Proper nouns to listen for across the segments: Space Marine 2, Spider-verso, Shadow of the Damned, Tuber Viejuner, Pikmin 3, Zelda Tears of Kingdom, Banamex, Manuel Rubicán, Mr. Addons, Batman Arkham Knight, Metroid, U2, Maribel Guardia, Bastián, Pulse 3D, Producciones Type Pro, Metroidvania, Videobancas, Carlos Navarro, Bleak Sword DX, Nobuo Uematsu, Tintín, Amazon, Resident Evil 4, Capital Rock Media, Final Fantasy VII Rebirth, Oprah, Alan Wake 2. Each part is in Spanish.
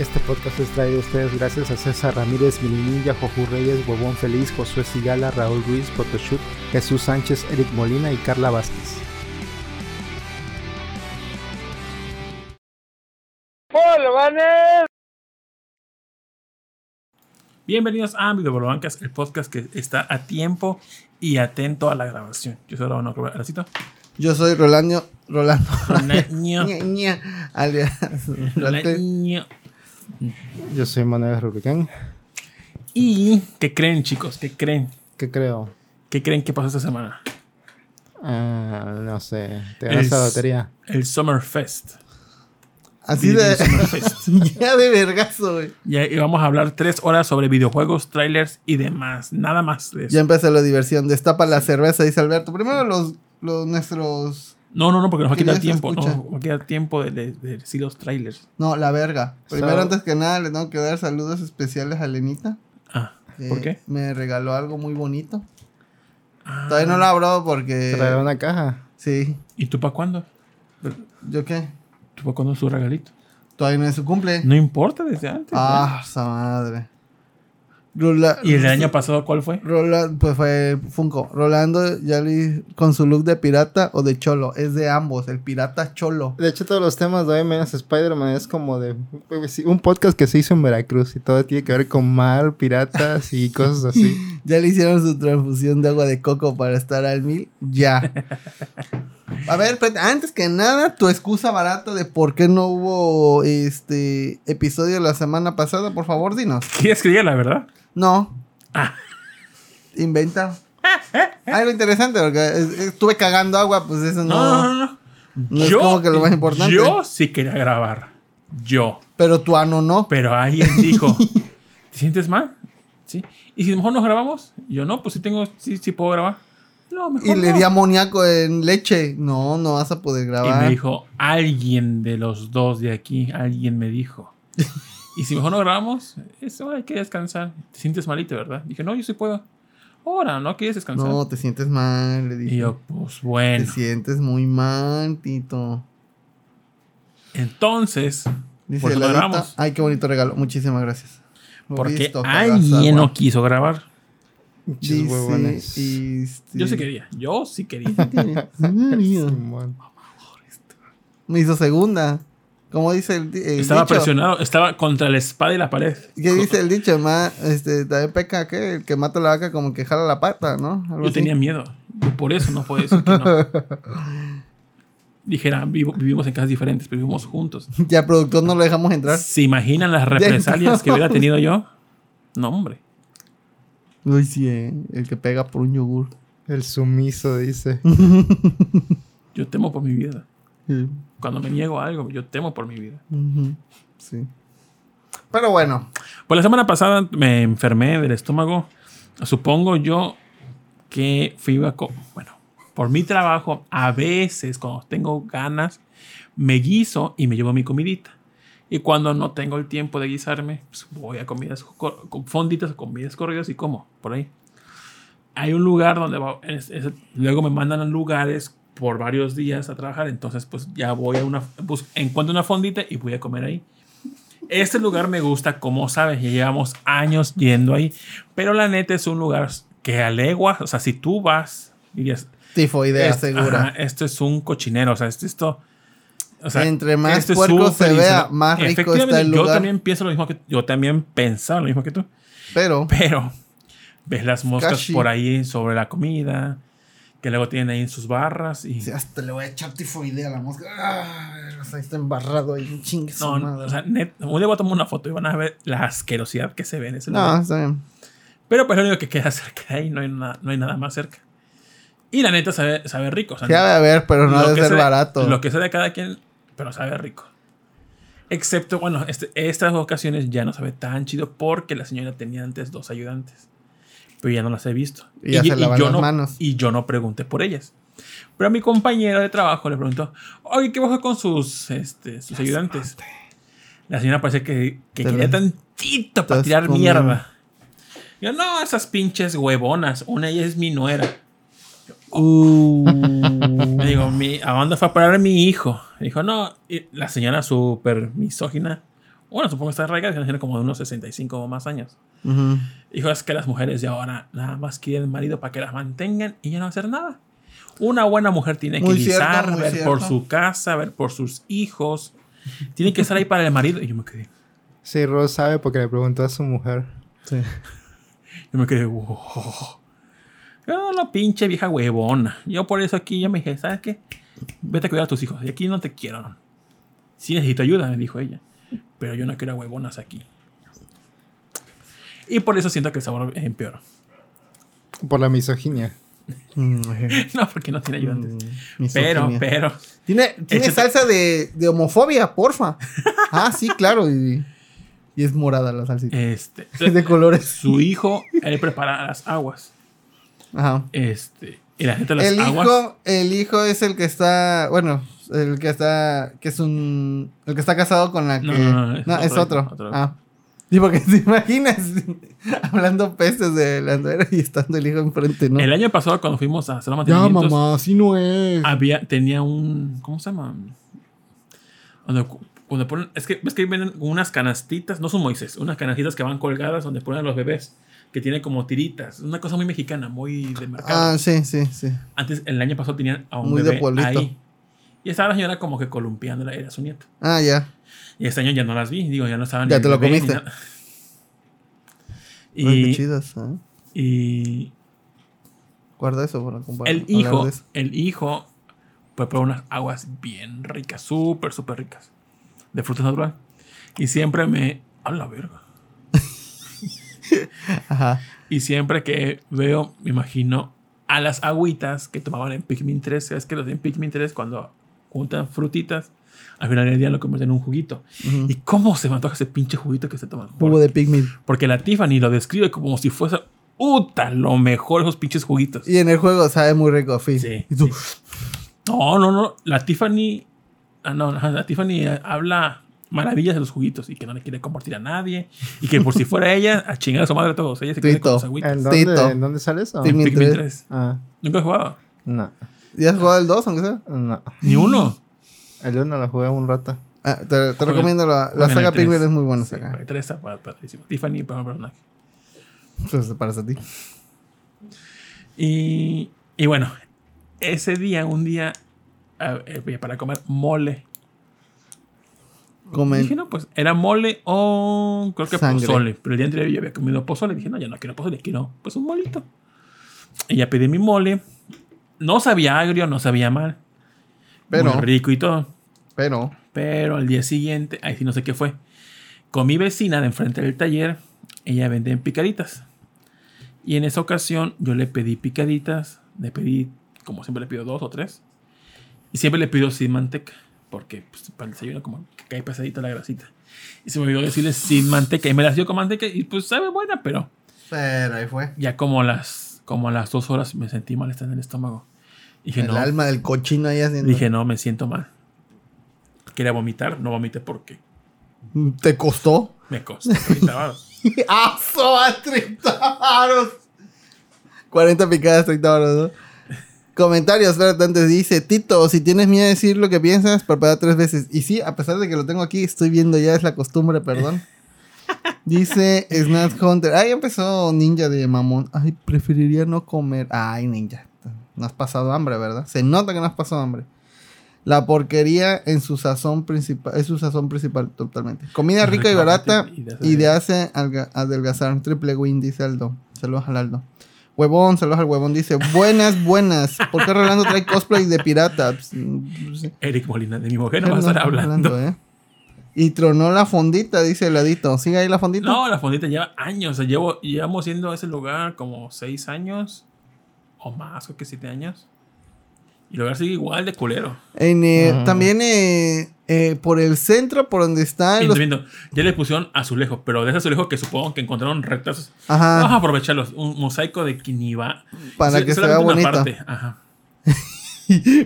Este podcast es traído a ustedes gracias a César Ramírez, Milinilla, Jojú Reyes, Huevón Feliz, Josué Sigala, Raúl Ruiz, Photoshoot, Jesús Sánchez, Eric Molina y Carla Vázquez. ¡Hola, manes! Bienvenidos a Videobancas, el podcast que está a tiempo y atento a la grabación. Yo soy Rolando, ¿Rolacito? Yo soy Rolando. Yo soy Manuel Rubicán. ¿Y qué creen, chicos? ¿Qué creen? ¿Qué creo? ¿Qué creen que pasó esta semana? No sé. Te ganas la batería. El Summerfest. Así de... Summerfest. Ya de vergazo, güey. Y vamos a hablar 3 horas sobre videojuegos, trailers y demás. Nada más de eso. Ya empezó la diversión. Destapa la cerveza, dice Alberto. Primero los nuestros... No, porque nos va a quitar tiempo. Nos va a quitar tiempo de decir los trailers. No, la verga. Primero, antes que nada, le tengo que dar saludos especiales a Lenita. Ah, ¿por qué? Me regaló algo muy bonito. Ah, todavía no lo abro porque... ¿Te regaló una caja? Sí. ¿Y tú para cuándo? ¿Yo qué? ¿Tú para cuándo es su regalito? Todavía no es su cumple. No importa, desde antes. Ah, esa madre. ¿Y el año pasado cuál fue? Pues fue Funko. Rolando ya con su look de pirata o de cholo. Es de ambos, el pirata cholo. De hecho, todos los temas de hoy menos Spider-Man es como de un podcast que se hizo en Veracruz y todo tiene que ver con mar, piratas y cosas así. Ya le hicieron su transfusión de agua de coco para estar al 1000. Ya. A ver, antes que nada, tu excusa barata de por qué no hubo este episodio la semana pasada, por favor, dinos. ¿Quieres que diga la verdad? No. Ah. Inventa. Algo interesante, porque estuve cagando agua, pues eso no... No es como que lo más importante. Yo sí quería grabar. Yo. Pero tu ano no. Pero alguien dijo, ¿te sientes mal? Sí. ¿Y si mejor nos grabamos? Yo no, pues sí puedo grabar. No, mejor y no. Le di amoníaco en leche. No vas a poder grabar. Y me dijo, alguien de los dos de aquí, alguien me dijo. Y si mejor no grabamos, eso hay que descansar. Te sientes malito, ¿verdad? Dije, no, yo sí puedo. Ahora, ¿no quieres descansar? No, te sientes mal, le dije. Y yo, pues bueno. Te sientes muy mal, Tito. Entonces, dice, por eso no grabamos. Ay, qué bonito regalo. Muchísimas gracias. Porque visto, alguien no quiso grabar. Dice. Yo sí quería. Me hizo segunda. Como dice el estaba dicho, presionado, estaba contra la espada y la pared. ¿Qué dice el dicho? También peca que el que mata a la vaca como que jala la pata, ¿no? Algo yo así. Tenía miedo. Por eso no podía decir que no. Dijera, vivimos en casas diferentes, pero vivimos juntos. Ya, productor, no lo dejamos entrar. ¿Se imaginan las represalias que hubiera tenido yo? No, hombre. Uy, sí, el que pega por un yogur. El sumiso, dice. Yo temo por mi vida. Sí. Cuando me niego a algo, yo temo por mi vida. Uh-huh. Sí. Pero bueno. Pues la semana pasada me enfermé del estómago. Supongo yo que fui a... Bueno, por mi trabajo, a veces, cuando tengo ganas, me guiso y me llevo mi comidita. Y cuando no tengo el tiempo de guisarme, pues voy a comidas con fonditas o comidas corridas y como, por ahí. Hay un lugar donde luego me mandan a lugares por varios días a trabajar, entonces pues ya voy a encuentro una fondita y voy a comer ahí. Este lugar me gusta, como sabes, ya llevamos años yendo ahí, pero la neta es un lugar que a leguas, o sea, si tú vas, dirías... Tifoidea segura. Ajá, esto es un cochinero, o sea, esto... O sea, entre más puerco se vea, más rico está el lugar. Yo también pienso lo mismo que tú. Yo también pensaba lo mismo que tú. Pero ves las moscas por ahí sobre la comida, que luego tienen ahí en sus barras. Y... Sí, hasta le voy a echar tifoidea a la mosca. Ah, o sea, está embarrado ahí. Chingue su madre. O sea, hoy le voy a tomar una foto y van a ver la asquerosidad que se ve en ese lugar. No, está bien. Pero pues lo único que queda cerca de ahí, no hay nada más cerca. Y la neta sabe rico. O sea, a ver, pero no debe ser barato. Lo que sea de cada quien... Pero sabe rico. Excepto, bueno, estas ocasiones ya no sabe tan chido porque la señora tenía antes 2 ayudantes. Pero ya no las he visto. Y ya se lavan las manos. Y yo no pregunté por ellas. Pero a mi compañero de trabajo le preguntó, oye, ¿qué pasa con sus ayudantes? La señora parece que quería tantito para tirar mierda. Yo, no, esas pinches huevonas. Una de ellas es mi nuera. Me digo, ¿a dónde fue a parar mi hijo? Dijo, no, y la señora súper misógina. Bueno, supongo que está arraigada, que tiene como de unos 65 o más años. Uh-huh. Dijo, es que las mujeres de ahora nada más quieren marido para que las mantengan y ya no hacer nada. Una buena mujer tiene que guisar, ver por su casa, ver por sus hijos. Tiene que estar ahí para el marido. Y yo me quedé. Sí, Rose sabe porque le preguntó a su mujer. Sí. Yo me quedé, wow. Yo, la pinche vieja huevona. Yo por eso aquí yo me dije, ¿sabes qué? Vete a cuidar a tus hijos. Y aquí no te quiero. Sí necesito ayuda, me dijo ella. Pero yo no quiero huevonas aquí. Y por eso siento que el sabor empeoró. Por la misoginia. No, porque no tiene ayudantes. Pero. Tiene salsa de homofobia, porfa. Ah, sí, claro. Y es morada la salsita. Es de colores. Su hijo, él prepara las aguas. Ajá. Y la gente las aguas. El hijo es el que está. Bueno. El que está casado con la que... No, es otro. Ah. Sí, porque te imaginas hablando pestes de la nuera y estando el hijo enfrente, ¿no? El año pasado cuando fuimos a hacer los mantenimientos... Ya, mamá, así no es. Tenía un... ¿Cómo se llama? Cuando ponen... Es que venden unas canastitas, no son Moisés, unas canastitas que van colgadas donde ponen a los bebés, que tienen como tiritas. Una cosa muy mexicana, muy de mercado. Ah, sí. Antes, el año pasado tenían a un muy bebé de ahí. Y estaba la señora como que columpiándola, era su nieto. Ah, ya. Y este año ya no las vi, digo, ya no estaban... Ya te lo comiste. Y qué chidas, ¿eh? Y... Guarda eso para comparar. El hijo prepara unas aguas bien ricas, súper, súper ricas, de frutas naturales. Y siempre me... ¡A la verga! Ajá. Y siempre que veo, me imagino... A las agüitas que tomaban en Pikmin 3. ¿Sabes que los de Pikmin 3 cuando juntan frutitas, al final del día lo convierten en un juguito? Uh-huh. ¿Y cómo se me antoja ese pinche juguito que se toman? Jugo de Pikmin. Porque la Tiffany lo describe como si fuese... ¡Uta! Lo mejor esos pinches juguitos. Y en el juego sabe muy rico, Fizz. Sí. ¿Y tú? Sí. No. La Tiffany habla maravillas de los juguitos y que no le quiere compartir a nadie. Y que por si fuera ella, a chingar a su madre a todos. Ella se queda con los agüitas. ¿En dónde sale eso? En Pikmin 3. Ah. ¿Nunca has jugado? No. ¿Y has jugado el 2, aunque sea? No. ¿Ni uno? El 1 lo jugué un rato. Ah, te recomiendo la saga Pikmin, es muy buena saga. Sí, para el 3 está padrísimo. Tiffany para un personaje. Entonces, para ti. Y bueno, ese día, un día, para comer mole. Dije, no, pues era mole o creo que sangre. Pozole. Pero el día anterior yo había comido pozole. Dije, no, ya no quiero pozole, quiero pues un molito. Y ya pedí mi mole. No sabía agrio, no sabía mal. Pero muy rico y todo. Pero al día siguiente, ahí sí no sé qué fue. Con mi vecina de enfrente del taller, ella vende picaditas. Y en esa ocasión yo le pedí picaditas. Le pedí, como siempre le pido 2 o 3. Y siempre le pido sin manteca. Porque pues, para el desayuno como que cae pesadita la grasita. Y se me olvidó decirle sin manteca. Y me las dio con manteca y pues sabe buena, pero... Pero ahí fue. Ya como a las 2 horas me sentí mal en el estómago. Dije, el alma del cochino ahí haciendo... Dije, no, me siento mal. Quería vomitar, no vomité porque... ¿Te costó? Me costó 30 baros. ¡Aso a 30 baros! 40 picadas, 30 baros, ¿no? Comentarios, antes dice Tito, si tienes miedo de decir lo que piensas, parpadea 3 veces. Y sí, a pesar de que lo tengo aquí, estoy viendo ya, es la costumbre, perdón. Dice Snap Hunter, ay, empezó Ninja de mamón. Ay, preferiría no comer. Ay, Ninja, no has pasado hambre, ¿verdad? Se nota que no has pasado hambre. La porquería en su sazón principal, es su sazón principal totalmente. Comida rica y barata y te hace adelgazar. Triple win, dice Aldo. Saludos al Aldo. Huevón, saludos al huevón, dice, buenas. ¿Por qué Rolando trae cosplay de pirata? Eric Molina, de mi mujer no va a estar hablando. Y tronó la fondita, dice el Ladito. ¿Sigue ahí la fondita? No, la fondita lleva años. O sea, llevamos yendo a ese lugar como 6 años o más, creo que 7 años. Y el lugar sigue igual de culero. También por el centro, por donde está... Ya le pusieron azulejos, pero de esos azulejos que supongo que encontraron retazos. Ajá. Vamos a aprovecharlos. Un mosaico de quiniba. Para que se vea bonito. Parte. Ajá.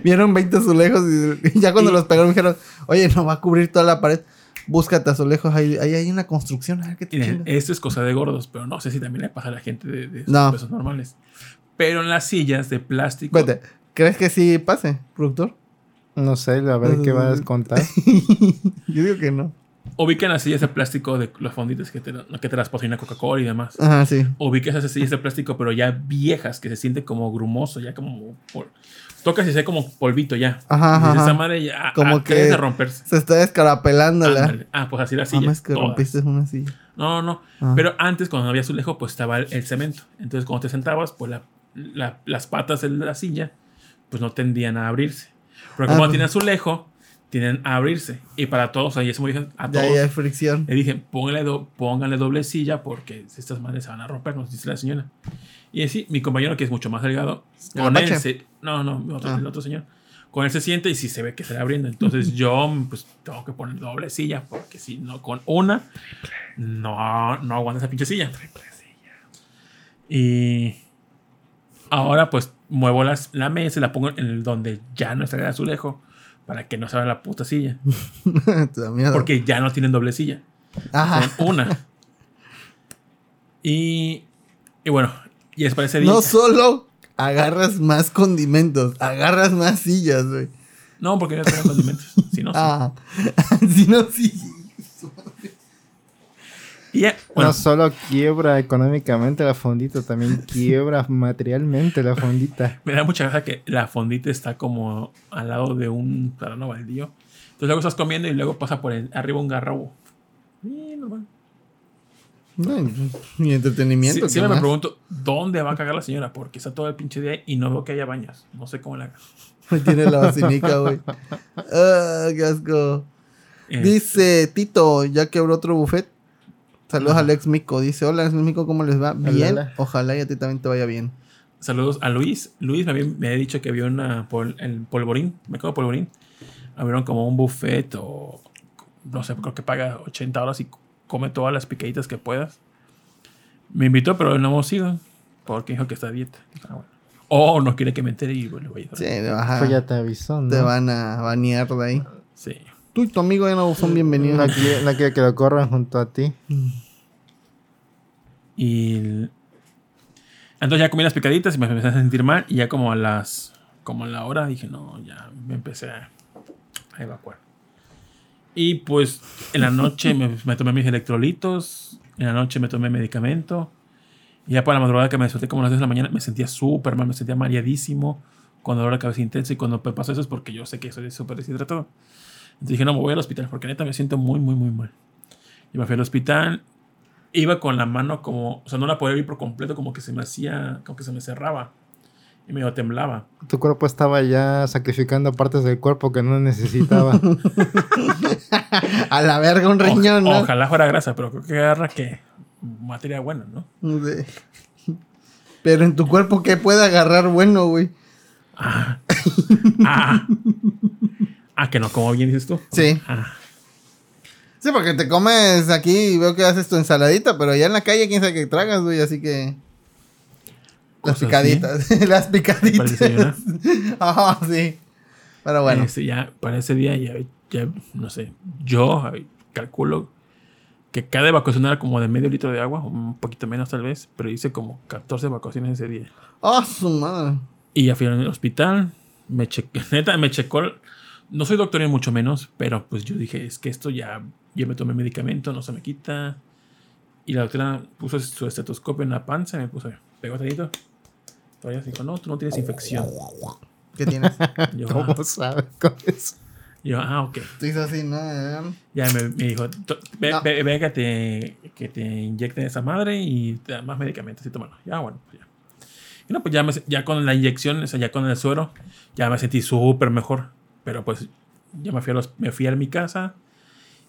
Vieron 20 azulejos y ya cuando los pegaron dijeron, oye, no va a cubrir toda la pared. Búscate azulejos. Ahí hay una construcción. A ver qué tiene. Esto es cosa de gordos, pero no sé si también le pasa a la gente de pesos normales. Pero en las sillas de plástico... Vete. ¿Crees que sí pase, productor? No sé, a ver qué vas a contar. Yo digo que no. ubican las sillas de plástico de los fonditos que te las patrocina Coca-Cola y demás. Ajá, sí. Ubican esas sillas de plástico, pero ya viejas, que se siente como grumoso, ya como... Tocas y se ve como polvito ya. Ajá. Esa madre ya... Como que de romperse. Se está descarapelando. Pues así la silla. Ah, es que rompiste una silla. No. Ah. Pero antes, cuando no había azulejo, pues estaba el cemento. Entonces, cuando te sentabas, pues las patas de la silla, pues no tendían a abrirse. Pero como tiene azulejo... tienen a abrirse. Y para todos, ahí es muy difícil. A todos. Ya hay fricción. Le dije, pónganle doble silla porque estas madres se van a romper, nos dice la señora. Y así, mi compañero, que es mucho más delgado, con él se... el otro señor. Con él se siente y sí se ve que se le abriendo. Entonces yo, pues, tengo que poner doble silla porque si no, con una, no aguanta esa pinche silla. Triple silla. Y ahora, pues, muevo la mesa y la pongo en el donde ya no está el azulejo. Para que no se abra la puta silla. Porque ya no tienen doble silla. Ajá. Son una. Y bueno, y es para ese día. No solo agarras más condimentos, agarras más sillas, güey. No, porque no tengo condimentos. Si no, sí. Ah. Si no, sí. Yeah. Bueno. No solo quiebra económicamente la fondita, también quiebra materialmente la fondita. Me da mucha gracia que la fondita está como al lado de un plano baldío. Entonces luego estás comiendo y luego pasa por arriba un garrabo. Normal. Y entretenimiento. Sí, me pregunto, ¿dónde va a cagar la señora? Porque está todo el pinche día y no veo que haya baños. No sé cómo la haga. Tiene la vacinica, güey. Ah, qué asco. Dice Tito, ¿ya quebró otro buffet? Saludos a Alex Mico. Dice, hola, Alex Mico, ¿cómo les va? Bien. Hola. Ojalá y a ti también te vaya bien. Saludos a Luis. Luis me había dicho que vio el polvorín. Me acuerdo de polvorín. Abrieron como un buffet o... No sé, creo que paga $80 y come todas las picaditas que puedas. Me invitó, pero no hemos ido. Porque dijo que está a dieta. Bueno. O no quiere que me entere y bueno, voy a ir. Sí, te vas a... Ya te avisó, ¿no? Te van a banear de ahí. Sí. Tú y tu amigo ya no son bienvenidos. La que lo corran junto a ti. Y entonces ya comí las picaditas y me empecé a sentir mal. Y ya como a la hora dije, no, ya me empecé a evacuar. Y pues en la noche me tomé mis electrolitos. En la noche me tomé medicamento. Y ya para la madrugada que me desperté como a las 10 de la mañana, me sentía súper mal, me sentía mareadísimo. Con dolor de cabeza intenso. Y cuando pasó eso es porque yo sé que soy súper deshidratado. Entonces dije, no, me voy al hospital porque neta me siento muy, muy, muy mal. Y me fui al hospital. Iba con la mano como... O sea, no la podía abrir por completo, como que se me hacía... Como que se me cerraba. Y medio temblaba. Tu cuerpo estaba ya sacrificando partes del cuerpo que no necesitaba. A la verga, un riñón, ¿no? Ojalá fuera grasa, pero creo que agarra que... Materia buena, ¿no? Sí. Pero en tu cuerpo, ¿qué puede agarrar bueno, güey? Que no como bien, dices tú. Sí. Sí, porque te comes aquí y veo que haces tu ensaladita, pero ya en la calle quién sabe qué tragas, güey, así que... Las picaditas. Las picaditas. Ah, sí. Pero bueno. Ya, para ese día ya, no sé, yo calculo que cada evacuación era como de medio litro de agua, un poquito menos tal vez, pero hice como 14 evacuaciones ese día. ¡Ah, su madre! Y ya fui al hospital, me checó... No soy doctor ni mucho menos, pero pues yo dije, es que esto ya me tomé medicamento, no se me quita. Y la doctora puso su estetoscopio en la panza y me puso, pegó tantito. Todavía se dijo, no, tú no tienes infección. ¿Qué tienes? Yo, ¿cómo sabes con eso? Yo, ok. Tú hizo así, ¿no? Ya me dijo, ve que te inyecten esa madre y te dan más medicamentos y tómalo. Ya, bueno, pues ya. Y no, pues ya con la inyección, o sea, ya con el suero, ya me sentí súper mejor. Pero pues ya me fui a mi casa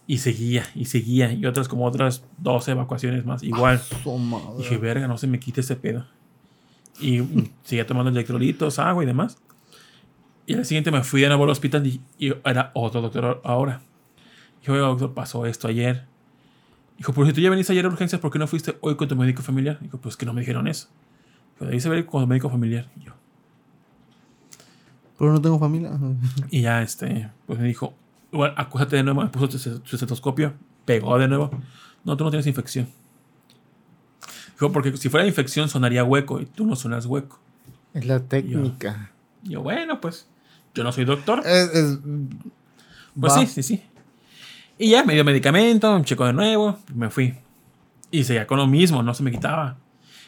y seguía. Y otras 12 evacuaciones más. Igual. Y dije, verga, no se me quite ese pedo. Y seguía tomando electrolitos, agua y demás. Y al siguiente me fui de nuevo al hospital y era otro doctor ahora. Dijo, oiga, doctor, pasó esto ayer. Dijo, pero si tú ya veniste ayer a urgencias, ¿por qué no fuiste hoy con tu médico familiar? Dijo, pues que no me dijeron eso. Dijo, debiste ver con tu médico familiar. Y yo, pero no tengo familia. Y ya, pues me dijo, bueno, acúsate de nuevo. Me puso su estetoscopio, pegó de nuevo. No, tú no tienes infección. Dijo, porque si fuera infección sonaría hueco y tú no sonas hueco. Es la técnica. Yo bueno, pues, yo no soy doctor. Pues va. Sí. Y ya, me dio medicamento, me checó de nuevo, me fui. Y seguía con lo mismo, no se me quitaba.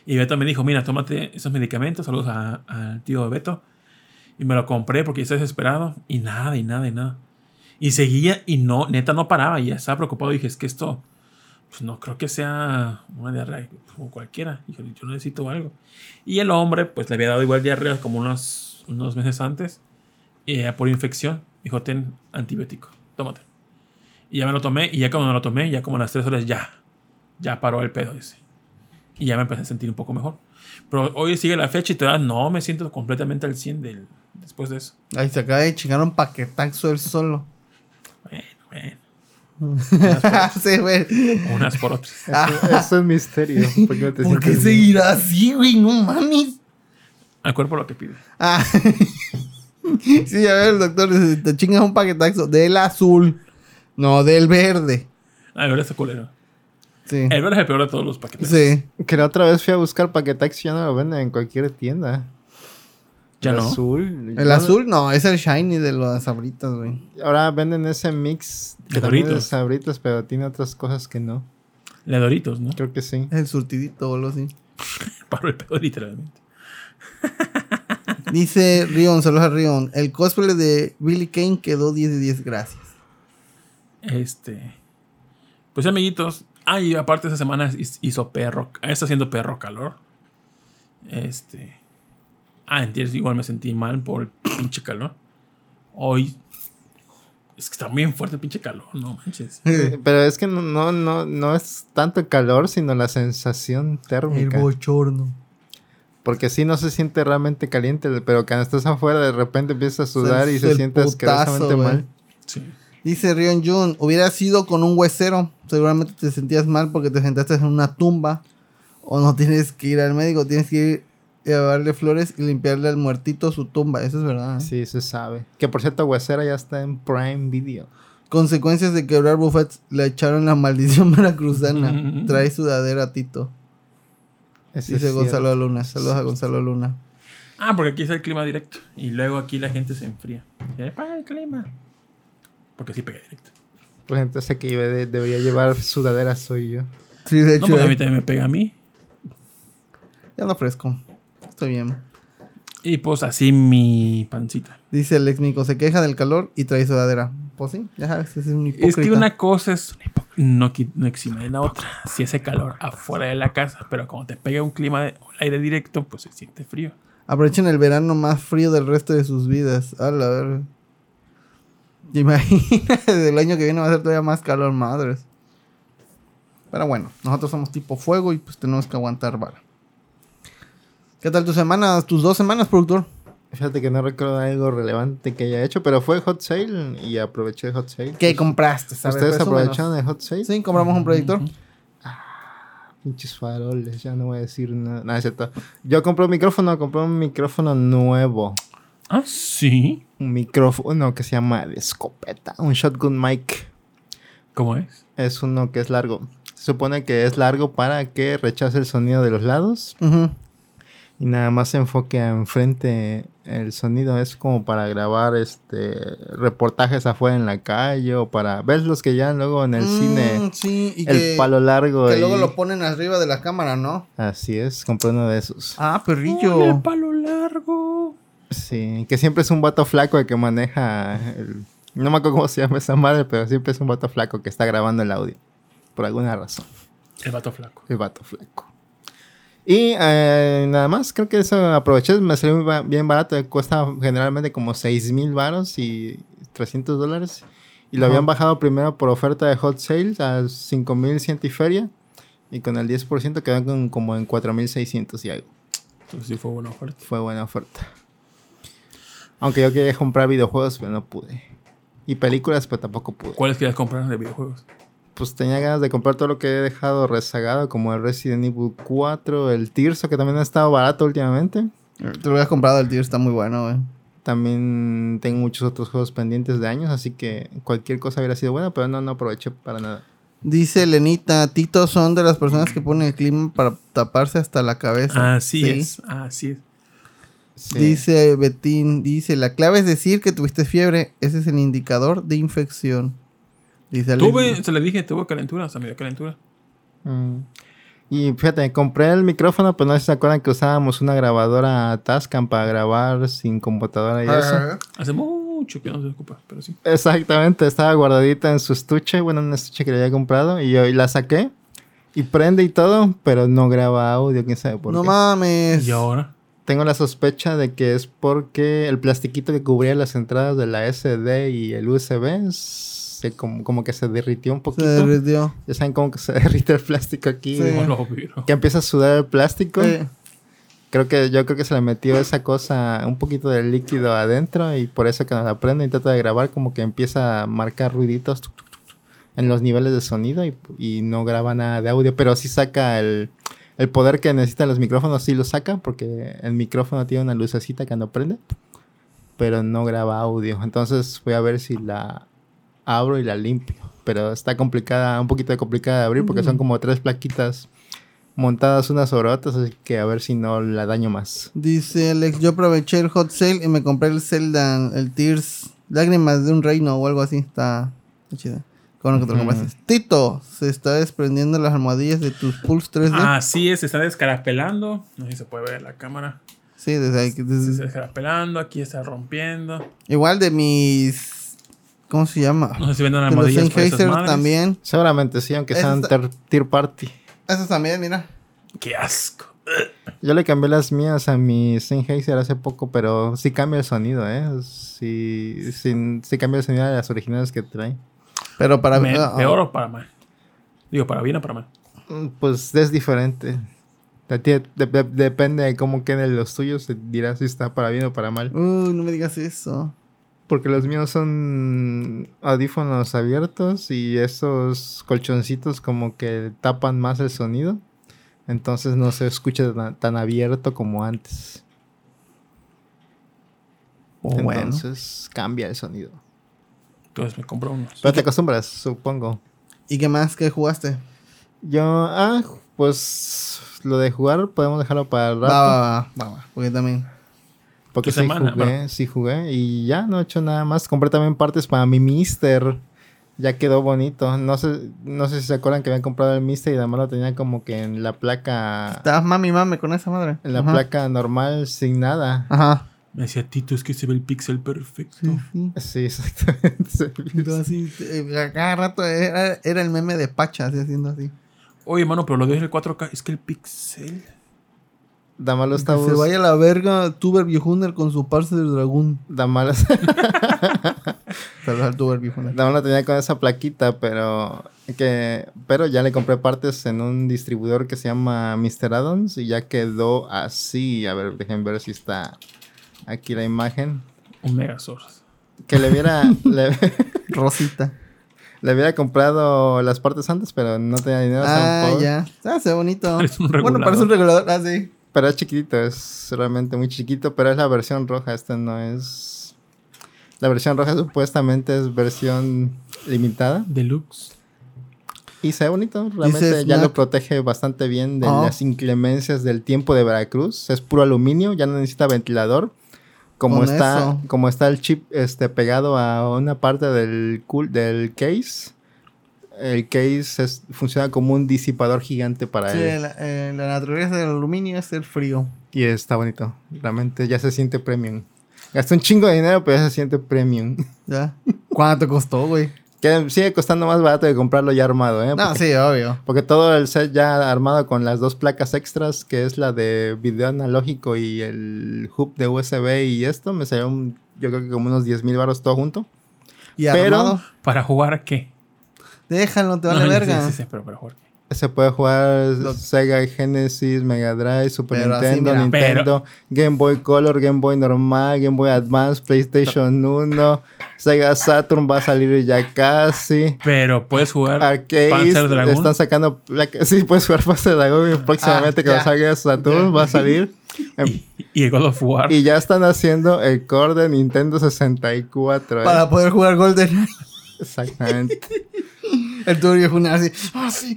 Y Beto me dijo, mira, tómate esos medicamentos, saludos al tío de Beto. Y me lo compré porque estaba desesperado. Y nada, y nada, y nada. Y seguía y no, neta no paraba. Y ya estaba preocupado. Y dije, es que esto, pues no creo que sea una diarrea como cualquiera. Y yo necesito algo. Y el hombre, pues le había dado igual diarrea como unos meses antes. Por infección. Dijo, ten antibiótico, tómate. Y ya me lo tomé. Y ya como me lo tomé, ya como a las 3 horas ya paró el pedo ese. Y ya me empecé a sentir un poco mejor. Pero hoy sigue la fecha y todavía no me siento completamente al 100 después de eso. Ay, se acaba de chingar un paquetazo él solo. Bueno. Sí, güey. Unas por otras. Eso es misterio. ¿Por qué seguirá así, güey? No mames. Al cuerpo lo que pide. Ah. Sí, a ver, doctor, si te chingas un paquetazo del azul. No, del verde. Ah, el verde está culero. Sí. El verde es el peor de todos los paquetaxos. Sí. Que la otra vez fui a buscar paquetaxos y ya no lo venden en cualquier tienda. ¿Ya no? Azul, el azul no, es el shiny de los Sabritas, güey. Ahora venden ese mix de Doritos. Sabritas, pero tiene otras cosas que no. La Doritos, ¿no? Creo que sí. El surtidito o algo así. Para el pedo, literalmente. Dice Rion, saludos a Rion. El cosplay de Billy Kane quedó 10 de 10, gracias. Pues amiguitos. Ah, y aparte esa semana hizo perro. Está haciendo perro calor. Entiendes, igual me sentí mal por el pinche calor. Hoy es que está bien fuerte el pinche calor, no manches. Pero es que no es tanto el calor, sino la sensación térmica. El bochorno. Porque sí no se siente realmente caliente, pero cuando estás afuera de repente empiezas a sudar y se siente asquerosamente mal. Sí. Dice Rion Jun, hubiera sido con un huesero. Seguramente te sentías mal porque te sentaste en una tumba. O no tienes que ir al médico, tienes que ir y llevarle flores y limpiarle al muertito su tumba. Eso es verdad, ¿eh? Sí, se sabe. Que por cierto, Huesera ya está en Prime Video. Consecuencias de quebrar buffets. Le echaron la maldición veracruzana. Trae sudadera a Tito. Eso dice Gonzalo Luna. Saludos a Gonzalo Luna. Ah, porque aquí es el clima directo. Y luego aquí la gente se enfría. ¡Para el clima! Porque sí pegué directo. Pues entonces aquí debería llevar sudadera, soy yo. Sí, de hecho. No, porque a mí también me pega a mí. Ya no fresco. Estoy bien. Y pues así mi pancita. Dice el ex Mico, se queja del calor y trae sudadera. Pues sí, ya sabes, es un hipócrita. Es que una cosa es no exime de la otra. Si hace calor afuera de la casa, pero cuando te pega un clima de aire directo, pues se siente frío. Aprovechen el verano más frío del resto de sus vidas. A la verga. ¿Te imaginas? El año que viene va a ser todavía más calor, madres. Pero bueno, nosotros somos tipo fuego y pues tenemos que aguantar vara. ¿Qué tal tus semanas? ¿Tus 2 semanas, productor? Fíjate que no recuerdo algo relevante que haya hecho, pero fue Hot Sale y aproveché el Hot Sale. ¿Qué compraste? ¿Ustedes aprovecharon el Hot Sale? Sí, compramos un proyector. Pinches faroles, ya no voy a decir nada. No, es cierto. Yo compré un micrófono nuevo. Ah, sí. Un micrófono que se llama de escopeta. Un shotgun mic. ¿Cómo es? Es uno que es largo. Se supone que es largo para que rechace el sonido de los lados. Uh-huh. Y nada más se enfoque enfrente el sonido. Es como para grabar reportajes afuera en la calle o para... ¿Ves los que ya luego en el cine? Sí, y el palo largo. Que luego lo ponen arriba de la cámara, ¿no? Así es, compré uno de esos. Ah, perrillo. Oh, el palo largo. Sí, que siempre es un vato flaco el que maneja el... No me acuerdo cómo se llama esa madre, pero siempre es un vato flaco que está grabando el audio. Por alguna razón. El vato flaco. Y nada más, creo que eso aproveché. Me salió bien barato. Cuesta generalmente como $6,000 y $300. Y lo habían bajado primero por oferta de Hot Sale a $5,100 y feria. Y con el 10% quedan como en $4,600 y algo. Entonces sí fue buena oferta. Aunque yo quería comprar videojuegos, pero no pude. Y películas, pero tampoco pude. ¿Cuáles querías comprar de videojuegos? Pues tenía ganas de comprar todo lo que he dejado rezagado, como el Resident Evil 4, el Tirso, que también ha estado barato últimamente. Te lo habías comprado, el Tirso está muy bueno, güey. También tengo muchos otros juegos pendientes de años, así que cualquier cosa hubiera sido buena, pero no aproveché para nada. Dice Lenita, Tito son de las personas que ponen el clima para taparse hasta la cabeza. Así es. Sí. Dice Betín, la clave es decir que tuviste fiebre, ese es el indicador de infección. Dice se le dije, tuve calentura, se me dio calentura. Y fíjate, compré el micrófono, pues no sé si se acuerdan que usábamos una grabadora Tascam para grabar sin computadora y eso. Hace mucho que no se ocupa, pero sí. Exactamente, estaba guardadita en su estuche, bueno, en un estuche que le había comprado, y yo la saqué, y prende y todo, pero no graba audio, quién sabe por qué. ¡No mames! ¿Y ahora? Tengo la sospecha de que es porque el plastiquito que cubría las entradas de la SD y el USB como que se derritió un poquito. Se derritió. Ya saben cómo que se derrite el plástico aquí. Sí. Que empieza a sudar el plástico. Sí. Yo creo que se le metió esa cosa, un poquito de líquido adentro, y por eso que nos la prende y trata de grabar, como que empieza a marcar ruiditos en los niveles de sonido y no graba nada de audio, pero sí saca el poder que necesitan los micrófonos, sí lo saca, porque el micrófono tiene una lucecita que no prende, pero no graba audio. Entonces voy a ver si la abro y la limpio. Pero está complicada, un poquito complicada de abrir, porque son como 3 plaquitas montadas unas sobre otras, así que a ver si no la daño más. Dice Alex, yo aproveché el Hot Sale y me compré el Zelda, el Tears, Lágrimas de un Reino o algo así. Está chido. Con lo que te lo compraste. Tito, se está desprendiendo las almohadillas de tus Pulse 3D. Así es, se está descarapelando. No sé si se puede ver en la cámara. Sí, desde ahí. Se está descarapelando, aquí está rompiendo. Igual de mis... ¿Cómo se llama? No sé si venden almohadillas de los Synthaser también. Seguramente sí, aunque sean tier party. Esas también, mira. ¡Qué asco! Yo le cambié las mías a mi Synthaser hace poco, pero sí cambia el sonido, ¿eh? Sí cambia el sonido de las originales que trae. Pero para peor o para mal. Digo, para bien o para mal. Pues es diferente. Depende de cómo queden los tuyos. Te dirás si está para bien o para mal. No me digas eso. Porque los míos son audífonos abiertos y esos colchoncitos como que tapan más el sonido. Entonces no se escucha tan abierto como antes. Entonces cambia el sonido. Entonces me compro unos. Pero te acostumbras, supongo. ¿Y qué más? ¿Qué jugaste? Yo, pues lo de jugar podemos dejarlo para el rato. Va. Porque también. Porque sí semana, jugué. Y ya no he hecho nada más. Compré también partes para mi Mister. Ya quedó bonito. No sé si se acuerdan que habían comprado el Mister y además lo tenía como que en la placa. Estabas mami con esa madre. En la placa normal sin nada. Ajá. Me decía, Tito, es que se ve el pixel perfecto. Sí, exactamente. Entonces, a cada rato era el meme de Pacha, así, haciendo así. Oye, hermano, pero lo de el 4K, es que el pixel... Damalo está... Que se vaya a la verga Tuber Viejuner con su parce del dragón. Damalo... Saludos al Tuber Viejuner. Damalo tenía con esa plaquita, pero ya le compré partes en un distribuidor que se llama Mr. Addons y ya quedó así. A ver, dejen ver si está... Aquí la imagen. Un Megazord. Que le hubiera... Rosita. Le hubiera comprado las partes antes, pero no tenía dinero. Ya. Se ve bonito. Parece un regulador. Bueno, parece un regulador. Sí. Pero es chiquitito. Es realmente muy chiquito. Pero es la versión roja. Esta no es... La versión roja supuestamente es versión limitada. Deluxe. Y se ve bonito. Realmente ya lo protege bastante bien de las inclemencias del tiempo de Veracruz. Es puro aluminio. Ya no necesita ventilador. Como está el chip pegado a una parte del case, el case funciona como un disipador gigante para él. Sí, la naturaleza del aluminio es el frío. Y está bonito. Realmente ya se siente premium. Gastó un chingo de dinero, pero ya se siente premium. ¿Ya? ¿Cuánto costó, güey? Que sigue costando más barato que comprarlo ya armado, ¿eh? Sí, obvio. Porque todo el set ya armado con las 2 placas extras, que es la de video analógico y el hub de USB y esto, me salieron yo creo que como unos 10,000 baros todo junto. ¿Y armado? ¿Para jugar qué? Déjalo, te vale verga. Sí, pero ¿para jugar qué? Se puede jugar Sega Genesis, Mega Drive, Super Nintendo, Nintendo, Game Boy Color, Game Boy normal, Game Boy Advance, PlayStation 1, Sega Saturn va a salir ya casi. Pero puedes jugar Panzer Dragoon. Están sacando sí, puedes jugar Panzer Dragoon próximamente cuando salga Saturn va a salir. Y el God of War. Y ya están haciendo el core de Nintendo 64. Para poder jugar GoldenEye. Exactamente. El tuyo es una así.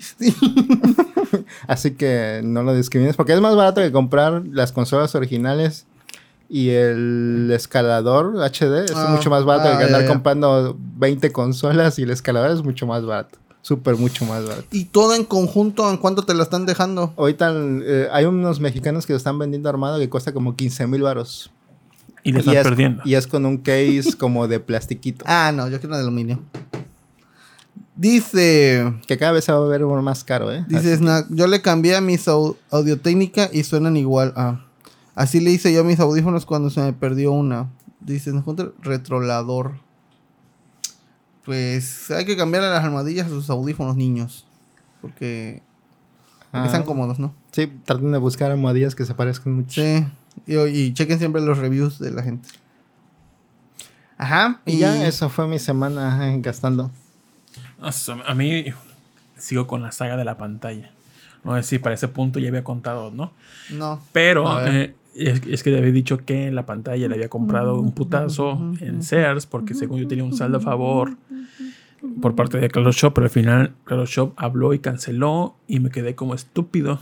Sí. Así que no lo discrimines. Porque es más barato que comprar las consolas originales. Y el escalador HD es mucho más barato que andar comprando 20 consolas, y el escalador es mucho más barato. Súper mucho más barato. ¿Y todo en conjunto en cuánto te lo están dejando? Ahorita hay unos mexicanos que lo están vendiendo armado que cuesta como 15,000 varos. Y lo están perdiendo. Y es con un case como de plastiquito. Ah, no, yo quiero de aluminio. Dice... que cada vez se va a ver más caro, ¿eh? Dice, yo le cambié a mis Audio-Técnica y suenan igual. Así le hice yo a mis audífonos cuando se me perdió una. Dice, nos junta el retrolador. Pues hay que cambiarle las almohadillas a sus audífonos, niños. Porque están cómodos, ¿no? Sí, traten de buscar almohadillas que se parezcan mucho. Sí, y chequen siempre los reviews de la gente. Ajá. Y ya eso fue mi semana gastando. A mí sigo con la saga de la pantalla. No sé si para ese punto ya había contado, ¿no? No. Pero es que le había dicho que en la pantalla le había comprado un putazo en Sears, porque según yo tenía un saldo a favor por parte de Claro Shop, pero al final Claro Shop habló y canceló y me quedé como estúpido.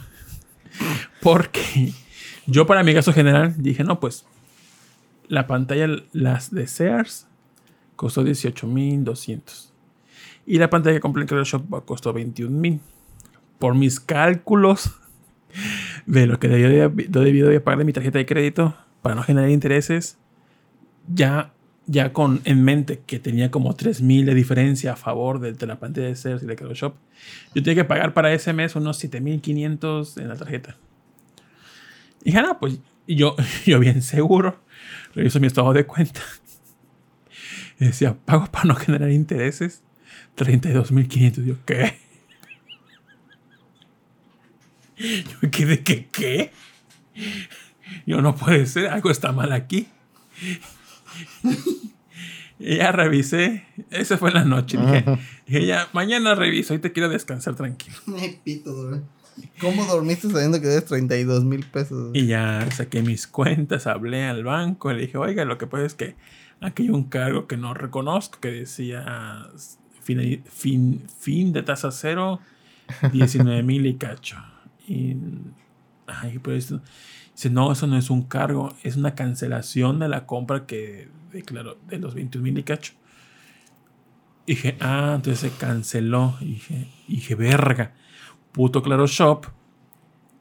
Porque yo, para mi caso general, dije, no, pues la pantalla, las de Sears, costó 18,200. Y la pantalla que compré en Claro Shop costó 21,000. Por mis cálculos de lo que debí pagar de mi tarjeta de crédito para no generar intereses, ya con en mente que tenía como 3,000 de diferencia a favor de la pantalla de Sears y de Claro Shop, yo tenía que pagar para ese mes unos 7,500 en la tarjeta. Y dije, no, pues yo bien seguro, reviso mi estado de cuenta. Y decía, pago para no generar intereses 32,500. Yo, ¿qué? Yo quedé que, ¿qué? Yo, no puede ser, algo está mal aquí. Y ya revisé. Esa fue la noche. Dije, ya, mañana reviso. Hoy te quiero descansar tranquilo. Me pito, bro. ¿Cómo dormiste sabiendo que debes 32,000 pesos? Y ya saqué mis cuentas, hablé al banco. Le dije, oiga, lo que pasa es que aquí hay un cargo que no reconozco que decía fin de tasa cero, 19,000 y cacho. Y pero esto, dice, no, eso no es un cargo, es una cancelación de la compra que declaró de los 21,000 y cacho. Y dije, entonces se canceló. Y dije, verga, puto Claro Shop,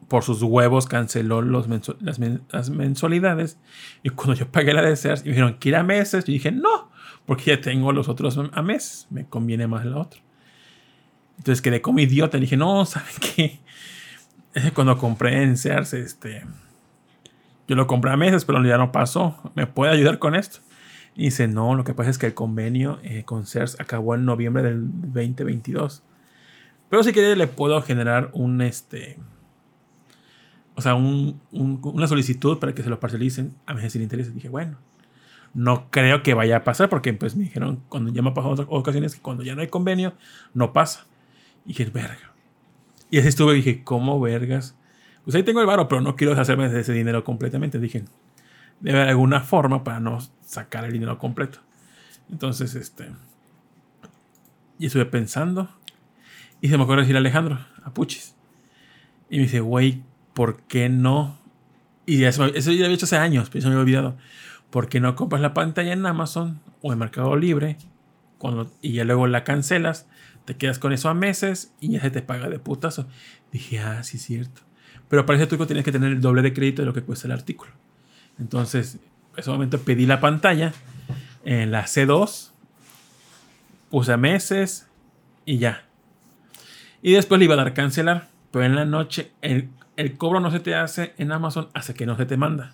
por sus huevos canceló las mensualidades. Y cuando yo pagué la de Sears, me dijeron que ir a meses. Yo dije, no, porque ya tengo los otros a meses, me conviene más la otra. Entonces quedé como idiota. Le dije, no, ¿saben qué? Cuando compré en Sears, yo lo compré a meses, pero ya no pasó. ¿Me puede ayudar con esto? Y dice, no, lo que pasa es que el convenio con Sears acabó en noviembre del 2022. Pero si quiere le puedo generar una solicitud para que se lo parcelicen a meses sin interés. Dije, bueno, no creo que vaya a pasar, porque pues me dijeron, cuando ya me ha pasado otras ocasiones, que cuando ya no hay convenio, no pasa. Y dije, verga. Y así estuve, dije, ¿cómo vergas? Pues ahí tengo el varo, pero no quiero deshacerme de ese dinero completamente. Dije, debe haber alguna forma para no sacar el dinero completo. Entonces, y estuve pensando. Y se me ocurrió decir a Alejandro, a Puchis. Y me dice, güey, ¿por qué no? Y eso yo lo había hecho hace años, pero eso me había olvidado. ¿Por qué no compras la pantalla en Amazon o en Mercado Libre? Y ya luego la cancelas. Te quedas con eso a meses y ya se te paga de putazo. Dije, sí es cierto. Pero para ese truco tienes que tener el doble de crédito de lo que cuesta el artículo. Entonces, en ese momento pedí la pantalla, en la C2, puse a meses y ya. Y después le iba a dar cancelar. Pero en la noche, el cobro no se te hace en Amazon hasta que no se te manda.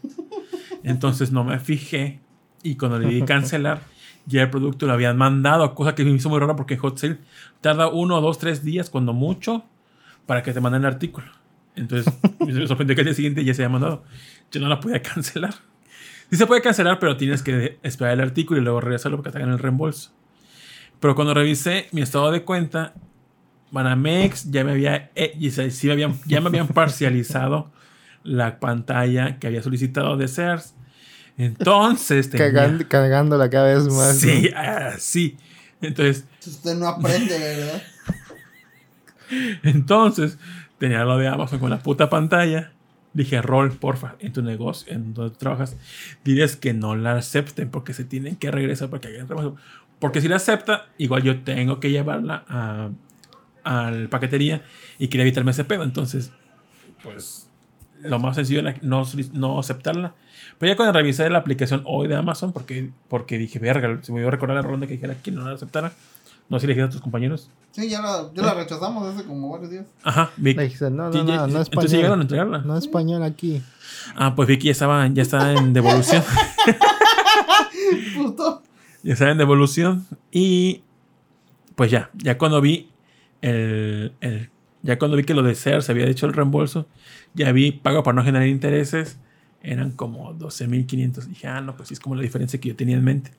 Entonces no me fijé, y cuando le di cancelar, ya el producto lo habían mandado, cosa que me hizo muy rara porque Hot Sale tarda 1, 2, 3 días, cuando mucho, para que te manden el artículo. Entonces me sorprendió que el día siguiente ya se había mandado. Yo no la podía cancelar. Sí se puede cancelar, pero tienes que esperar el artículo y luego regresarlo porque te hagan el reembolso. Pero cuando revisé mi estado de cuenta, Banamex ya me habían parcializado la pantalla que había solicitado de Sears. Entonces cargándola cada vez más. Sí, ¿no? Sí. Entonces usted no aprende, ¿verdad? Entonces tenía lo de Amazon con la puta pantalla, Dije, Rol, porfa, en tu negocio, en donde trabajas, diles que no la acepten porque se tienen que regresar para que hagan trabajo. Porque si la acepta, igual yo tengo que llevarla a la paquetería y quería evitarme ese pedo. Entonces, pues, lo más sencillo era no aceptarla. Pero ya cuando revisé la aplicación hoy de Amazon, porque dije, verga, se me iba a recordar a Rolando que dijera que no la aceptara. No sé si le dijiste a tus compañeros. Sí, ya la rechazamos hace como varios días. Ajá, Vic. Le dije, no, español. Entonces llegaron a entregarla. No es español aquí. Ah, pues Vicky ya está en devolución. Puto. Ya está en devolución. Y pues ya cuando vi ya cuando vi que lo de Sears se había hecho el reembolso, ya vi pago para no generar intereses. Eran como 12,500. Dije, ah, no, pues sí es como la diferencia que yo tenía en mente.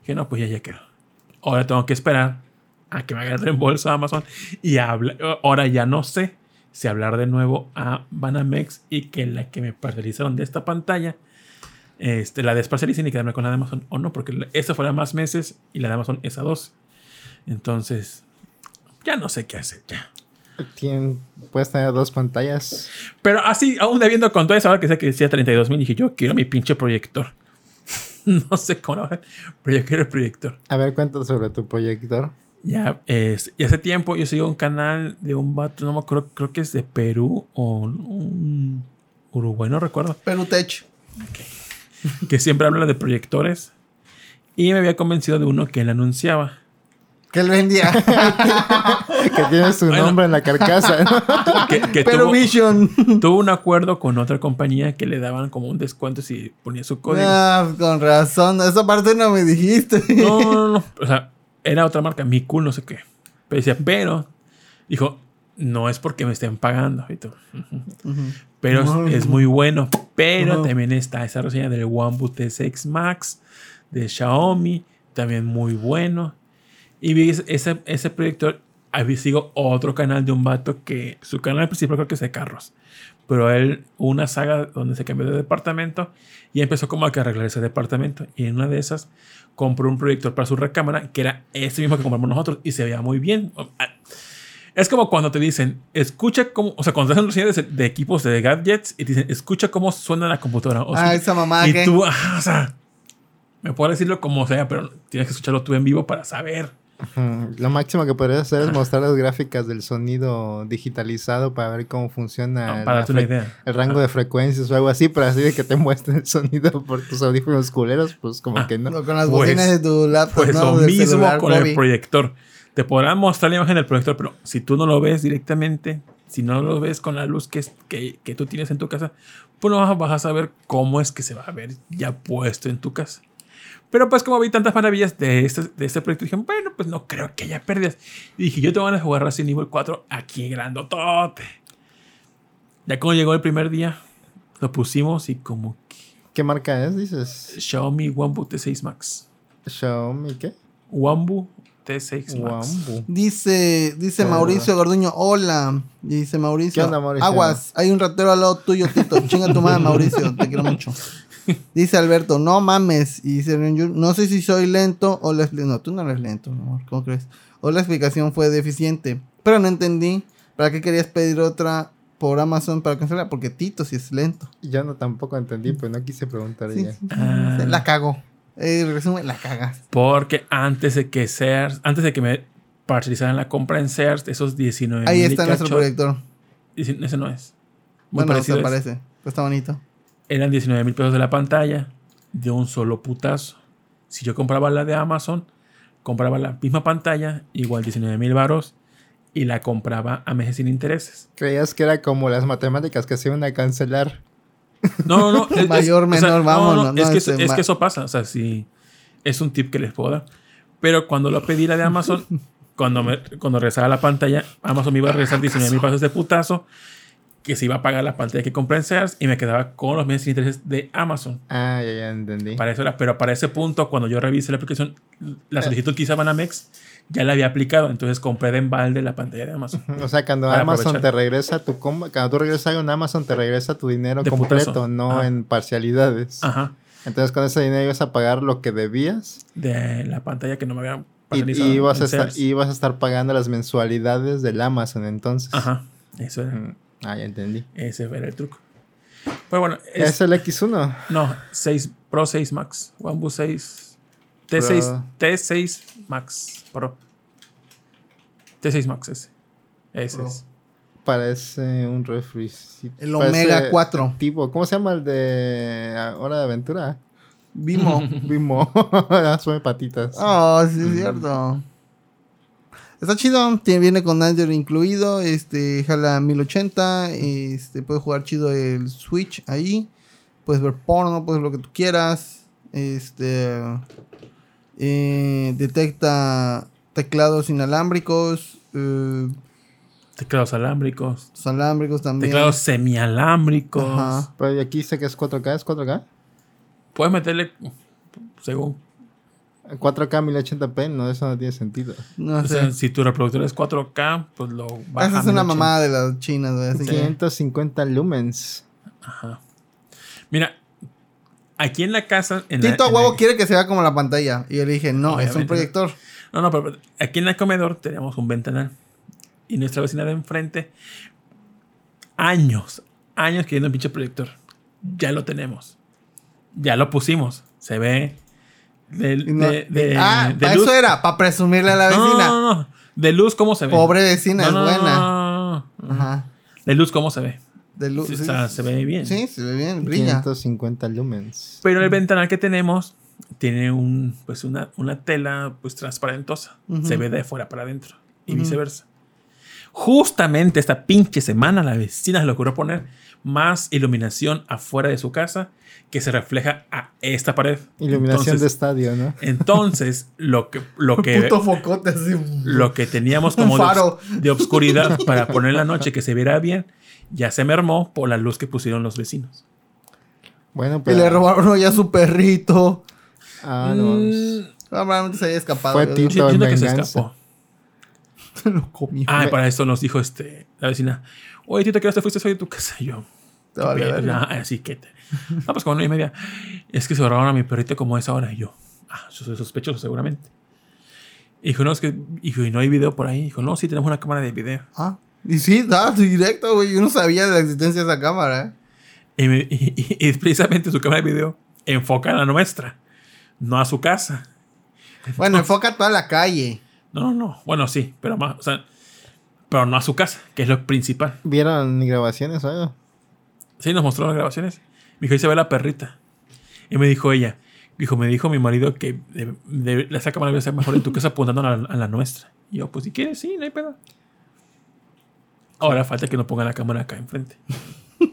Dije, no, pues ya quedó. Ahora tengo que esperar a que me haga el reembolso a Amazon. Y ahora ya no sé si hablar de nuevo a Banamex y que la que me parcelizaron de esta pantalla, la desparcelicen y quedarme con la de Amazon o no, porque esta fue la más meses y la de Amazon es a 12. Entonces, ya no sé qué hacer ya. Puedes tener dos pantallas. Pero así, aún debiendo con todo eso, ahora que sé que decía 32,000, dije yo quiero mi pinche proyector. No sé cómo va, pero yo quiero el proyector. A ver, cuéntanos sobre tu proyector. Ya hace tiempo yo sigo un canal de un vato, no me acuerdo, creo que es de Perú o un Uruguay, no recuerdo. Perú Tech. Okay. Que siempre habla de proyectores. Y me había convencido de uno que él anunciaba. Que él vendía. Que tiene su nombre en la carcasa. que Pero Vision tuvo un acuerdo con otra compañía que le daban como un descuento si ponía su código. Ah, con razón. Esa parte no me dijiste. No. O sea, era otra marca. Mi cool, no sé qué. Pero decía, dijo, no es porque me estén pagando. Y todo. Pero es muy bueno. Pero también está esa reseña del Wambu T6 Max de Xiaomi. También muy bueno. Y vi ese proyector. Ahí sigo otro canal de un vato que su canal principal creo que es de carros, pero él hubo una saga donde se cambió de departamento y empezó como a que arreglar ese departamento, y en una de esas compró un proyector para su recámara que era ese mismo que compramos nosotros y se veía muy bien. Es como cuando te dicen, escucha cómo, o sea, cuando te hacen reseñas de equipos de gadgets y te dicen, escucha cómo suena la computadora, o sea, esa mamá, y ¿qué? Tú, o sea, me puedo decirlo como sea, pero tienes que escucharlo tú en vivo para saber. Lo máximo que podrías hacer es mostrar las gráficas del sonido digitalizado para ver cómo funciona el rango de frecuencias o algo así, pero así de que te muestren el sonido por tus audífonos culeros, pues como que no. Con las bocinas de tu laptop, pues lo mismo celular, con el proyector. Te podrán mostrar la imagen del proyector, pero si tú no lo ves directamente, si no lo ves con la luz que tú tienes en tu casa, pues no vas a saber cómo es que se va a ver ya puesto en tu casa. Pero pues como vi tantas maravillas de este proyecto, dije, bueno, pues no creo que haya pérdidas. Y dije, yo te voy a jugar Resident Evil 4 aquí grandotote. Ya cuando llegó el primer día, lo pusimos y como que... ¿Qué marca es, dices? Xiaomi Wambu T6 Max. ¿Xiaomi qué? Wambu T6 Max. Wambu. Dice Mauricio Gorduño, hola. Dice Mauricio, ¿qué onda, Mauricio? Aguas, hay un ratero al lado tuyo, Tito. Chinga tu madre, Mauricio, te quiero mucho. Dice Alberto, no mames. Y dice, no sé si soy lento o no, tú no eres lento, amor. ¿Cómo crees? O la explicación fue deficiente. Pero no entendí. ¿Para qué querías pedir otra por Amazon para cancelarla? Porque Tito sí es lento. Yo no tampoco entendí, pues no quise preguntar ella. Sí. La cago. Resumen, la cagas. Porque antes de que me parcializaran la compra en Sears, esos 19,000. Ahí está nuestro proyector. Ese no es. Muy bueno, parecido. Parece. Pues está bonito. Eran 19,000 pesos de la pantalla de un solo putazo. Si yo compraba la de Amazon, compraba la misma pantalla, igual 19,000 varos, y la compraba a meses sin intereses. ¿Creías que era como las matemáticas que se iban a cancelar? No. Mayor, menor, vámonos. Es que eso pasa. O sea, sí, es un tip que les puedo dar. Pero cuando lo pedí la de Amazon, cuando regresaba la pantalla, Amazon me iba a regresar 19,000 pesos de putazo, que se iba a pagar la pantalla que compré en Sears y me quedaba con los meses sin intereses de Amazon. Ah, ya entendí. Para eso era, pero para ese punto, cuando yo revisé la aplicación, la solicitud que hice a Banamex, ya la había aplicado. Entonces compré de embalde la pantalla de Amazon. O sea, cuando Amazon aprovechar. Te regresa tu compra, cuando tú regresas en Amazon, te regresa tu dinero de completo, putazo. No en parcialidades. Ajá. Entonces con ese dinero ibas a pagar lo que debías. De la pantalla que no me habían parcializado. Y vas a estar pagando las mensualidades del Amazon entonces. Ajá, eso era. Ya entendí. Ese era el truco. Pero bueno, ¿es el X1? No, 6 Pro 6 Max. OnePlus 6. T6, Pro. T6 Max Pro. T6 Max ese. Ese es. Parece un refri. El Omega 4. Tipo, ¿cómo se llama el de Hora de Aventura? Vimo. Vimo. Suena patitas. Oh, sí, es cierto. Está chido, viene con Android incluido, jala 1080, puedes jugar chido el Switch ahí, puedes ver porno, puedes ver lo que tú quieras, detecta teclados inalámbricos, teclados alámbricos. Los alámbricos también. Teclados semialámbricos. Ajá. Pero aquí sé que es 4K, ¿es 4K? Puedes meterle, según... 4K 1080p, no, eso no tiene sentido. No sé. O sea, si tu reproductor es 4K, pues lo baja. Esa es una mamada de las chinas, güey. 550 lumens. Ajá. Mira, aquí en la casa... Tito a huevo quiere que se vea como la pantalla. Y yo le dije, no, obviamente, es un proyector. No, no, pero aquí en el comedor teníamos un ventanal. Y nuestra vecina de enfrente, años queriendo un pinche proyector. Ya lo tenemos. Ya lo pusimos. Se ve... de luz. Eso era, para presumirle a la vecina. No. De luz, ¿cómo se ve? Pobre vecina, no, es buena. No. Ajá. De luz, ¿cómo se ve? De luz, sí, o sea, se ve bien. Sí, se ve bien, brilla. 150 lumens. Pero el ventanal que tenemos tiene una tela pues transparentosa. Uh-huh. Se ve de fuera para adentro y viceversa. Justamente esta pinche semana la vecina se le ocurrió poner más iluminación afuera de su casa que se refleja a esta pared. Iluminación entonces, de estadio, ¿no? Entonces, lo que puto focote, así. Lo que teníamos como faro. De obscuridad para poner en la noche que se viera bien, ya se mermó por la luz que pusieron los vecinos. Bueno, pero... Y le robaron ya su perrito. Ah, no. Probablemente se había escapado. Fue Tito en venganza. Que se escapó. Se lo comió. Ah, y para eso nos dijo la vecina... Oye, Tito, ¿qué hora te fuiste hoy de tu casa? Y yo... Te vale, ver, así que... No, pues como 9:30. Es que se robaron a mi perrito como a esa hora. Y yo... Ah, yo soy sospechoso seguramente. Y dijo, no, es que... Hijo, ¿y no hay video por ahí? Y dijo, no, sí, tenemos una cámara de video. Ah, y sí, da directo, güey. Yo no sabía de la existencia de esa cámara, ¿eh? Y precisamente su cámara de video enfoca a la nuestra. No a su casa. Bueno, enfoca a toda la calle. No. Bueno, sí, pero más... O sea... Pero no a su casa, que es lo principal. ¿Vieron grabaciones o algo? Sí, nos mostró las grabaciones. Me dijo, ahí se ve la perrita. Y me dijo ella. Me dijo mi marido que la saca más de mejor en tu casa apuntando a la nuestra. Y yo, pues si quieres, sí, no hay pedo. Ahora falta que nos pongan la cámara acá enfrente.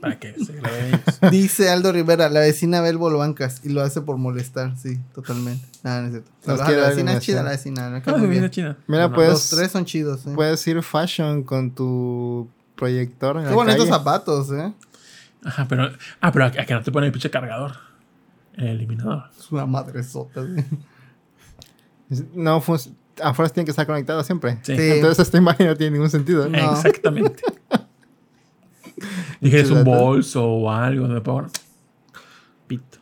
Para que se graben ellos. Dice Aldo Rivera, la vecina ve el bolobancas y lo hace por molestar. Sí, totalmente. Nada, no es cierto. La vecina es chida, la vecina. La chida. Mira, pues, los tres son chidos. Puedes ir fashion con tu proyector. Qué bonitos zapatos, ¿eh? Ajá, pero... Ah, pero acá no te ponen el pinche cargador. El eliminador. Es una madresota. ¿Sí? No, afuera tienen que estar conectados siempre. Sí. Entonces esta imagen no tiene ningún sentido. No. Exactamente. Dije, es un bolso o algo, no me puedo. Pito.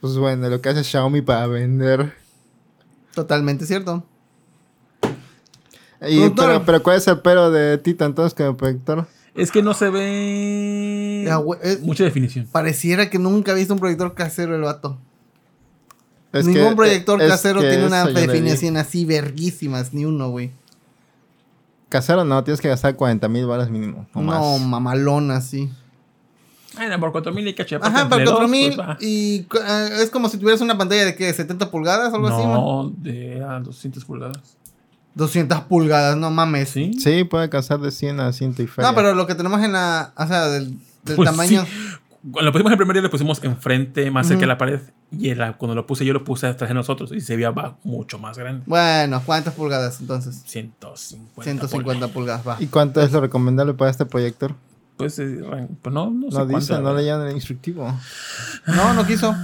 Pues bueno, lo que hace Xiaomi para vender. Totalmente cierto. Pero ¿cuál es el pero de Tito entonces con el proyector? Es que no se ve mucha definición. Pareciera que nunca ha visto un proyector casero el vato. Ningún proyector casero tiene una definición así verguísimas, ni uno, güey. Casero no, tienes que gastar 40,000 balas mínimo. O no, más. Mamalón, así. Ay, no, por 4,000 y caché. Ajá, por 4,000 pues, y es como si tuvieras una pantalla de, ¿qué? ¿70 pulgadas? Algo así, ¿no? De 200 pulgadas. 200 pulgadas, no mames. Sí, sí puede alcanzar de 100 a 100 y feria. No, pero lo que tenemos en la... O sea, del pues tamaño... Sí. Cuando lo pusimos en primer día, lo pusimos enfrente, más cerca de la pared. Y cuando lo puse yo, lo puse atrás de nosotros. Y se veía mucho más grande. Bueno, ¿cuántas pulgadas entonces? 150 pulgadas, va. ¿Y cuánto es lo recomendable para este proyector? Pues, no sé. No dice, no leían el instructivo. No quiso.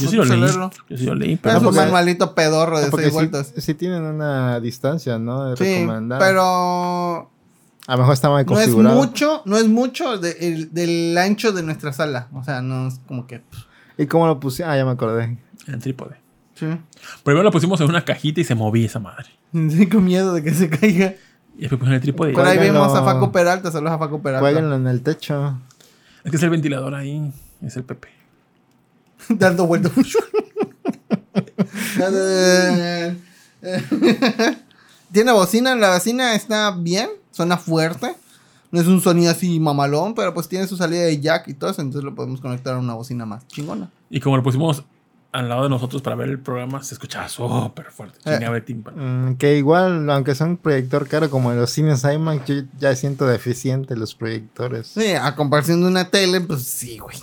Yo sí lo leí. Pero es un manualito pedorro de 6 vueltas. Sí tienen una distancia, ¿no? Sí, pero... A lo mejor está mal configurado. No es mucho del ancho de nuestra sala. O sea, no es como que... ¿Y cómo lo puse? Ah, ya me acordé. En trípode. Sí. Primero lo pusimos en una cajita y se movía esa madre. Sí, con miedo de que se caiga. Y después en el trípode. Por ahí vemos a Facu Peralta. Saludos a Facu Peralta. Cuélganlo en el techo. Es que es el ventilador ahí. Es el Pepe. Dando vueltas. Tiene bocina. La bocina está bien. Suena fuerte. No es un sonido así mamalón, pero pues tiene su salida de jack y todo eso. Entonces lo podemos conectar a una bocina más chingona. Y como lo pusimos al lado de nosotros para ver el programa, se escuchaba súper fuerte. Chingaba el tímpano. Que igual, aunque sea un proyector caro como los cines IMAX, yo ya siento deficiente los proyectores. Sí, a comparación de una tele, pues sí, güey.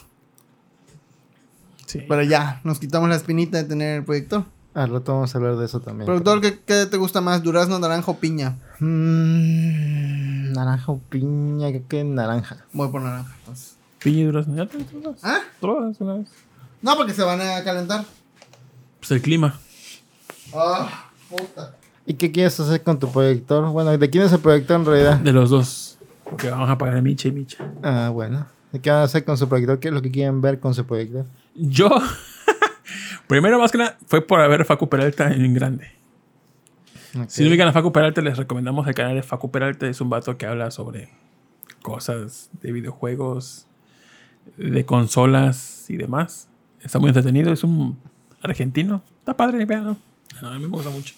Sí. Pero ya, nos quitamos la espinita de tener el proyector. Al rato vamos a hablar de eso también. Productor, ¿qué te gusta más? ¿Durazno, naranja o piña? Naranja o piña, creo que naranja. Voy por naranja, entonces. Piña y durazno, ya te todas. ¿Ah? Todas una vez. No, porque se van a calentar. Pues el clima. Ah, puta. ¿Y qué quieres hacer con tu proyector? Bueno, ¿de quién es el proyector en realidad? De los dos. Porque vamos a pagar a Micha y Micha. Ah, bueno. ¿Y qué van a hacer con su proyector? ¿Qué es lo que quieren ver con su proyector? Yo... Primero, más que nada, fue por haber Facu Peralta en grande. Okay. Si no ubican a Facu Peralta, les recomendamos el canal de Facu Peralta. Es un vato que habla sobre cosas de videojuegos, de consolas y demás. Está muy entretenido. Es un argentino. Está padre, véanlo. A mí me gusta mucho.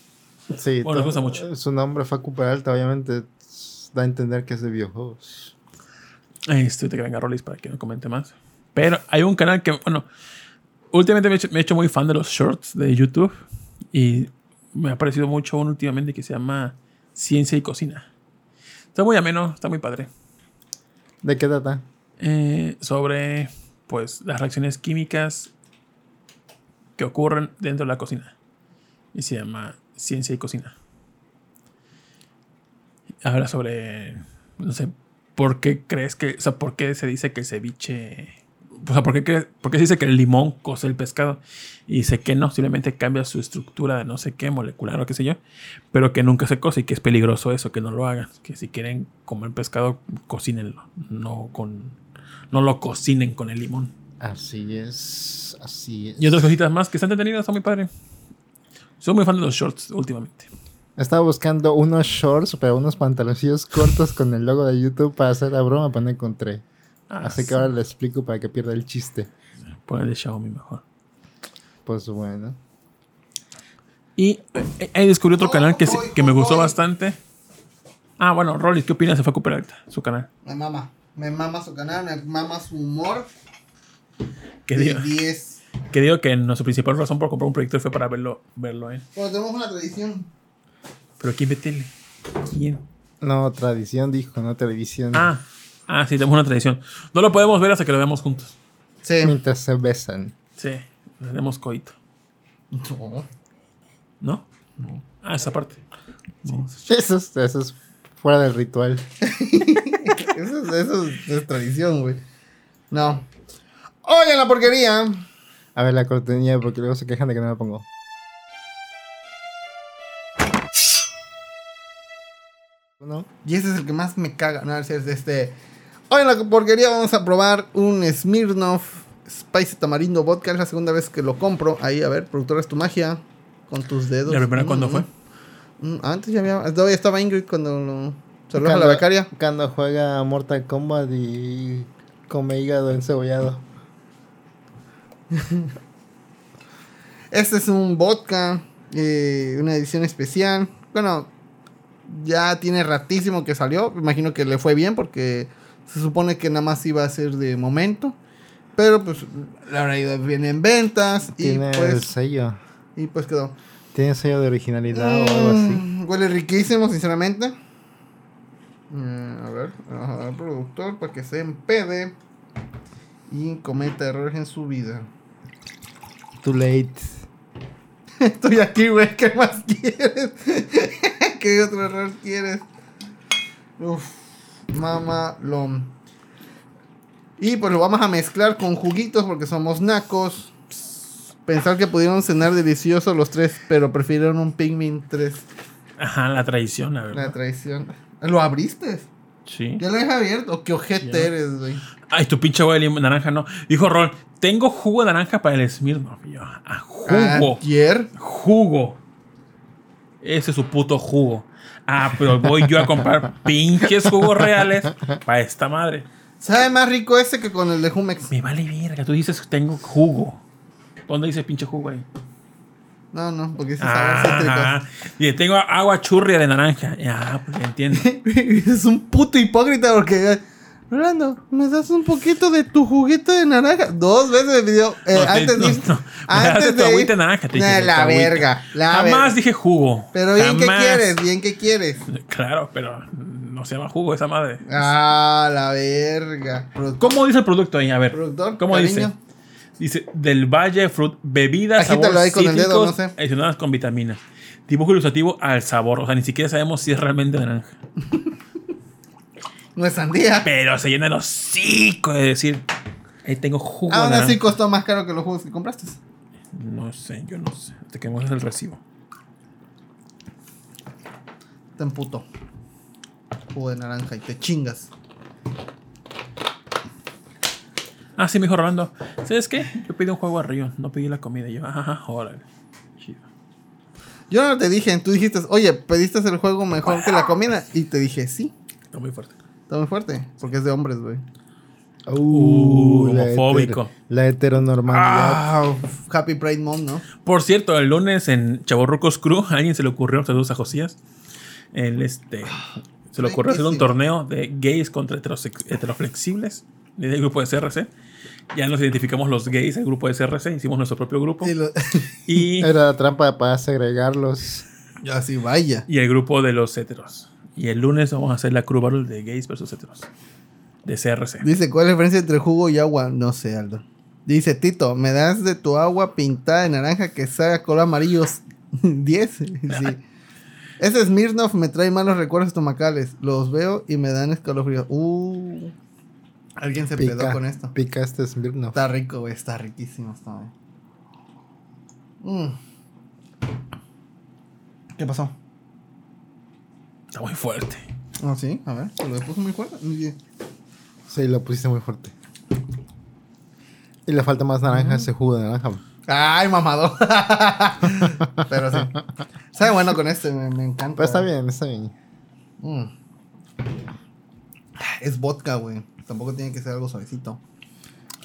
Sí, bueno, me gusta mucho. Su nombre, Facu Peralta, obviamente da a entender que es de videojuegos. Te que venga Rolis para que no comente más. Pero hay un canal que, bueno... Últimamente me he hecho muy fan de los shorts de YouTube. Y me ha parecido mucho uno últimamente que se llama Ciencia y Cocina. Está muy ameno, está muy padre. ¿De qué trata? Sobre, pues, las reacciones químicas que ocurren dentro de la cocina. Y se llama Ciencia y Cocina. Habla sobre, no sé, por qué crees que... O sea, por qué se dice que el ceviche... O sea, ¿por qué se dice que el limón cose el pescado? Y dice que no, simplemente cambia su estructura de no sé qué, molecular o qué sé yo, pero que nunca se cose y que es peligroso eso, que no lo hagan. Que si quieren comer pescado, cocínenlo. No lo cocinen con el limón. Así es, así es. Y otras cositas más que están entretenidas, son muy padre. Soy muy fan de los shorts últimamente. Estaba buscando unos shorts, pero unos pantaloncillos cortos con el logo de YouTube para hacer la broma, pero no encontré. Así que ahora le explico para que pierda el chiste. Ponle Xiaomi mejor. Pues bueno. Y ahí descubrí otro canal que me gustó bastante. Ah, bueno, Rolly, ¿qué opinas de Facu Peralta? Su canal. Me mama su canal, me mama su humor. Que digo que nuestra principal razón por comprar un proyector fue para verlo en. Pero tenemos una tradición. Pero ¿quién ve tele? ¿Quién? No, tradición dijo, no televisión. Ah, sí, tenemos una tradición. No lo podemos ver hasta que lo veamos juntos. Sí. Mientras se besan. Sí, tenemos coito. No. ¿No? No. Ah, esa parte. No. Sí. Eso es fuera del ritual. eso es tradición, güey. No. ¡Oye, la porquería! A ver, la cortinilla, porque luego se quejan de que no la pongo. ¿No? Y ese es el que más me caga. No, es este... Hoy en la porquería vamos a probar un Smirnoff Spice Tamarindo Vodka. Es la segunda vez que lo compro. Ahí, a ver, productora, es tu magia. Con tus dedos. ¿La primera cuándo fue? Antes ya había... Todavía estaba Ingrid cuando lo... Se aloja la becaria. Cuando juega Mortal Kombat y come hígado encebollado. Este es un vodka. Una edición especial. Bueno, ya tiene ratísimo que salió. Imagino que le fue bien porque... Se supone que nada más iba a ser de momento. Pero pues la habrá ido bien en ventas. Tiene y pues, el sello. Y pues quedó. Tiene sello de originalidad o algo así. Huele riquísimo, sinceramente. A ver, vamos a dar al productor para que se empede. Y cometa errores en su vida. Too late. Estoy aquí, güey. ¿Qué más quieres? ¿Qué otro error quieres? Uff. Mamalón. Y pues lo vamos a mezclar con juguitos porque somos nacos. Pensar que pudieron cenar delicioso los tres, pero prefirieron un Pikmin 3. Ajá, la traición, la verdad. La traición. ¿Lo abriste? Sí. ¿Ya lo dejas abierto? ¿Qué ojete eres, güey? Ay, tu pinche huevo de naranja, no. Dijo Ron, tengo jugo de naranja para el Smirnoff. Jugo. ¿Ayer? Jugo. Ese es su puto jugo. Ah, pero voy yo a comprar pinches jugos reales para esta madre. Sabe más rico ese que con el de Jumex. Me vale verga, tú dices que tengo jugo. ¿Dónde dice pinche jugo ahí? No, no, porque ese sabor cítrico. Y tengo agua churria de naranja. Ya, pues ya entiendo. Es un puto hipócrita porque... Rolando, ¿me das un poquito de tu juguito de naranja? 2 veces me pidió... antes de agüita de naranja. Te dije, la verga. Jamás dije jugo. Pero bien que quieres, bien que quieres. Claro, pero no se llama jugo esa madre. Ah, la verga. ¿Cómo dice el producto ahí? A ver. ¿Productor? ¿Cómo dice? Dice, del Valle Fruit, bebidas, sabor cítricos, no sé, adicionadas con vitaminas. Dibujo ilustrativo al sabor. O sea, ni siquiera sabemos si es realmente naranja. No es sandía. Pero se llena el hocico de decir, ahí tengo jugo. Aún así costó más caro que los jugos que compraste. No sé, yo no sé. Te quedamos el recibo. Te emputo. Jugo de naranja y te chingas. Ah, sí, me dijo Rolando. ¿Sabes qué? Yo pedí un juego a Río, no pedí la comida. Y yo, ajá, órale. Chido. Yo no te dije, tú dijiste, oye, pediste el juego mejor que la comida. Y te dije, sí. Está muy fuerte. Está muy fuerte, porque es de hombres, güey. Homofóbico. La heteronormalidad. Happy Pride Month, ¿no? Por cierto, el lunes en Chavorrucos Crew, a alguien se le ocurrió, saludos a Josías. Se le ocurrió hacer un torneo de gays contra heteroflexibles. Desde el grupo de CRC. Ya nos identificamos los gays al grupo de CRC. Hicimos nuestro propio grupo. Y era la trampa para segregarlos. Ya, sí, vaya. Y el grupo de los heteros. Y el lunes vamos a hacer la crew battle de gays versus heteros. De CRC. Dice, ¿cuál es la diferencia entre jugo y agua? No sé, Aldo. Dice, Tito, ¿me das de tu agua pintada de naranja que saca color amarillo 10? Sí. Ese Smirnoff me trae malos recuerdos estomacales. Los veo y me dan escalofríos. Alguien se pedó con esto. Pica este Smirnoff. Está rico, güey. Está riquísimo. ¿Qué pasó? Está muy fuerte. Ah, sí. A ver. ¿Lo puso muy fuerte? Sí, lo pusiste muy fuerte. Y le falta más naranja, ese jugo de naranja. Ay, mamador. Pero sí. Sabe bueno con este. Me encanta. Pero está bien, está bien. Es vodka, güey. Tampoco tiene que ser algo suavecito.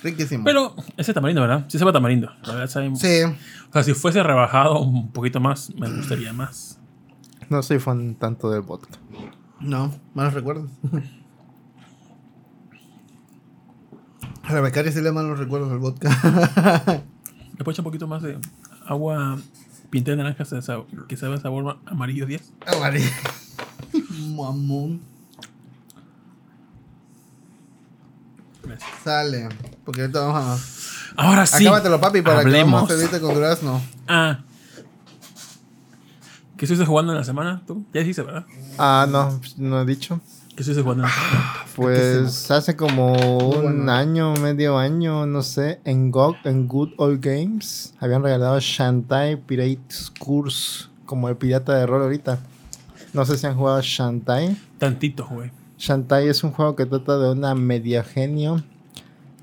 Riquísimo. Pero ese tamarindo, ¿verdad? Sí sabe a tamarindo. La verdad sabe... Sí. O sea, si fuese rebajado un poquito más, me gustaría más. No soy fan tanto del vodka. No, malos recuerdos. A la becaria sí le malos recuerdos al vodka. Le puedo echar un poquito más de agua pintada de naranja que sabe a sabor amarillo 10. Amarillo. Mamón. Sale, porque ahorita vamos a... Ahora sí. Acábatelo, papi, para hablemos. Que vamos a pedirte con durazno. ¿Qué estuviste jugando en la semana? ¿Tú? Ya dijiste, ¿verdad? No he dicho. ¿Qué estuviste jugando en la semana? Pues hace como año, medio año, no sé, en Good Old Games, habían regalado Shantae Pirate's Curse, como el pirata de rol ahorita. No sé si han jugado Shantae. Tantito jugué. Shantae es un juego que trata de una media genio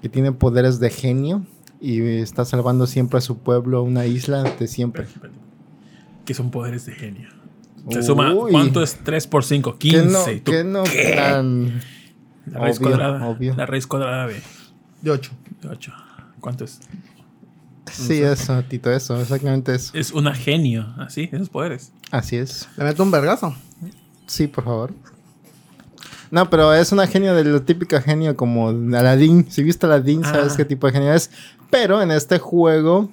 que tiene poderes de genio y está salvando siempre a su pueblo, una isla de siempre. ¿Qué son poderes de genio? Se suma, ¿cuánto es 3 por 5? 15. ¿Qué no? ¿Qué? La raíz cuadrada. Obvio. La raíz cuadrada de 8. De 8. ¿Cuánto es? Sí, eso, Tito, eso. Exactamente eso. Es una genio, así, esos poderes. Así es. ¿Le meto un vergazo? Sí, por favor. No, pero es una genio de lo típico genio como Aladdin. Si viste Aladdin, sabes qué tipo de genio es. Pero en este juego,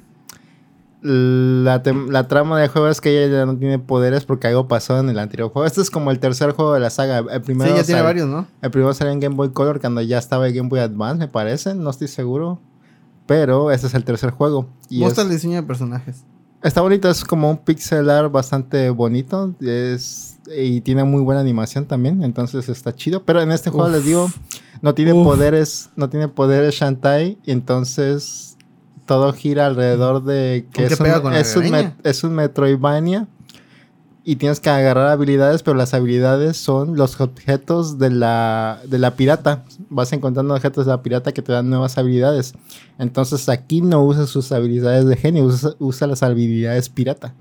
la trama del juego es que ella ya no tiene poderes porque algo pasó en el anterior juego. Este es como el tercer juego de la saga. El primero ya tiene varios, ¿no? El primero salió en Game Boy Color cuando ya estaba en Game Boy Advance, me parece. No estoy seguro. Pero este es el tercer juego. ¿Cómo está el diseño de personajes? Está bonito. Es como un pixel art bastante bonito. Y tiene muy buena animación también, entonces está chido. Pero en este juego les digo, no tiene poderes Shantae, entonces todo gira alrededor de que es un Metroidvania y tienes que agarrar habilidades, pero las habilidades son los objetos de la pirata. Vas encontrando objetos de la pirata que te dan nuevas habilidades. Entonces aquí no usa sus habilidades de genio, usa las habilidades pirata.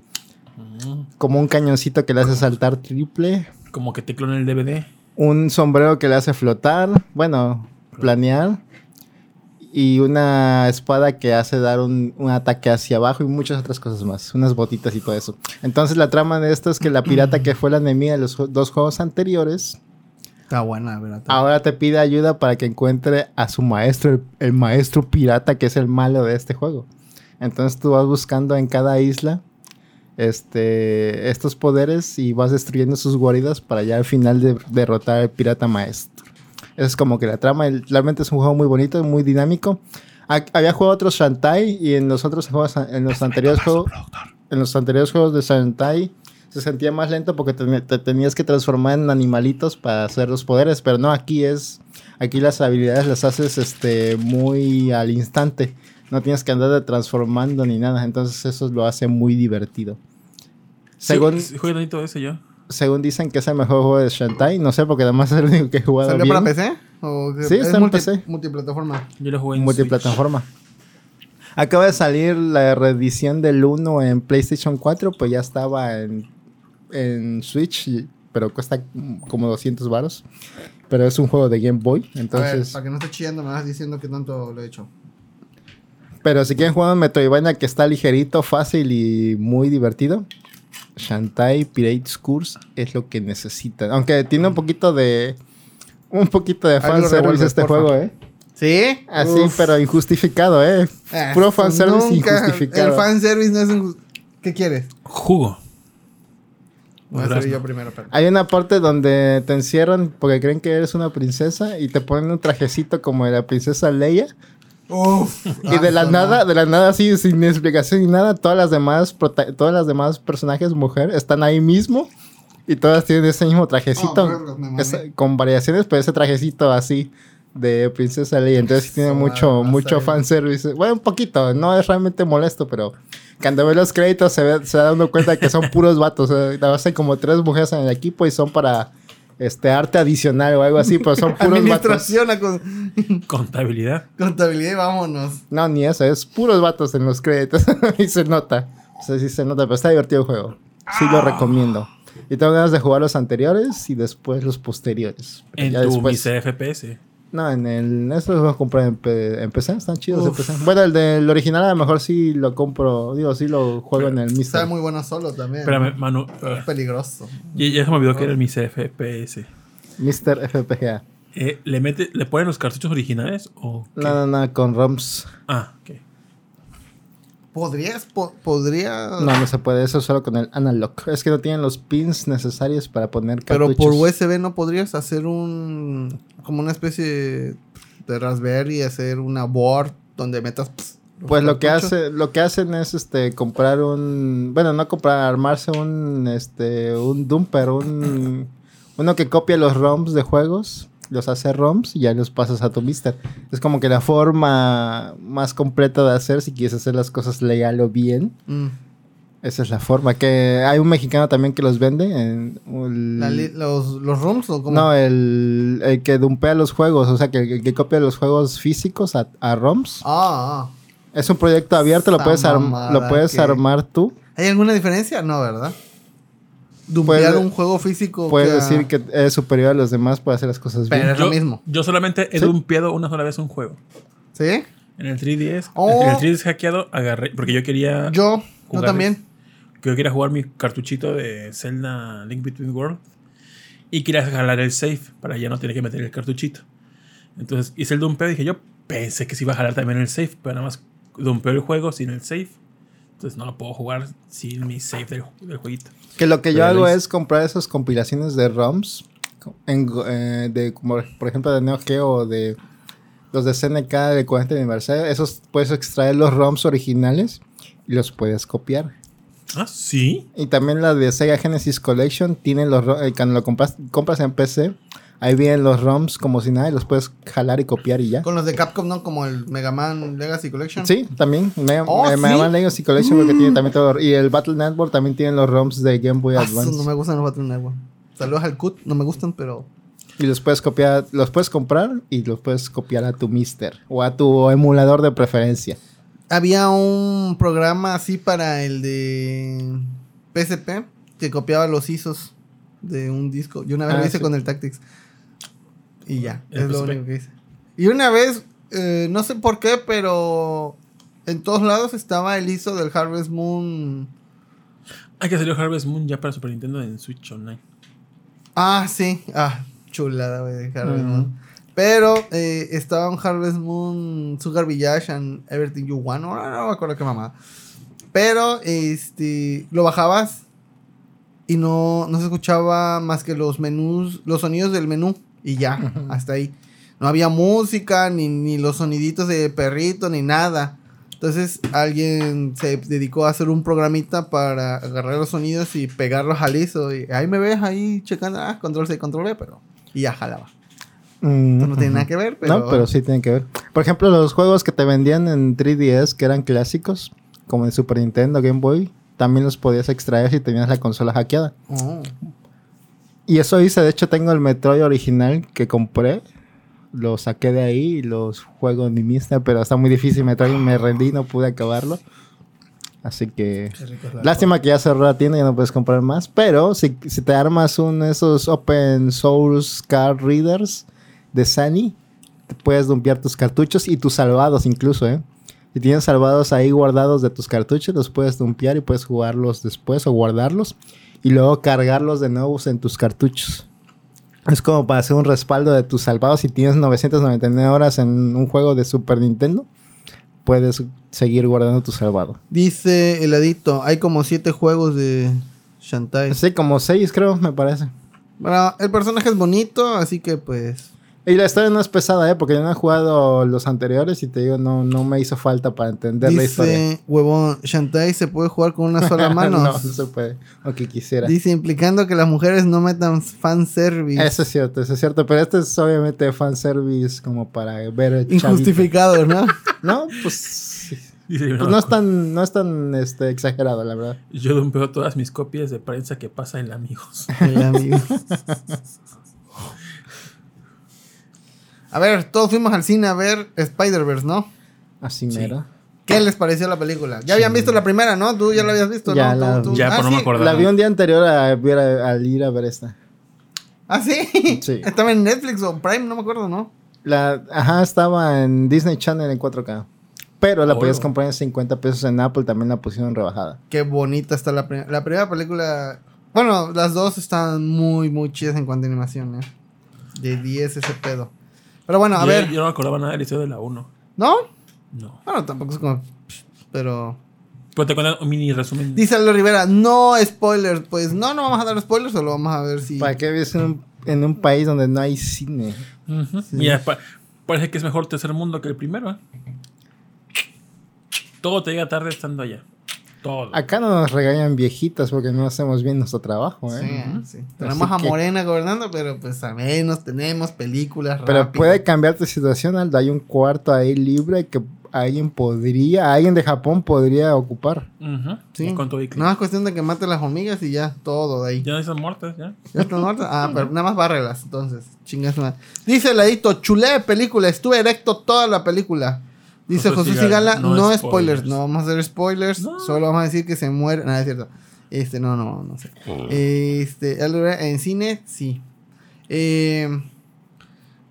Como un cañoncito que le hace saltar triple. Como que te clona el DVD. Un sombrero que le hace flotar. Bueno, planear. Y una espada que hace dar un ataque hacia abajo y muchas otras cosas más. Unas botitas y todo eso. Entonces la trama de esto es que la pirata que fue la enemiga de los dos juegos anteriores... Está buena, ¿verdad? Ahora te pide ayuda para que encuentre a su maestro, el maestro pirata que es el malo de este juego. Entonces tú vas buscando en cada isla estos poderes y vas destruyendo sus guaridas para ya al final derrotar al pirata maestro. Eso es como que la trama. Realmente es un juego muy bonito, muy dinámico. Había jugado otros Shantae y en los otros juegos, en los anteriores juegos de Shantae se sentía más lento porque te tenías que transformar en animalitos para hacer los poderes, pero no, aquí las habilidades las haces muy al instante. No tienes que andar transformando ni nada, entonces eso lo hace muy divertido. Según sí, jugué todo eso yo. Según dicen que es el mejor juego de Shantae. No sé, porque además es el único que he jugado. ¿Salió bien para PC? ¿O sí, está en PC. Multiplataforma. Yo lo jugué en multiplataforma. Switch. Acaba de salir la reedición del 1 en PlayStation 4. Pues ya estaba en Switch, pero cuesta como 200 varos. Pero es un juego de Game Boy. Entonces... A ver, para que no esté chillando, me vas diciendo que tanto lo he hecho. Pero si quieren jugar en Metroidvania, que está ligerito, fácil y muy divertido... Shantae Pirate's Curse es lo que necesitan. Aunque tiene un poquito de fanservice este juego, ¿eh? ¿Sí? Así, pero injustificado, ¿eh? Puro fanservice injustificado. El fanservice no es ¿Qué quieres? Jugo. Voy a hacer yo primero, pero... Hay una parte donde te encierran porque creen que eres una princesa y te ponen un trajecito como de la princesa Leia. Uf, y de la nada así, sin explicación ni nada, todas las demás personajes mujer están ahí mismo y todas tienen ese mismo trajecito, con variaciones, pero ese trajecito así de princesa Leia. Entonces tiene mucho fanservice. Bueno, un poquito, no es realmente molesto, pero cuando ve los créditos se da uno cuenta que son puros vatos. Hay como 3 mujeres en el equipo y son para... arte adicional o algo así, pero son puros administración vatos. Contabilidad, vámonos. No, ni eso, es puros vatos en los créditos. Y se nota. O sea, sí se nota, pero está divertido el juego. Sí lo recomiendo. Y tengo ganas de jugar los anteriores y después los posteriores. Pero ¿en tu miser FPS? No, estos los voy a comprar en PC. Están chidos en PC. Bueno, el del original a lo mejor sí lo compro. Digo, sí lo juego, pero en el mister. Está muy bueno solo también. Espérame, Manu. Es peligroso. Ya se me olvidó que era el mister FPS. Mister FPGA. ¿Le ponen los cartuchos originales o qué? No, con ROMs. Ah, ok. ¿Podría...? No se puede. Eso solo con el analog. Es que no tienen los pins necesarios para poner cartuchos. Pero por USB no podrías hacer como una especie de Raspberry, hacer una board donde metas... Pues lo que hacen es comprar un... Bueno, no comprar, armarse un dumper, uno que copia los ROMs de juegos... Los hace ROMs y ya los pasas a tu mister. Es como que la forma más completa de hacer, si quieres hacer las cosas legal o bien. Esa es la forma. Que hay un mexicano también que los vende. ¿Los ROMs o cómo? No, el que dumpea los juegos. O sea, que copia los juegos físicos a ROMs. Ah. Es un proyecto abierto. Lo puedes armar tú. ¿Hay alguna diferencia? No, ¿verdad? Dumpear un juego físico. Puedes decir que es superior a los demás para hacer las cosas bien. Pero es lo mismo. Yo solamente he dumpeado una sola vez un juego. ¿Sí? En el 3DS. En el 3DS hackeado agarré. Porque yo quería. Yo también. Yo quería jugar mi cartuchito de Zelda Link Between Worlds. Y quería jalar el save para ya no tener que meter el cartuchito. Entonces hice el dumpeo y dije, yo pensé que se iba a jalar también el save. Pero nada más dumpeo el juego sin el save. Entonces no lo puedo jugar sin mi save del jueguito. Que lo que yo hago es comprar esas compilaciones de ROMs. Como por ejemplo de Neo Geo o de los de SNK del 40 aniversario. Esos puedes extraer los ROMs originales y los puedes copiar. Ah, sí. Y también la de Sega Genesis Collection tiene los ROMs. Cuando lo compras en PC, ahí vienen los ROMs como si nada y los puedes jalar y copiar y ya. Con los de Capcom, ¿no? Como el Mega Man Legacy Collection. Sí, también. Mega Man Legacy Collection porque tiene también todo. Y el Battle Network también tiene los ROMs de Game Boy Advance. No me gustan los Battle Network. Saludos al CUT, no me gustan, pero... Y los puedes copiar, los puedes comprar y los puedes copiar a tu mister o a tu emulador de preferencia. Había un programa así para el de PSP que copiaba los ISOs de un disco. Yo una vez lo hice con el Tactics. Y ya, es lo único que hice. Y una vez, no sé por qué, pero en todos lados estaba el ISO del Harvest Moon. Ah, que salió Harvest Moon ya para Super Nintendo en Switch Online. Ah, sí. Ah, chulada, güey, Harvest Moon. Pero estaba un Harvest Moon, Sugar Village and Everything You Want. No me acuerdo qué mamá. Pero lo bajabas y no se escuchaba más que los menús, los sonidos del menú. Y ya, hasta ahí. No había música, ni los soniditos de perrito, ni nada. Entonces alguien se dedicó a hacer un programita para agarrar los sonidos y pegarlos al ISO. Y ahí me ves ahí checando, control C, control B, pero... Y ya jalaba. Esto no tiene nada que ver, pero... No, pero sí tiene que ver. Por ejemplo, los juegos que te vendían en 3DS, que eran clásicos, como en Super Nintendo, Game Boy, también los podías extraer si tenías la consola hackeada. Oh. Y eso hice. De hecho, tengo el Metroid original que compré. Lo saqué de ahí y los juego en mi Mista, pero está muy difícil. Metroid, me rendí, no pude acabarlo. Así que... Lástima que ya cerró la tienda y no puedes comprar más. Pero si te armas esos Open Source Card Readers de Sunny, te puedes dumpear tus cartuchos y tus salvados incluso, ¿eh? Si tienes salvados ahí guardados de tus cartuchos, los puedes dumpear y puedes jugarlos después o guardarlos y luego cargarlos de nuevo en tus cartuchos. Es como para hacer un respaldo de tus salvados. Si tienes 999 horas en un juego de Super Nintendo, puedes seguir guardando tu salvado. Dice el adicto, hay como 7 juegos de Shantae. Sí, como 6 creo, me parece. Bueno, el personaje es bonito, así que pues... Y la historia no es pesada, porque yo no he jugado los anteriores y te digo, no me hizo falta para entender la historia. Dice, huevón, Shantae se puede jugar con una sola mano. No, no se puede, aunque quisiera. Dice, implicando que las mujeres no metan fanservice. Eso es cierto, pero este es obviamente fanservice como para ver el chavito. Injustificado, ¿no? No, pues no es tan exagerado, la verdad. Yo dumpeo todas mis copias de prensa que pasa en Amigos. En Amigos. A ver, todos fuimos al cine a ver Spider-Verse, ¿no? Así mero. ¿Qué les pareció la película? Ya habían visto la primera, ¿no? Tú ya la habías visto, ya, ¿no? ¿Tú? Ya, pero no me acordaba. La vi un día anterior al ir a ver esta. ¿Ah, sí? Sí. Estaba en Netflix o Prime, no me acuerdo, ¿no? Estaba en Disney Channel en 4K. Pero la podías comprar en 50 pesos en Apple, también la pusieron rebajada. Qué bonita está la primera película. Bueno, las dos están muy, muy chidas en cuanto a animación, ¿eh? De 10 ese pedo. Pero bueno, a ver. Yo no me acordaba nada del episodio de la 1. ¿No? No. Bueno, tampoco es como... Pero... Pues te cuento un mini resumen. Dice Aldo Rivera, no spoilers. Pues no vamos a dar spoilers o lo vamos a ver si... ¿Para qué ves en un país donde no hay cine? Uh-huh. Sí. Mira, parece que es mejor tercer mundo que el primero, ¿eh? Todo te llega tarde estando allá. Todo. Acá no nos regañan viejitas porque no hacemos bien nuestro trabajo, ¿eh? Sí, sí. Tenemos a Morena gobernando, pero pues a menos tenemos películas pero rápidas. Puede cambiar tu situación, Aldo. Hay un cuarto ahí libre que alguien de Japón podría ocupar. Uh-huh. Sí. No es cuestión de que mate las hormigas y ya, todo de ahí. Ya no están muertas, ya. Ya están muertas. Ah, pero nada más bárrelas, entonces. Chingas más. Dice el adicto, chulé de película, estuve erecto toda la película. Dice José Sigala, no spoilers. No vamos a hacer spoilers, no. Solo vamos a decir que se muere. Nada, es cierto. No sé. En cine, sí.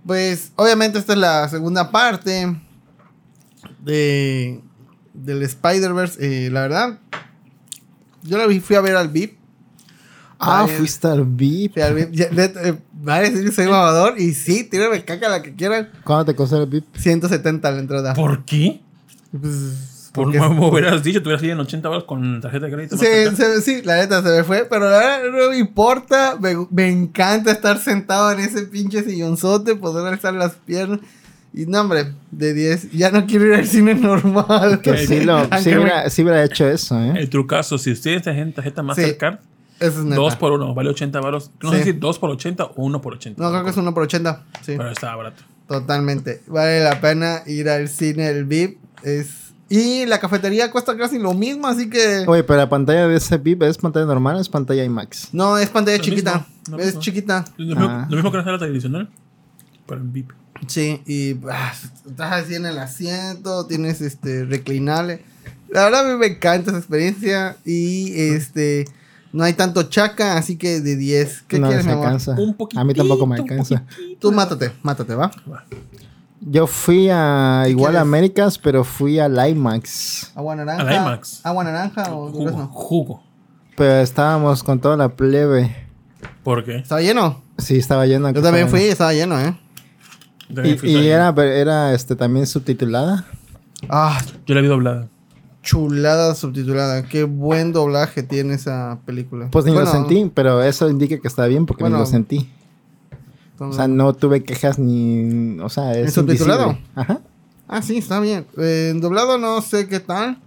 Pues, obviamente esta es la segunda parte del Spider-Verse. La verdad, yo fui a ver al VIP. Fuiste al VIP. Vale, sí, soy babador. Y sí, tírame caca la que quieran. ¿Cuánto te costó el VIP? 170 la entrada. ¿Por qué? Pues, me hubieras dicho, te hubieras ido en $80 con tarjeta de crédito. Sí, la neta se me fue. Pero la verdad no me importa. Me encanta estar sentado en ese pinche sillonzote, poder alzar las piernas. Y no, hombre, de 10. Ya no quiero ir al cine normal. Que sí hubiera hecho eso, ¿eh? El trucazo, si ustedes tienen tarjeta Mastercard. Eso es neta. 2x1, vale $80. No sé si 2x80 o 1x80. No, creo que es 1x80, sí. Pero está barato. Totalmente. Vale la pena ir al cine, el VIP. Y la cafetería cuesta casi lo mismo, así que... Oye, pero la pantalla de ese VIP, ¿es pantalla normal o es pantalla IMAX? No, es pantalla chiquita. Es chiquita. Lo mismo que la sala tradicional, pero en VIP. Sí, y estás así en el asiento, tienes reclinable. La verdad a mí me encanta esa experiencia y No hay tanto chaca, así que de 10. ¿Qué quieres, me alcanza? Un poquito. A mí tampoco me alcanza. Tú mátate, ¿va? Yo fui a igual a Américas, pero fui al IMAX. ¿Agua naranja? ¿Al IMAX? ¿Agua naranja o durazno? Jugo. Pero estábamos con toda la plebe. ¿Por qué? ¿Estaba lleno? Sí, estaba lleno. Yo también fui y estaba lleno, ¿eh? Y era también subtitulada. Ah, yo la vi doblada. Chulada subtitulada. Qué buen doblaje tiene esa película. Pues ni lo sentí, pero eso indica que está bien porque ni lo sentí. O sea, no tuve quejas ni... O sea, es subtitulado. Ajá. Ah, sí, está bien. En doblado no sé qué tal.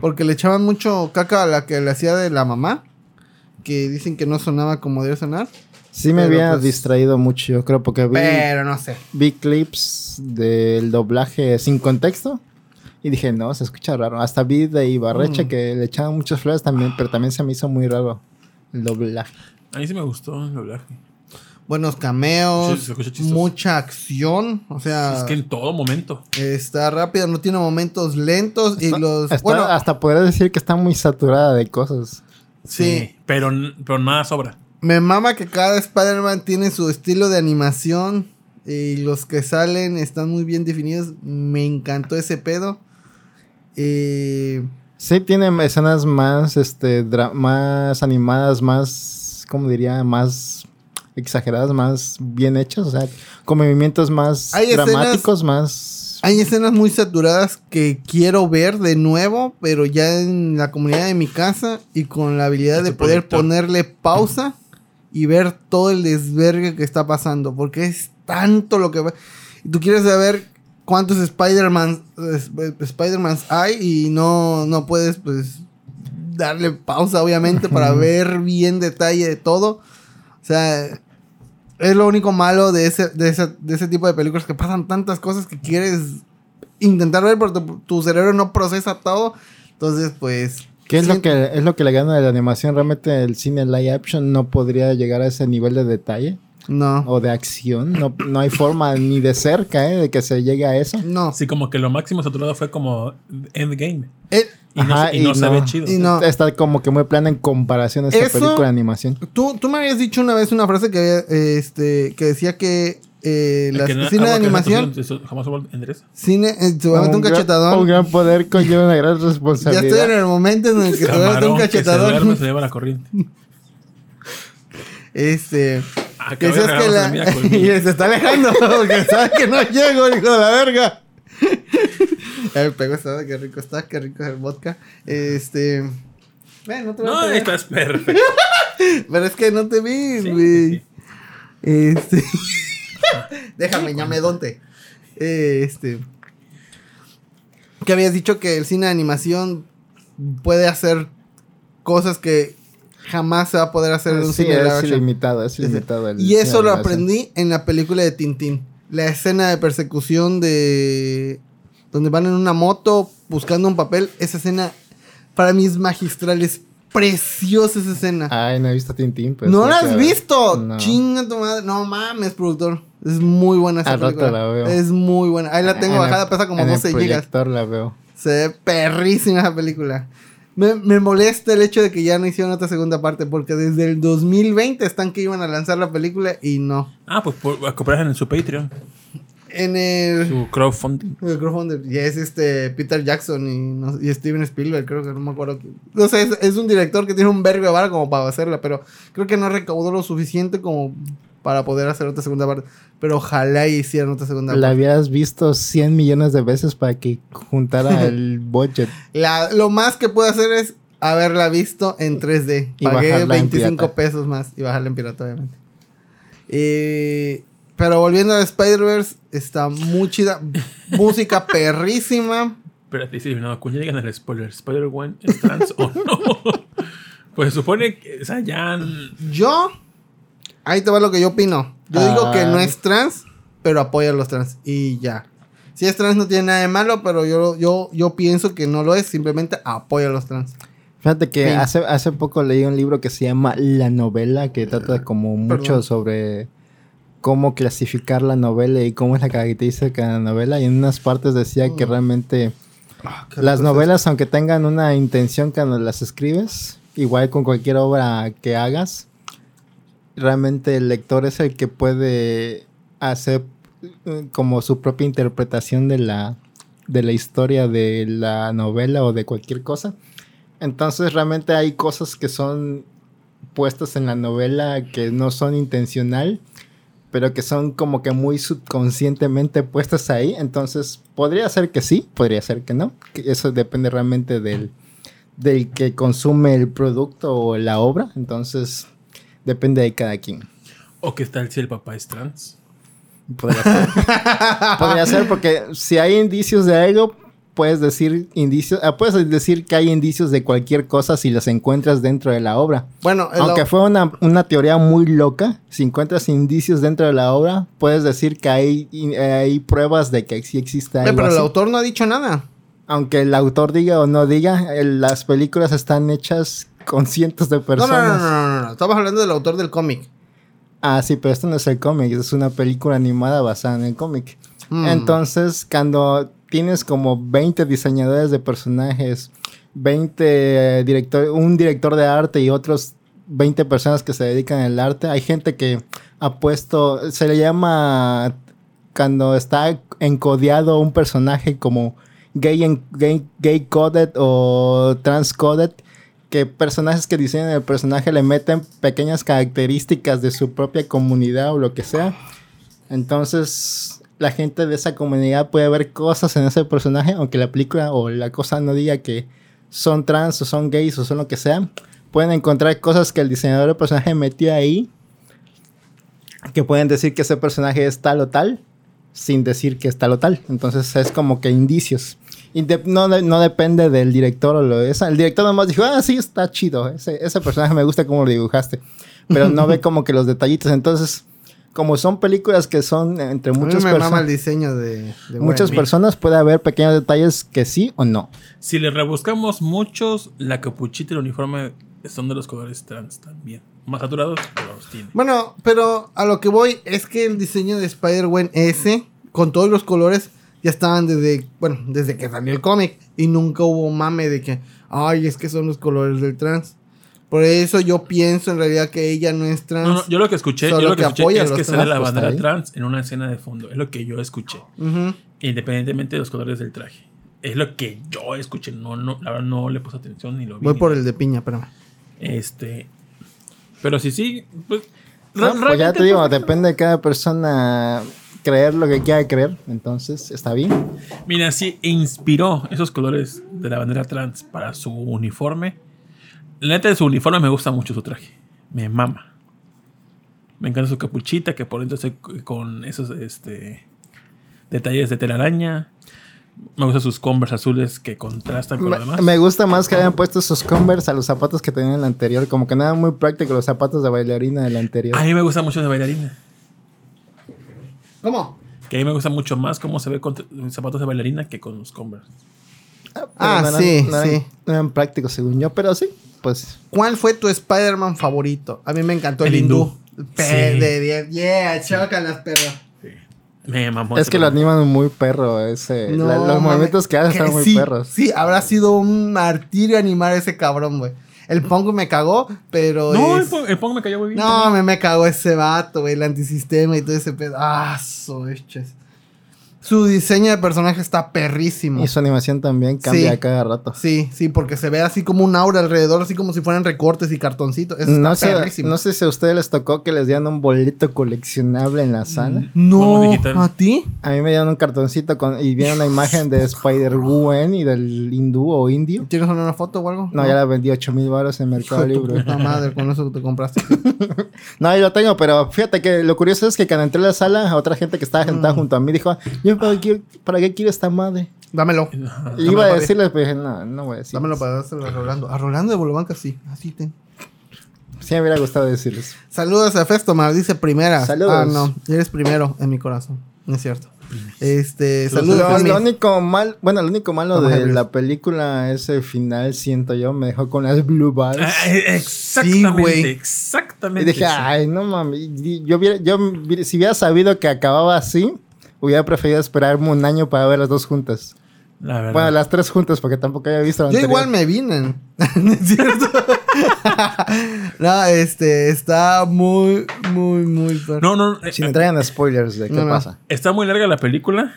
Porque le echaban mucho caca a la que le hacía de la mamá. Que dicen que no sonaba como debe sonar. Sí me había distraído mucho, yo creo, porque vi... Pero no sé. Vi clips del doblaje sin contexto. Y dije, no, se escucha raro. Hasta vi de Ibarreche que le echaban muchos flores también. Pero también se me hizo muy raro el doblaje. A mí sí me gustó el doblaje. Buenos cameos, mucha acción, o sea... Es que en todo momento. Está rápida, no tiene momentos lentos y los... hasta podría decir que está muy saturada de cosas. Sí. Pero nada sobra. Me mama que cada Spider-Man tiene su estilo de animación y los que salen están muy bien definidos. Me encantó ese pedo. Sí, tiene escenas más, más animadas, más... ¿Cómo diría? Más... exageradas, más bien hechas, o sea, con movimientos más dramáticos, más... Hay escenas muy saturadas que quiero ver de nuevo, pero ya en la comunidad de mi casa y con la habilidad de poder ponerle pausa y ver todo el desvergue que está pasando, porque es tanto lo que... Tú quieres saber cuántos Spider-Mans hay y no puedes, pues, darle pausa, obviamente, para ver bien detalle de todo. O sea... Es lo único malo de ese tipo de películas, que pasan tantas cosas que quieres intentar ver, pero tu cerebro no procesa todo. Entonces, pues... ¿Qué es lo que le gana de la animación? Realmente el cine live action no podría llegar a ese nivel de detalle. No. O de acción. No hay forma ni de cerca, de que se llegue a eso. No. Sí, como que lo máximo saturado fue como Endgame. Y no se ve chido. Y no. Está como que muy plana en comparación a esta película de animación. Tú me habías dicho una vez una frase que decía que la cine de animación... Jamás hubo endereza. Seguramente un cachetador. Un gran poder conlleva una gran responsabilidad. Ya estoy en el momento en el que te das un cachetador. Que se duerme, se lleva la corriente. Que es que y se está alejando porque sabe que no llego, hijo de la verga. Me pegó esta, qué rico es el vodka. Ven, no te voy a pegar. Estás perfecto. Pero es que no te vi, güey. Sí. Déjame, ya me donte. Que habías dicho que el cine de animación puede hacer cosas que jamás se va a poder hacer en un cine de action. Es ilimitado. Y eso lo aprendí en la película de Tintín. La escena de persecución de... donde van en una moto buscando un papel. Esa escena, para mí, es magistral. Es preciosa esa escena. Ay, no he visto Tintín. Pues, ¿No la has visto? No. Chinga tu madre. No mames, productor. Es muy buena esa película. La veo. Es muy buena. Ahí la tengo bajada. Pesa como 12 gigas. La veo. Se ve perrísima esa película. Me molesta el hecho de que ya no hicieron otra segunda parte, porque desde el 2020 están que iban a lanzar la película y no. Ah, pues compraron en su Patreon. Su crowdfunding. El crowdfunding. Y es Peter Jackson y Steven Spielberg, creo que no me acuerdo. No sé, es un director que tiene un vergo de vara como para hacerla, pero creo que no recaudó lo suficiente como para poder hacer otra segunda parte. Pero ojalá hicieran otra segunda parte. La habías visto 100 millones de veces para que juntara el budget. Lo más que puedo hacer es haberla visto en 3D. Y pagué 25 pesos más y bajarla en pirata, obviamente. Pero volviendo a Spider-Verse, está muy chida. Música perrísima. Pero te dice, no, cuando llegan al spoiler, ¿Spider-Gwen es trans o no? Pues se supone que, o sea, ya... Yo, ahí te va lo que yo opino. Yo digo que no es trans, pero apoya a los trans. Y ya. Si es trans no tiene nada de malo, pero yo pienso que no lo es. Simplemente apoya a los trans. Fíjate que hace poco leí un libro que se llama La novela, que trata como mucho sobre... cómo clasificar la novela y cómo es la característica de la novela. Y en unas partes decía que realmente las novelas, aunque tengan una intención cuando las escribes, igual con cualquier obra que hagas, realmente el lector es el que puede hacer como su propia interpretación de la historia de la novela o de cualquier cosa. Entonces realmente hay cosas que son puestas en la novela que no son intencional, pero que son como que muy subconscientemente puestas ahí. Entonces podría ser que sí, podría ser que no. Eso depende realmente del que consume el producto o la obra. Entonces depende de cada quien. ¿O qué tal si el papá es trans? Podría ser. Podría ser, porque si hay indicios de algo, puedes decir que hay indicios de cualquier cosa si los encuentras dentro de la obra. Bueno, aunque fue una teoría muy loca, si encuentras indicios dentro de la obra, puedes decir que hay pruebas de que sí existe algo. Pero el autor no ha dicho nada. Aunque el autor diga o no diga, las películas están hechas con cientos de personas. No. Estamos hablando del autor del cómic. Ah, sí, pero esto no es el cómic, es una película animada basada en el cómic. Entonces, cuando tienes como 20 diseñadores de personajes, 20 directores, un director de arte y otros 20 personas que se dedican al arte, hay gente que ha puesto, se le llama cuando está encodeado un personaje como gay coded o trans coded, que personajes que diseñan el personaje le meten pequeñas características de su propia comunidad o lo que sea. Entonces la gente de esa comunidad puede ver cosas en ese personaje, aunque la película o la cosa no diga que son trans o son gays o son lo que sea. Pueden encontrar cosas que el diseñador del personaje metió ahí, que pueden decir que ese personaje es tal o tal, sin decir que es tal o tal. Entonces es como que indicios. No depende del director o lo de eso. El director nomás dijo, sí, está chido. Ese personaje me gusta cómo lo dibujaste. Pero no ve como que los detallitos. Entonces, como son películas que son entre muchas personas... A mí me mama el diseño de muchas personas, puede haber pequeños detalles que sí o no. Si le rebuscamos muchos, la capuchita y el uniforme son de los colores trans también. Más saturados, pero los tiene. Bueno, pero a lo que voy es que el diseño de Spider-Man ese, con todos los colores... Ya estaban desde que salió el cómic. Y nunca hubo mame de que, ay, es que son los colores del trans. Por eso yo pienso en realidad que ella no es trans. No, yo lo que escuché es que sale la bandera trans en una escena de fondo. Es lo que yo escuché. Uh-huh. Independientemente de los colores del traje. Es lo que yo escuché. No, la verdad no le puse atención ni lo vi. Voy por el de piña, espérame. Pero sí, pues... pues ya te digo, depende de cada persona... creer lo que quiera creer, entonces está bien. Mira, sí, inspiró esos colores de la bandera trans para su uniforme. La neta de su uniforme me gusta mucho su traje, me mama. Me encanta su capuchita que por dentro está con esos detalles de telaraña. Me gustan sus Converse azules que contrastan con lo demás. Me gusta más que hayan puesto sus Converse a los zapatos que tenían en la anterior, como que no eran muy prácticos los zapatos de bailarina de la anterior. A mí me gusta mucho de bailarina. ¿Cómo? Que a mí me gusta mucho más cómo se ve con zapatos de bailarina que con los Converse. No eran prácticos según yo, pero sí, pues. ¿Cuál fue tu Spider-Man favorito? A mí me encantó el hindú. Chócalas, perro. Sí. Me mamó. Es que lo animan muy perro ese. No, los movimientos que hacen están muy perros. Sí, habrá sido un martirio animar a ese cabrón, güey. El Pongo me cagó, pero... No, el Pongo me cayó muy bien. No, me cagó ese vato, güey. El antisistema y todo ese pedo. Su diseño de personaje está perrísimo. Y su animación también cambia a cada rato. Sí, porque se ve así como un aura alrededor, así como si fueran recortes y cartoncitos. Eso está perrísimo. No sé si a ustedes les tocó que les dieran un boleto coleccionable en la sala. No, ¿a ti? A mí me dieron un cartoncito y vieron la imagen de Spider-Gwen y del hindú o indio. ¿Tienes una foto o algo? No, ya la vendí $8,000 en Mercado Libre. Puta madre, con eso te compraste. No, ahí lo tengo, pero fíjate que lo curioso es que cuando entré a la sala, otra gente que estaba sentada junto a mí dijo... ¿Para qué quiero esta madre? Dámelo. Iba a decirle, pero dije, no voy a decir. Dámelo para dárselo a Rolando. A Rolando de Bolobanca, sí. Así ten. Sí, me hubiera gustado decirles. Saludos a Festomar, dice primera. Saludos. Ah, no. Eres primero en mi corazón. No es cierto. Saludos. Lo único malo de la película es el final, siento yo. Me dejó con las blue balls. Exactamente. Y dije, ay, no mami. Si hubiera sabido que acababa así... Hubiera preferido esperarme un año para ver las dos juntas. La verdad. Bueno, las tres juntas, porque tampoco había visto la anterior. Yo igual me vine. ¿No es cierto? No, está muy, muy, muy... No. Si me traigan spoilers de qué pasa. Está muy larga la película.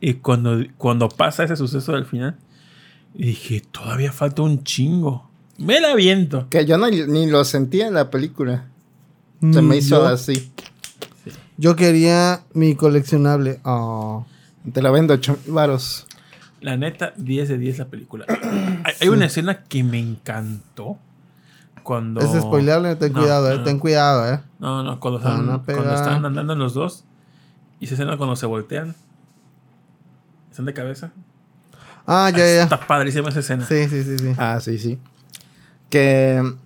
Y cuando pasa ese suceso del final, dije, todavía falta un chingo. Me la aviento. Que yo no, ni lo sentía en la película. Se me hizo así. Sí. Yo quería mi coleccionable. Oh. Te la vendo, varos. La neta, 10 de 10 la película. Hay una escena que me encantó. Cuando... Es spoileable, ten cuidado. No, cuando están andando los dos y se escena cuando se voltean. Están de cabeza. Ah, ya. Está padrísima esa escena. Sí. Ah, sí. Que...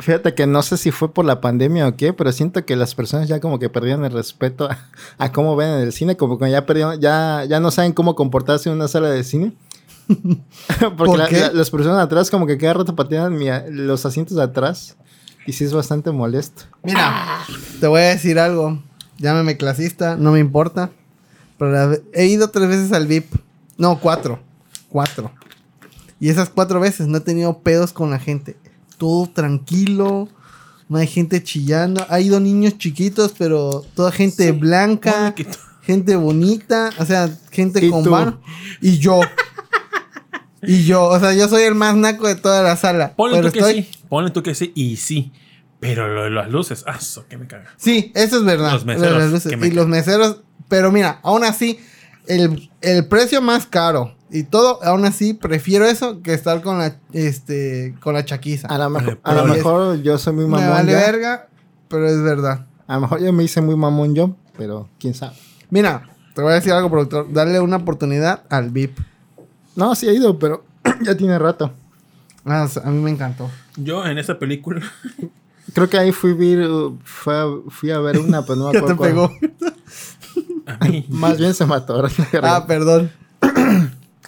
Fíjate que no sé si fue por la pandemia o qué, pero siento que las personas ya como que perdieron el respeto a cómo ven en el cine, como que ya perdieron, ya no saben cómo comportarse en una sala de cine. Porque las personas atrás como que cada rato patean los asientos de atrás y sí es bastante molesto. Mira, te voy a decir algo, llámame clasista, no me importa, pero he ido 3 veces al VIP, no, 4. Y esas 4 veces no he tenido pedos con la gente. Todo tranquilo, no hay gente chillando. Ha ido niños chiquitos, pero toda gente blanca, gente bonita, o sea, gente con bar. Y yo, o sea, yo soy el más naco de toda la sala. Ponle tú que sí, y sí. Pero lo de las luces, eso que me caga. Sí, eso es verdad. Los meseros. Las luces. Los meseros, pero mira, aún así, el precio más caro. Y todo, aún así, prefiero eso que estar con la chaquiza. A lo mejor yo soy muy mamón. Me vale verga, pero es verdad. A lo mejor yo me hice muy mamón yo, pero quién sabe. Mira, te voy a decir algo, productor. Darle una oportunidad al VIP. No, sí he ido, pero ya tiene rato. A mí me encantó. Yo en esa película... Creo que ahí fui a ver una, pero no me acuerdo. ¿Qué te pegó? A mí. Más bien se mató. Ah, perdón.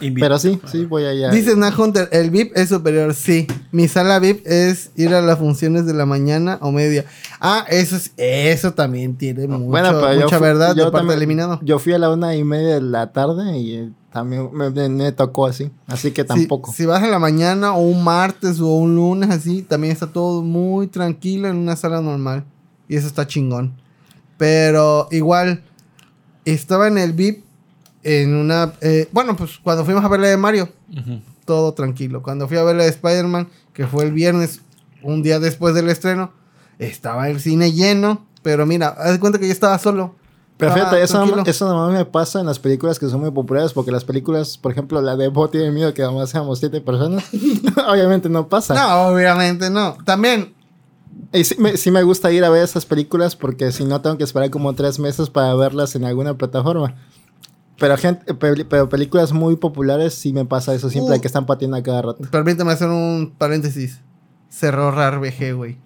Invito, pero sí, voy allá. Dice Nat Hunter, el VIP es superior. Sí, mi sala VIP es ir a las funciones de la mañana o media. Ah, eso también tiene mucha verdad de parte eliminado. Yo fui a la 1:30 de la tarde y también me tocó así. Así que tampoco. Si vas a la mañana o un martes o un lunes así, también está todo muy tranquilo en una sala normal. Y eso está chingón. Pero igual, estaba en el VIP. En una... pues cuando fuimos a ver la de Mario, todo tranquilo. Cuando fui a ver la de Spider-Man, que fue el viernes, un día después del estreno, estaba el cine lleno. Pero mira, haz de cuenta que yo estaba solo. Pero fíjate, eso nomás me pasa en las películas que son muy populares, porque las películas, por ejemplo, la de Bo tiene miedo que nomás seamos 7 personas. Obviamente no pasa. No, obviamente no. También... Y sí me gusta ir a ver esas películas, porque si no tengo que esperar como 3 meses para verlas en alguna plataforma. Pero películas muy populares sí me pasa eso siempre, que están pateando a cada rato. Permíteme hacer un paréntesis. Cerró RBG, güey.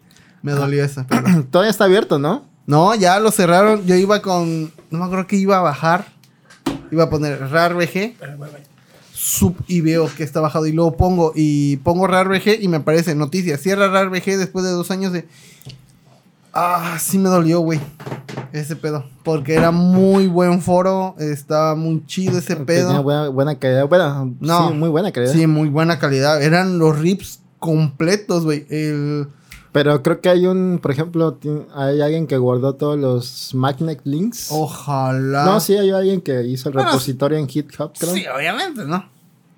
Me dolió esa. Pero... Todavía está abierto, ¿no? No, ya lo cerraron. Yo iba con... No me acuerdo que iba a bajar. Iba a poner RBG. Sub y veo que está bajado. Y luego pongo RBG y me aparece noticia. Cierra RBG después de 2 años de... Ah, sí me dolió, güey. Ese pedo. Porque era muy buen foro. Estaba muy chido ese pedo. Tenía buena calidad. Bueno, no, sí, muy buena calidad. Sí, muy buena calidad. Eran los rips completos, güey. Pero creo que hay por ejemplo, hay alguien que guardó todos los magnet links. Ojalá. No, sí, hay alguien que hizo el repositorio en GitHub, creo. Sí, obviamente, ¿no?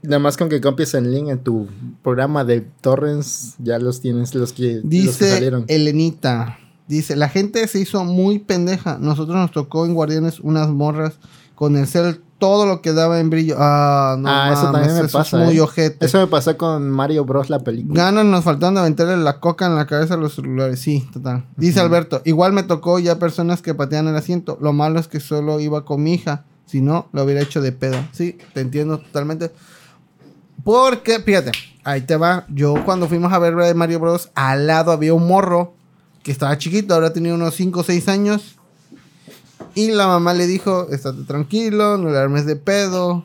Nada más con que copies el link en tu programa de torrents, ya los tienes, los que salieron. Dice Lenita... Dice, la gente se hizo muy pendeja. Nosotros nos tocó en Guardianes unas morras con el cel todo lo que daba en brillo. Ah, no. Ah, eso también me pasa. Es muy ojete. Eso me pasó con Mario Bros. La película. Ganan, nos faltando aventarle la coca en la cabeza a los celulares. Sí, total. Dice Alberto, igual me tocó ya personas que patean el asiento. Lo malo es que solo iba con mi hija. Si no, lo hubiera hecho de pedo. Sí, te entiendo totalmente. Porque, fíjate, ahí te va. Yo cuando fuimos a ver Mario Bros. Al lado había un morro que estaba chiquito, ahora tenía unos 5 o 6 años. Y la mamá le dijo, estate tranquilo, no le armes de pedo.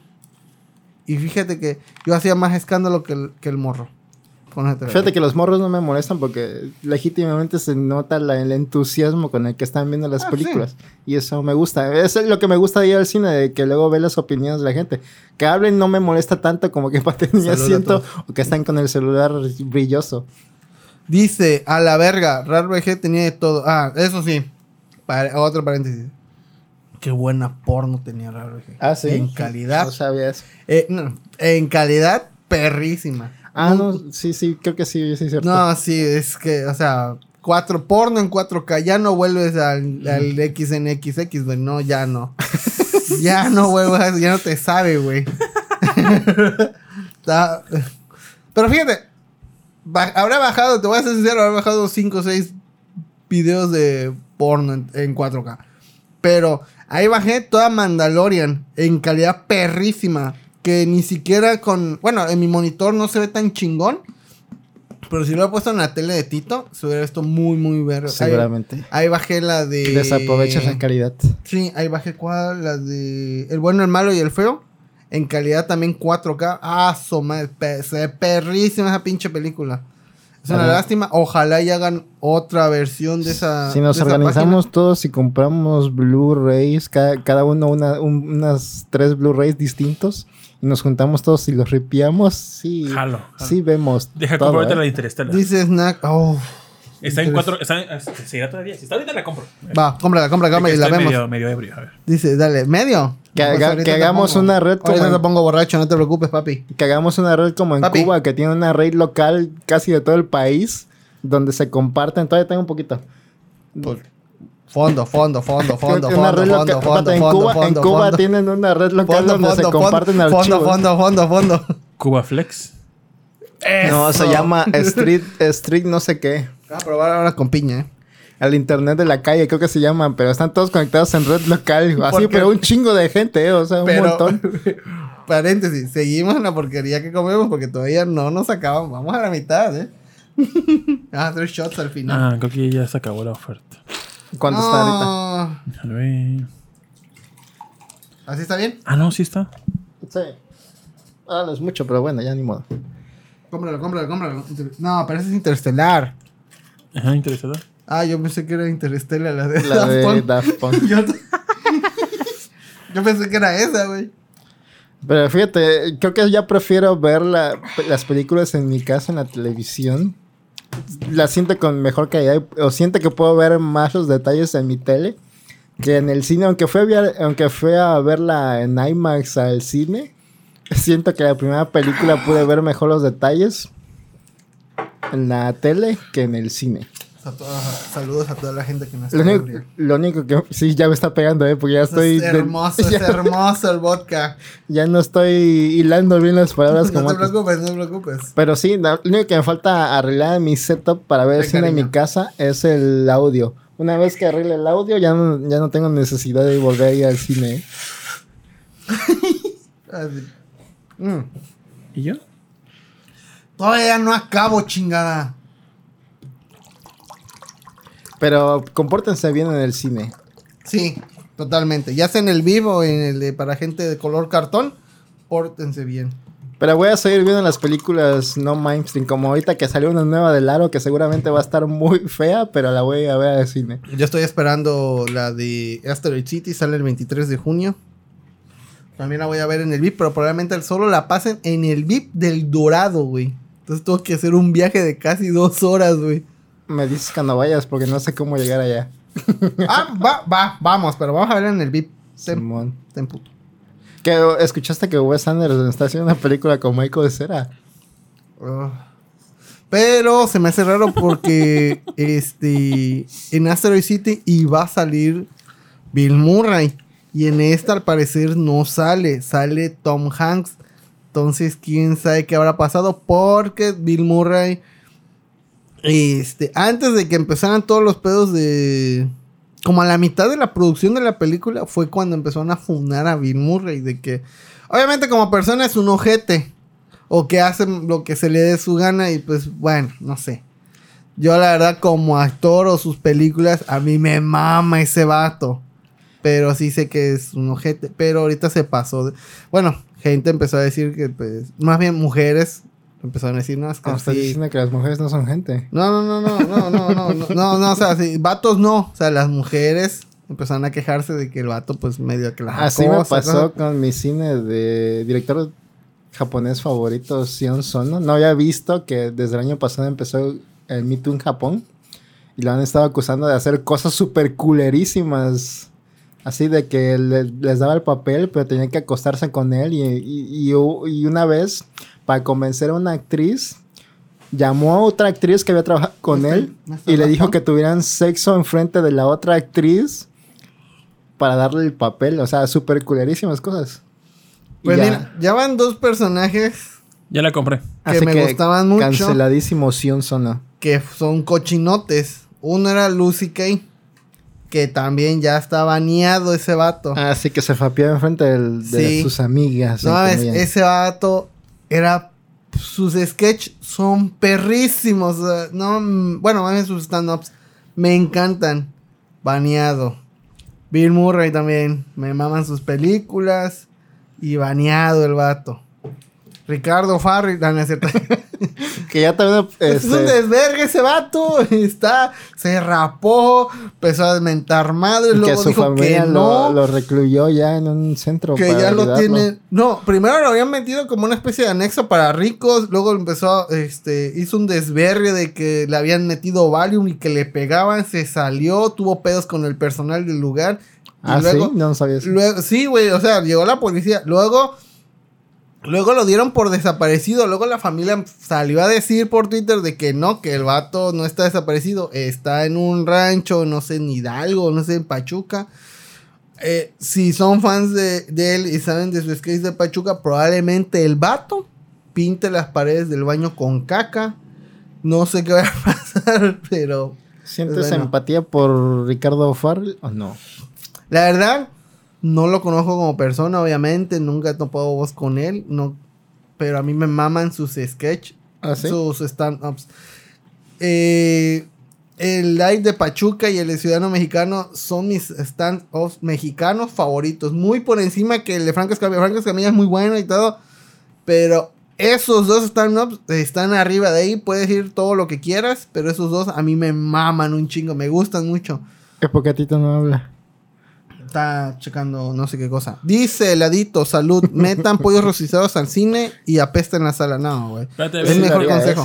Y fíjate que yo hacía más escándalo que el morro. Fíjate que los morros no me molestan porque legítimamente se nota el entusiasmo con el que están viendo las películas. Sí. Y eso me gusta. Eso es lo que me gusta de ir al cine, de que luego ve las opiniones de la gente. Que hablen no me molesta tanto como que paten mi asiento o que están con el celular brilloso. Dice, a la verga, RarVG tenía de todo. Ah, eso sí. Otro paréntesis. Qué buena porno tenía RarVG. Ah, sí. En calidad. No sabías. No, en calidad perrísima. Ah, no, sí, creo que sí, es cierto. No, sí, es que, o sea, porno en 4K, ya no vuelves al XNXX, güey, no, ya no. Ya no, güey, ya no te sabe, güey. Pero fíjate, habrá bajado, te voy a ser sincero, habrá bajado 5 o 6 videos de porno en 4K. Pero ahí bajé toda Mandalorian en calidad perrísima. Que ni siquiera con... Bueno, en mi monitor no se ve tan chingón. Pero si lo he puesto en la tele de Tito, se hubiera visto muy, muy verde. Seguramente. Ahí bajé la de... Desaprovechas la calidad. Sí, ahí bajé la de... El bueno, el malo y el feo. En calidad también 4K. ¡Ah, su madre! Se ve perrísima esa pinche película. Es una lástima. Ojalá y hagan otra versión de esa. Si nos organizamos página. Todos y compramos Blu-rays, cada uno unas 3 Blu-rays distintos, y nos juntamos todos y los ripiamos, sí. Jalo. Sí, vemos. Deja comprarte la de Interestelar. Dice Snack. Oh. Está en 4. ¿Seguirá todavía? Si está ahorita la compro. Va, cómprala y la vemos. Medio ebrio, a ver. Dice, dale, medio. Que hagamos una red como... Ahorita te pongo borracho, no te preocupes, papi. Que hagamos una red como en Cuba, que tiene una red local casi de todo el país, donde se comparten. Todavía tengo un poquito. Fondo. En Cuba tienen una red local donde se comparten archivos. Fondo. Cuba Flex. Eso. No, se llama Street no sé qué. Voy a probar ahora con piña, Al internet de la calle, creo que se llaman, pero están todos conectados en red local. Así, pero un chingo de gente, o sea, un montón. Paréntesis, seguimos en la porquería que comemos porque todavía no nos acaban. Vamos a la mitad, Ah, 3 shots al final. Ah, creo que ya se acabó la oferta. ¿Cuánto está ahorita? Déjalo ver. ¿Así está bien? Ah, no, sí está. Sí. Ah, no es mucho, pero bueno, ya ni modo. Cómpralo. No, parece Interestelar. Ajá, Interestelar. Ah, yo pensé que era Interestelar, la de Daft Punk. Yo pensé que era esa, güey. Pero fíjate, creo que ya prefiero ver las películas en mi casa en la televisión. Las siento con mejor calidad. O siento que puedo ver más los detalles en mi tele que en el cine. Aunque fui a verla en IMAX al cine, siento que la primera película pude ver mejor los detalles en la tele que en el cine. Saludos a toda la gente que me está viendo. Lo único que... Sí, ya me está pegando, porque ya estoy... Es hermoso el vodka. Ya no estoy hilando bien las palabras. No te preocupes. Pero sí, lo único que me falta arreglar en mi setup para ver cine en mi casa es el audio. Una vez que arregle el audio, ya no tengo necesidad de volver a ir al cine. ¿Y yo? Todavía no acabo, chingada. Pero compórtense bien en el cine. Sí, totalmente. Ya sea en el vivo o en el de para gente de color cartón, pórtense bien. Pero voy a seguir viendo las películas no mainstream, como ahorita que salió una nueva de Laro que seguramente va a estar muy fea, pero la voy a ver al cine. Yo estoy esperando la de Asteroid City, sale el 23 de junio. También la voy a ver en el VIP, pero probablemente el solo la pasen en el VIP del Dorado, güey. Entonces tuve que hacer un viaje de casi 2 horas, güey. Me dices que no vayas porque no sé cómo llegar allá. Vamos, pero vamos a ver en el VIP. Simón. Ten puto. ¿Escuchaste que Wes Anderson está haciendo una película con Michael de Cera? Pero se me hace raro porque en Asteroid City iba a salir Bill Murray. Y en esta al parecer no sale. Sale Tom Hanks. Entonces, quién sabe qué habrá pasado. Porque Bill Murray... antes de que empezaran todos los pedos de... Como a la mitad de la producción de la película fue cuando empezaron a funar a Bill Murray. De que... Obviamente como persona es un ojete. O que hace lo que se le dé su gana y pues bueno, no sé. Yo la verdad como actor o sus películas, a mí me mama ese vato. Pero sí sé que es un ojete. Pero ahorita se pasó. Bueno, gente empezó a decir que pues... Más bien mujeres... Empezaron a decir, no, es que estás diciendo que las mujeres no son gente. No, o sea, sí, vatos no. O sea, las mujeres empezaron a quejarse de que el vato, pues, medio que la... Así me pasó con mi cine de director japonés favorito, Sion Sono. No había visto que desde el año pasado empezó el Me Too en Japón. Y lo han estado acusando de hacer cosas súper culerísimas. Así de que les daba el papel, pero tenían que acostarse con él. Y una vez, para convencer a una actriz, llamó a otra actriz que había trabajado con él y le dijo que tuvieran sexo enfrente de la otra actriz para darle el papel. O sea, súper culerísimas cosas. Pues ya, mira, ya van dos personajes. Ya la compré. Que me gustaban mucho. Canceladísimo Sion Sono. Que son cochinotes. Uno era Lucy Kay. Que también ya está baneado ese vato. Ah, sí, que se fapeaba enfrente de sus amigas. No, ese vato era... Sus sketches son perrísimos. No, bueno, a mí sus stand-ups me encantan. Baneado. Bill Murray también. Me maman sus películas. Y baneado el vato. Ricardo O'Farrill, dame cierta. Que ya también... Es un desvergue ese vato. Se rapó. Empezó a mentar madres. Luego que su dijo familia que no, lo recluyó ya en un centro. Que para ya ayudarlo. Lo tiene... No, primero lo habían metido como una especie de anexo para ricos. Luego empezó... hizo un desvergue de que le habían metido Valium y que le pegaban. Se salió. Tuvo pedos con el personal del lugar. Y luego, sí, no sabía eso. Luego, sí, güey. O sea, llegó la policía. Luego lo dieron por desaparecido. Luego la familia salió a decir por Twitter de que no, que el vato no está desaparecido. Está en un rancho, no sé, en Hidalgo, no sé, en Pachuca. Si son fans de él y saben de su sketch de Pachuca, probablemente el vato pinte las paredes del baño con caca. No sé qué va a pasar, pero... ¿Sientes empatía por Ricardo O'Farrill o no? La verdad... No lo conozco como persona, obviamente. Nunca he topado voz con él. No, pero a mí me maman sus sketches. ¿Ah, sí? Sus stand-ups. El live de Pachuca y el de Ciudadano Mexicano son mis stand-ups mexicanos favoritos. Muy por encima que el de Franco Escamilla. Franco Escamilla es muy bueno y todo. Pero esos dos stand-ups están arriba de ahí. Puedes ir todo lo que quieras. Pero esos dos a mí me maman un chingo. Me gustan mucho. Es porque a ti no habla. Está checando no sé qué cosa. Dice Heladito, salud. Metan pollos rostizados al cine y apesten la sala. No, güey. Es el mejor consejo.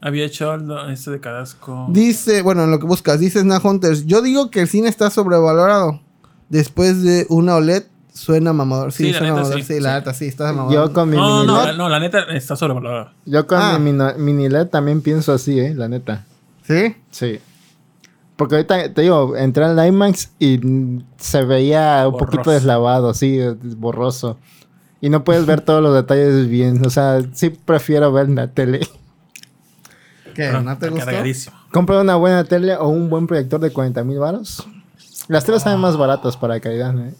Había hecho este de Cadasco. Dice, bueno, en lo que buscas. Dice Snap Hunters. Yo digo que el cine está sobrevalorado. Después de una OLED suena mamador. Sí, suena mamador. Sí, la neta, sí, está mamador. Yo con mi mini LED. No, la neta está sobrevalorado. Yo con mi mini LED también pienso así, la neta. ¿Sí? Sí. Porque ahorita, te digo, entré al IMAX y se veía un poquito deslavado, sí, borroso. Y no puedes ver todos los detalles bien. O sea, sí prefiero ver la tele. ¿Qué? ¿No te gustó? Compra una buena tele o un buen proyector de 40,000 varos. Las teles salen más baratas para calidad, ¿eh?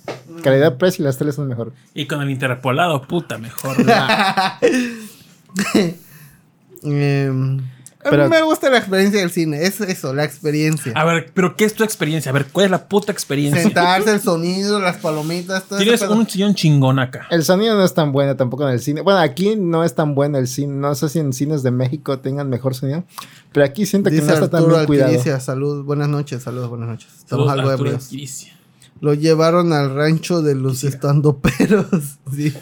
Calidad, precio y las teles son mejor. Y con el interpolado, puta, mejor. Pero, a mí me gusta la experiencia del cine. Es eso, la experiencia. A ver, ¿pero qué es tu experiencia? A ver, ¿cuál es la puta experiencia? Sentarse, el sonido, las palomitas, todo. Tienes un sillón chingón acá. El sonido no es tan bueno tampoco en el cine. Bueno, aquí no es tan bueno el cine. No sé si en cines de México tengan mejor sonido. Pero aquí siento que dice no está Arturo tan bien cuidado. Alquiricia, salud, buenas noches, saludos, buenas noches. Estamos algo ebrios. Lo llevaron al rancho de los estandoperos. Sí.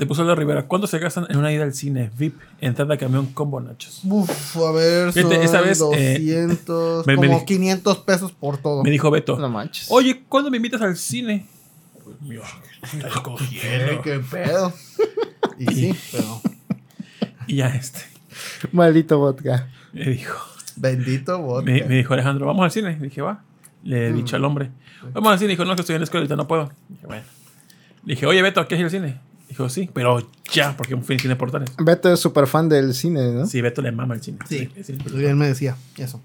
Te puso la Rivera. ¿Cuánto se gastan en una ida al cine? VIP, entrada, camión, combo, nachos. Uf, a ver, son esta vez, 200, como 500 pesos por todo. Me dijo Beto, no manches. Oye, ¿cuándo me invitas al cine? Pues mío, estás cogiendo. ¿Qué pedo? Y sí, pero... Y ya Maldito vodka. Me dijo. Bendito vodka. Me dijo Alejandro, ¿vamos al cine? Le dije, va. Le he dicho al hombre, vamos al cine. Dijo, no, que estoy en la escuela, ahorita no puedo. Dije, bueno. Le dije, oye, Beto, ¿qué es el cine? Dijo, sí, pero ya, porque fui en cine portales. Beto es súper fan del cine, ¿no? Sí, Beto le mama el cine. Sí, sí, él me decía eso.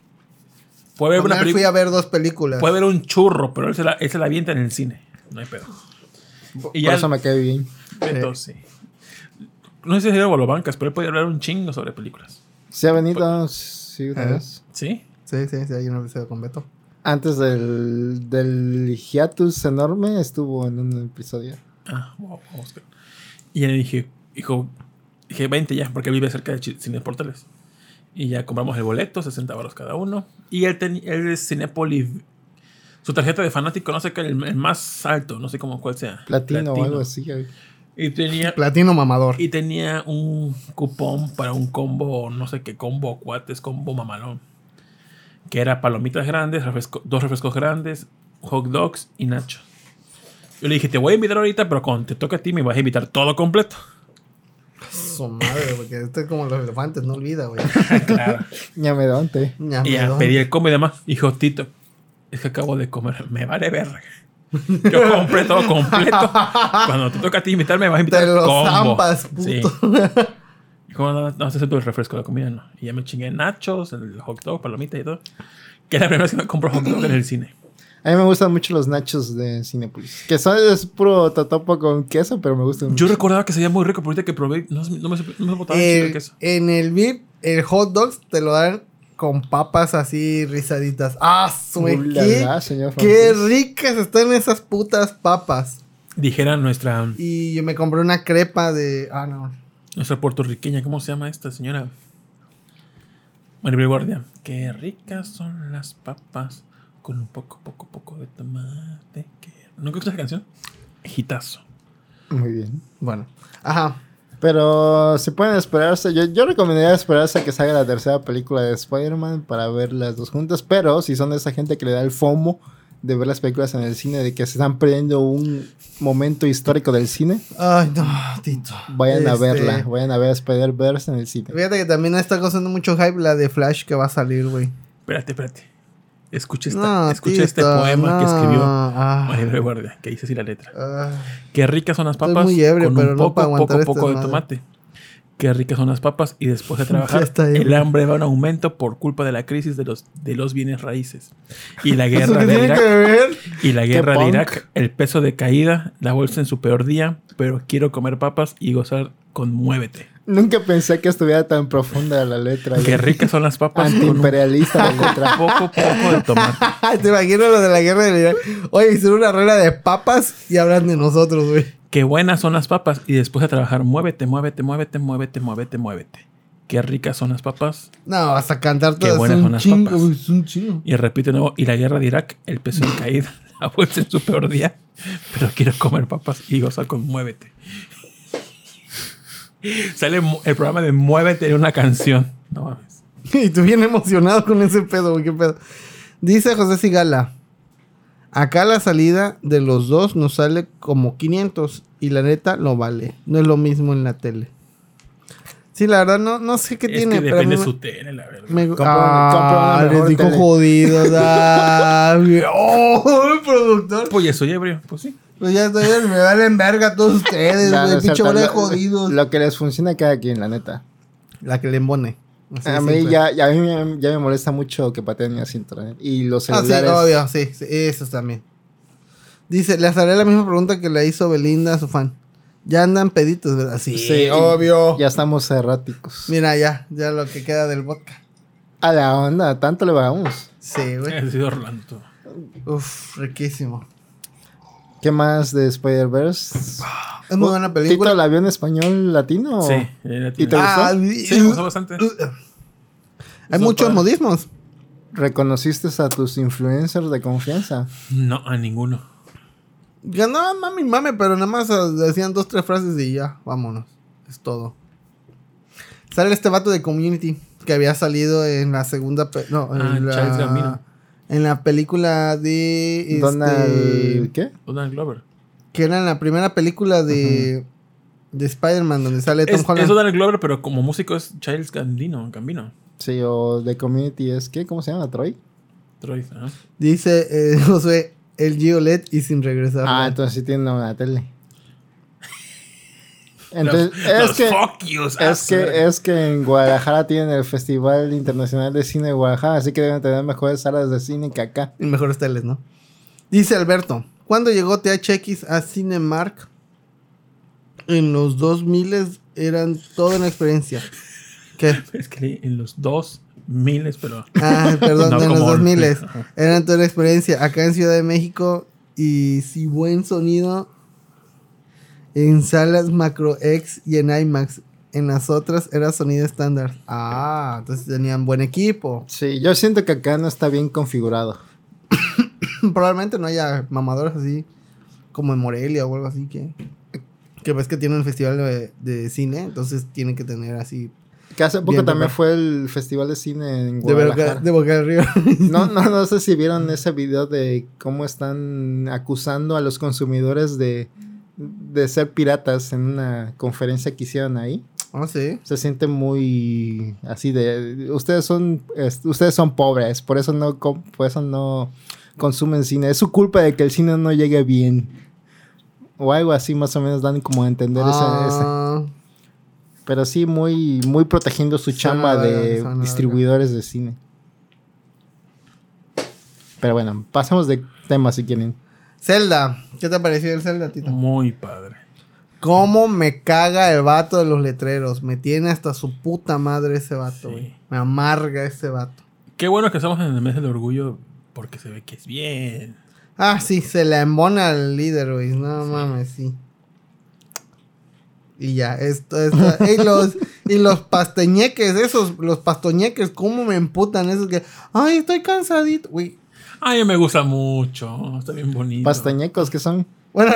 Puede ver una película. Fui a ver dos películas. Puede ver un churro, pero él se la avienta en el cine. No hay pedo. Y por eso me cae bien. Beto, sí. No sé si es de Bolobancas, pero él puede hablar un chingo sobre películas. ¿Se ha venido? Sí, una vez. ¿Sí? Sí, hay una vez con Beto. Antes del hiatus enorme estuvo en un episodio. Ah, wow, vamos a ver. Y le dije, dije 20 ya, porque vive cerca de Cines Portales. Y ya compramos el boleto, 60 baros cada uno. Y él es Cinépolis. Su tarjeta de fanático, no sé qué, el más alto, no sé cómo cuál sea. Platino o algo así. Y tenía, platino mamador. Y tenía un cupón para un combo, no sé qué combo, cuates, combo mamalón. Que era palomitas grandes, dos refrescos grandes, hot dogs y nachos. Yo le dije, te voy a invitar ahorita, pero cuando te toque a ti me vas a invitar todo completo. Su madre, porque esto es como los elefantes, no olvida, güey. Claro. Ñamedonte. Y ya pedí el combo y demás. Y Jotito, es que acabo de comer, me vale verga. Yo compré todo completo. Cuando te toca a ti invitarme, vas a invitar todo. Te lo zampas, puto. Sí. Y como no haces tú el refresco, la comida no. Y ya me chingué nachos, el hot dog, palomitas y todo. Que es la primera vez que me compro hot dog en el cine. A mí me gustan mucho los nachos de Cinépolis. Que son es puro totopo con queso, pero me gustan mucho. Yo recordaba que sería muy rico, pero ahorita que probé, no me botaba el queso. En el VIP, el hot dog te lo dan con papas así rizaditas. ¡Ah, señor! ¡Qué ricas están esas putas papas! Dijera nuestra... Y yo me compré una crepa de... Ah, no. Nuestra puertorriqueña. ¿Cómo se llama esta señora? Maribel Guardia. ¡Qué ricas son las papas! Con un poco de tomate. ¿No escuchas esa canción? Hitazo. Muy bien. Bueno. Ajá. Pero si pueden esperarse, yo recomendaría esperarse a que salga la tercera película de Spider-Man para ver las dos juntas. Pero si son de esa gente que le da el FOMO de ver las películas en el cine, de que se están perdiendo un momento histórico del cine. Ay, no, Tito. Vayan a verla. Vayan a ver Spider-Verse en el cine. Fíjate que también está causando mucho hype la de Flash que va a salir, güey. Espérate. Escucha este poema que escribió Maribel Guardia, que dice así la letra. Qué ricas son las papas ebrio, con un poco de tomate. Qué ricas son las papas y después de trabajar el hambre va en aumento por culpa de la crisis de los bienes raíces. Y la guerra de Irak. El peso de caída, la bolsa en su peor día, pero quiero comer papas y gozar con Muévete. Nunca pensé que estuviera tan profunda la letra. Qué ricas son las papas. Antiimperialista la letra. Poco de tomate. Te imagino lo de la guerra de Irak. Oye, hicieron una regla de papas y hablan de nosotros, güey. Qué buenas son las papas y después de trabajar, muévete. Qué ricas son las papas. No, hasta cantar todas. Qué buenas son las papas. Es un chingo. Y repite nuevo, y la guerra de Irak, el peso de caída, la bolsa en su peor día, pero quiero comer papas y gozar con Muévete. Sale el programa de Muévete en una canción. No mames. Y tú bien emocionado con ese pedo, güey. ¿Qué pedo? Dice José Cigala. Acá la salida de los dos nos sale como 500. Y la neta lo vale. No es lo mismo en la tele. Sí, la verdad no sé qué es tiene. Es que depende de su tele, la verdad. Les digo tele. Jodido. ¡Oh, el productor! Pues ya soy ebrio. Pues sí. Pues ya estoy, me valen verga todos ustedes, güey, pinche bola de jodidos. Lo que les funciona a cada quien, la neta. La que le embone. A mí ya me molesta mucho que pateen mi internet. Y los celulares. Ah, sí, obvio, sí, esos también. Dice, les haré la misma pregunta que le hizo Belinda a su fan. Ya andan peditos, ¿verdad? Sí, obvio. Ya estamos erráticos. Mira, ya lo que queda del vodka. A la onda, tanto le bajamos. Sí, güey. Ha sido Rolando. Uf, riquísimo. ¿Qué más de Spider-Verse? Es muy buena película. ¿Tito la vio en español latino? Sí, latino. ¿Y te gustó? Sí, me gustó bastante. Hay muchos modismos. ¿Reconociste a tus influencers de confianza? No, a ninguno. Ganaban mami, pero nada más decían 2-3 frases y ya, vámonos. Es todo. Sale este vato de Community que había salido en la segunda... Charles Gambino. En la película de... Donald Glover. Que era en la primera película de Spider-Man donde sale Tom Holland. Es Donald Glover, pero como músico es Charles Gambino. Sí, o The Community es... ¿Qué? ¿Cómo se llama? Troy, ¿no? Dice José, el Giolet y sin regresar. Ah, entonces sí tiene una tele. Entonces, es que en Guadalajara tienen el Festival Internacional de Cine de Guadalajara, así que deben tener mejores salas de cine que acá. Y mejores teles, ¿no? Dice Alberto, ¿cuándo llegó THX a Cinemark? En los 2000 eran toda una experiencia. ¿Qué? Es que en los 2000, pero... Ah, perdón, no, en los 2000 eran toda una experiencia. Acá en Ciudad de México y si buen sonido... En salas Macro X y en IMAX. en las otras era sonido estándar. Ah, entonces tenían buen equipo. Sí, yo siento que acá no está bien configurado. Probablemente no haya mamadoras así como en Morelia o algo así que ves que tienen un festival de cine, entonces tienen que tener así. Que hace poco bien, también fue el festival de cine en Guadalajara. De Boca del Río. No sé si vieron ese video de cómo están acusando a los consumidores de ser piratas en una conferencia que hicieron ahí. Ah, oh, sí. Se siente muy así de ustedes son pobres, por eso no consumen cine. Es su culpa de que el cine no llegue bien. O algo así más o menos dan como a entender esa. Pero sí, muy, muy protegiendo su chamba de distribuidores de cine. Pero bueno, pasamos de tema si quieren. Zelda, ¿qué te pareció el Zelda, Tito? Muy padre. ¿Cómo me caga el vato de los letreros? Me tiene hasta su puta madre ese vato, güey. Sí. Me amarga ese vato. Qué bueno que estamos en el mes del orgullo porque se ve que es bien. Ah, sí, se la embona al líder, güey. No mames, sí. Y ya, esto y los pasteñeques, esos, los pastoñeques, cómo me emputan esos que... Ay, estoy cansadito, güey. Ay, me gusta mucho, está bien bonito. ¿Pasteñecos qué son? Bueno,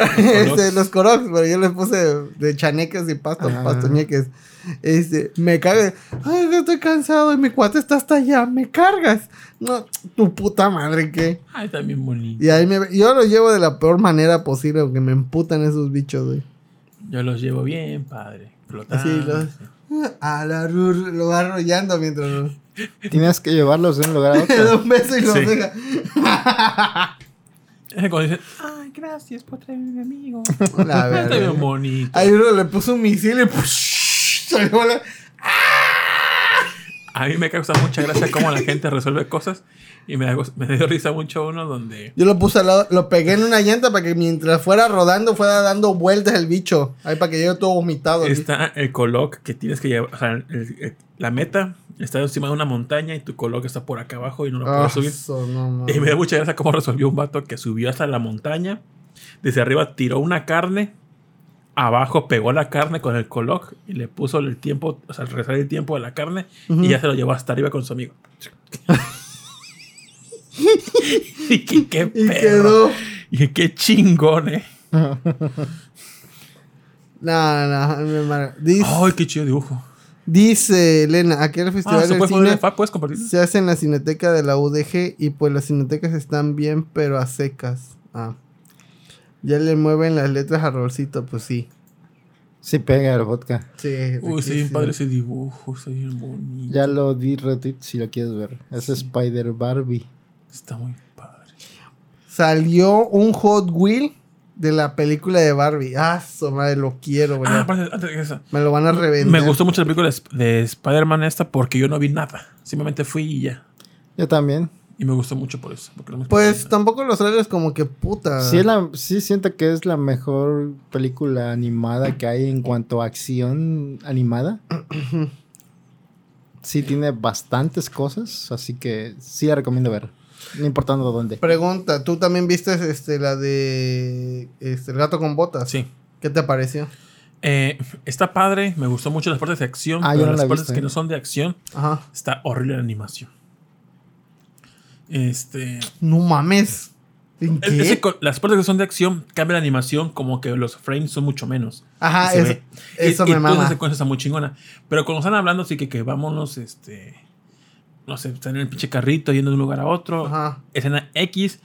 los corocs, pero yo les puse de chaneques y pastoñeques. Me cagas. Ay, estoy cansado y mi cuate está hasta allá, me cargas. No, tu puta madre, ¿qué? Ay, está bien bonito. Y ahí yo lo llevo de la peor manera posible, porque me emputan esos bichos, güey. Yo los llevo bien, padre. Flotando. Así lo va arrollando mientras los... Tienes que llevarlos de un lugar a otro. Le da un beso y los deja. Cuando dicen, ay, gracias por traerme a mi amigo. La verdad. Está bien bonito. Ahí uno le puso un misil y salió la... A mí me causa mucha gracia cómo la gente resuelve cosas. Y me dio risa mucho uno donde... Yo lo puse al lado, lo pegué en una llanta para que mientras fuera rodando fuera dando vueltas el bicho. Ahí para que llegue todo vomitado. Está el coloc que tienes que llevar... O sea, la meta está encima de una montaña y tu coloc está por acá abajo y no lo puedes subir. Eso, no. Y me dio mucha gracia cómo resolvió un vato que subió hasta la montaña. Desde arriba tiró una carne. Abajo pegó la carne con el coloc y le puso el tiempo, o sea, regresar el tiempo de la carne, y ya se lo llevó hasta arriba con su amigo. Y qué perro. Y qué chingón, No. Ay, qué chido dibujo. Dice Elena, aquí en el festival del cine se hace en la Cineteca de la UDG y pues las cinetecas están bien, pero a secas. Ah. Ya le mueven las letras a Rolcito, pues sí. Sí pega el vodka. Sí. Uy, sí, bien padre ese dibujo, está bien bonito. Ya lo di retweet si lo quieres ver. Es Spider Barbie. Está muy padre. Salió un Hot Wheel de la película de Barbie. Ah, su madre, lo quiero, güey. Ah, antes de eso. Me lo van a reventar. Me gustó mucho la película de Spider-Man esta porque yo no vi nada. Simplemente fui y ya. Yo también. Y me gustó mucho por eso. Pues tampoco los trailers como que puta. Sí siento que es la mejor película animada que hay en cuanto a acción animada. Sí tiene bastantes cosas, así que sí la recomiendo ver, no importando dónde. Pregunta, ¿tú también viste la de El gato con botas? Sí. ¿Qué te pareció? Está padre, me gustó mucho las partes de acción, pero las partes que no son de acción, está horrible la animación. No mames. ¿En qué? Las partes que son de acción cambia la animación, como que los frames son mucho menos. Ajá, eso me mama. Esa secuencia está muy chingona. Pero cuando están hablando, sí que vámonos, no sé, están en el pinche carrito yendo de un lugar a otro. Ajá. Escena X.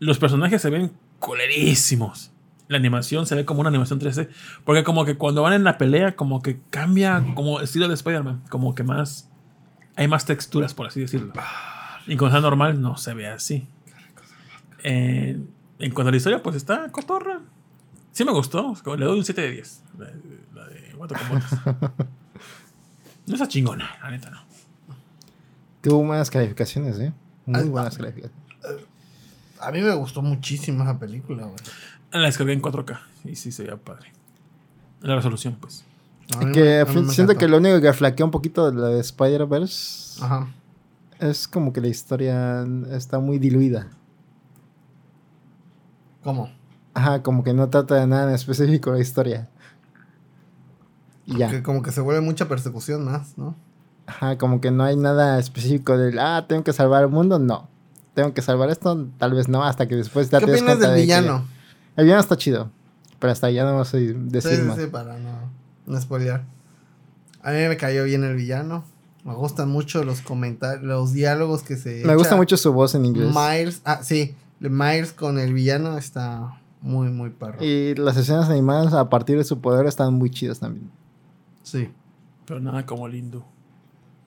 Los personajes se ven colerísimos. La animación se ve como una animación 3D. Porque como que cuando van en la pelea, como que cambia, como estilo de Spider-Man. Como que más. Hay más texturas, por así decirlo. Y cuando está normal, no se ve así. En cuanto a la historia, pues está cotorra. Sí me gustó. Le doy un 7 de 10. La de Guato con Botas. No está chingona, la neta, no. Tuvo buenas calificaciones, Muy buenas calificaciones. A mí me gustó muchísimo esa película, güey. La descargué en 4K. Y sí se veía padre. La resolución, pues. Siento que lo único que flaquea un poquito de la de Spider-Verse... Ajá. Es como que la historia está muy diluida. ¿Cómo? Ajá, como que no trata de nada en específico la historia. y ya. Porque como que se vuelve mucha persecución más, ¿no? Ajá, como que no hay nada específico del, ah, tengo que salvar al mundo, no. Tengo que salvar esto, tal vez no, hasta que después ya te des cuenta de... ¿Qué opinas del villano? El villano está chido, pero hasta allá no vamos a decir más. Sí, para no spoilear. A mí me cayó bien el villano. Me gustan mucho los comentarios, los diálogos que se... Me gusta mucho su voz en inglés. Miles, ah, sí. Miles con el villano está muy, muy perro. Y las escenas animadas a partir de su poder están muy chidas también. Sí. Pero nada como lindo.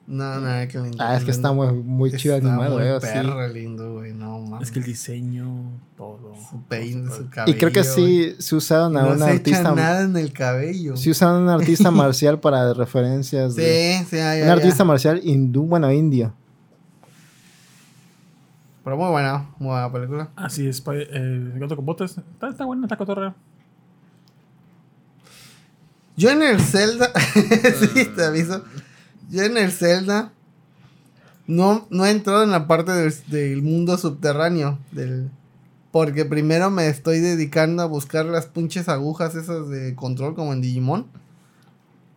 No, nada que lindo. Ah, es que está muy, muy chido animado, güey. Está muy perro lindo, güey. No, mames. Es que el diseño, todo. Su peine, su cabello. Y creo que sí se usaron a un artista... No se echa nada en el cabello. Sí usaron a un artista marcial para referencias. Sí, un artista marcial hindú, bueno, indio. Pero muy buena película. Así es, Gato con Botas. Está buena, está cotorreo. Yo en el Zelda... sí, te aviso... Yo en el Zelda no he entrado en la parte del mundo subterráneo. Porque primero me estoy dedicando a buscar las pinches agujas esas de control como en Digimon.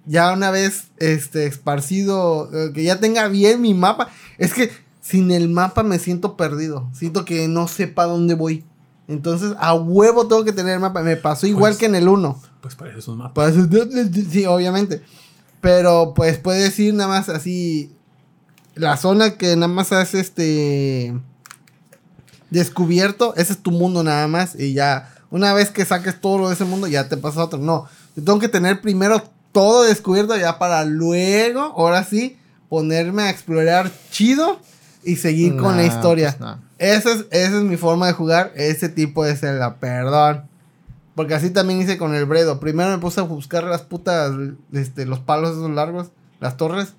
Ya una vez esparcido, que ya tenga bien mi mapa. Es que sin el mapa me siento perdido. Siento que no sepa dónde voy. Entonces a huevo tengo que tener el mapa. Me pasó igual pues, que en el 1. Pues parece un mapa. Sí, obviamente. Pero pues puedes ir nada más así. La zona que nada más has descubierto, ese es tu mundo nada más. Y ya, una vez que saques todo lo de ese mundo, ya te pasa a otro. No, yo tengo que tener primero todo descubierto ya para luego, ahora sí, ponerme a explorar chido y seguir con la historia. Pues no. Esa es mi forma de jugar. Ese tipo de Zelda, perdón. Porque así también hice con el Bredo. Primero me puse a buscar las putas... los palos esos largos. Las torres.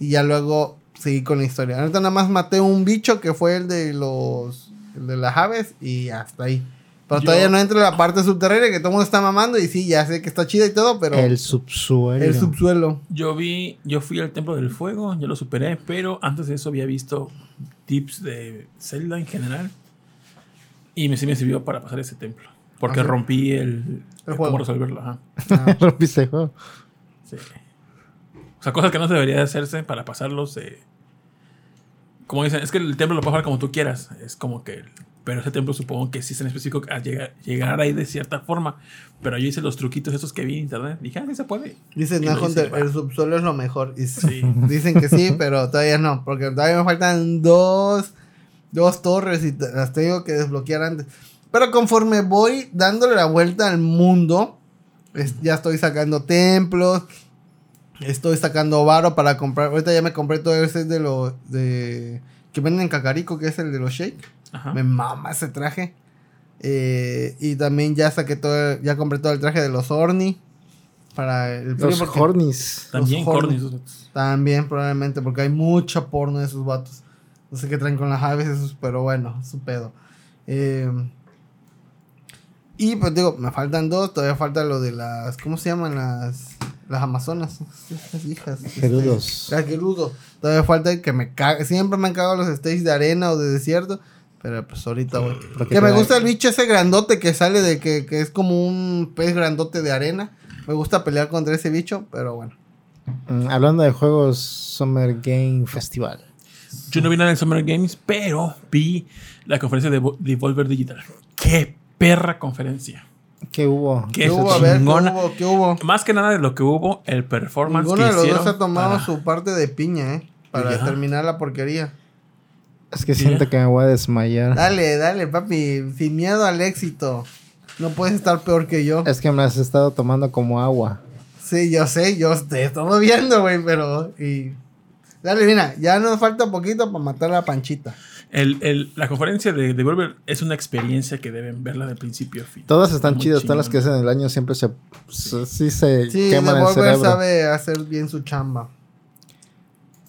Y ya luego seguí con la historia. Ahorita nada más maté un bicho que fue el de las aves. Y hasta ahí. Pero todavía no entro en la parte subterránea que todo el mundo está mamando. Y sí, ya sé que está chida y todo, pero... El subsuelo. El subsuelo. Yo fui al Templo del Fuego. Yo lo superé. Pero antes de eso había visto tips de Zelda en general. Y me sirvió para pasar ese templo. Porque rompí el juego. ¿Cómo resolverlo? Ajá. Rompiste el juego. Sí. O sea, cosas que no debería hacerse para pasarlos. Como dicen, es que el templo lo puedes jugar como tú quieras. Es como que... Pero ese templo supongo que sí es en específico a llegar ahí de cierta forma. Pero yo hice los truquitos esos que vi en internet. Dije, sí se puede. Dicen, no, Hunter, el subsuelo es lo mejor. Y sí. Dicen que sí, pero todavía no. Porque todavía me faltan dos torres y las tengo que desbloquear antes. Pero conforme voy dándole la vuelta al mundo, ya estoy sacando templos, estoy sacando varo para comprar. Ahorita ya me compré todo ese de los que venden en Cacarico, que es el de los shake. Ajá. Me mama ese traje. Y también ya saqué todo, ya compré todo el traje de los Orni. Para el los Hornis. También Hornis. También probablemente, porque hay mucha porno de esos vatos. No sé qué traen con las aves esos, pero bueno, su pedo. Y pues digo, me faltan dos, todavía falta lo de las... ¿Cómo se llaman las amazonas? Estas hijas. Gerudos. Las Gerudos. Todavía falta que me cague. Siempre me han cagado los stages de arena o de desierto. Pero pues ahorita voy. Que me gusta el bicho ese grandote que sale de que es como un pez grandote de arena. Me gusta pelear contra ese bicho, pero bueno. Hablando de juegos, Summer Game Festival. Yo no vi nada del Summer Games, pero vi la conferencia de Devolver Digital. ¡Qué perra conferencia! ¿Qué hubo? ¿Qué hubo? A ver, ¿qué hubo? Más que nada de lo que hubo, el performance que hicieron. Ninguno de los dos ha tomado su parte de piña, para terminar la porquería. Es que siento que me voy a desmayar. Dale, papi. Sin miedo al éxito. No puedes estar peor que yo. Es que me has estado tomando como agua. Sí, yo sé. Yo te estoy viendo, güey, pero... Dale, mira, ya nos falta poquito para matar a Panchita. La conferencia de Devolver es una experiencia que deben verla de principio a fin. Todas están chidas, todas las que hacen el año siempre se queman el cerebro. Sí, Devolver sabe hacer bien su chamba.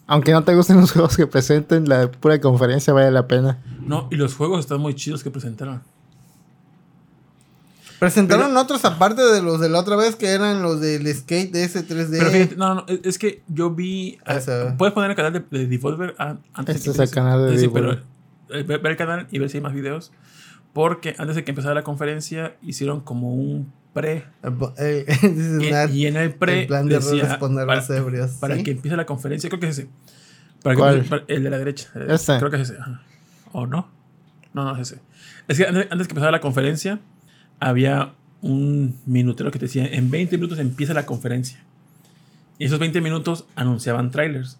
Aunque no te gusten los juegos que presenten, la pura conferencia vale la pena. No, y los juegos están muy chidos que presentaron. Presentaron otros aparte de los de la otra vez que eran los del skate de ese 3D. Pero fíjate, no, es que yo vi... Puedes poner el canal de Devolver antes. Este es el canal de Devolver. Sí, pero ver el canal y ver si hay más videos. Porque antes de que empezara la conferencia hicieron como un pre. Y en el pre, el plan de decía, para que empiece la conferencia, creo que es ese. El de la derecha. Este. Creo que es ese. Ajá. ¿O no? No es ese. Es que antes que empezara la conferencia había un minutero que te decía, en 20 minutos empieza la conferencia. Y esos 20 minutos anunciaban trailers.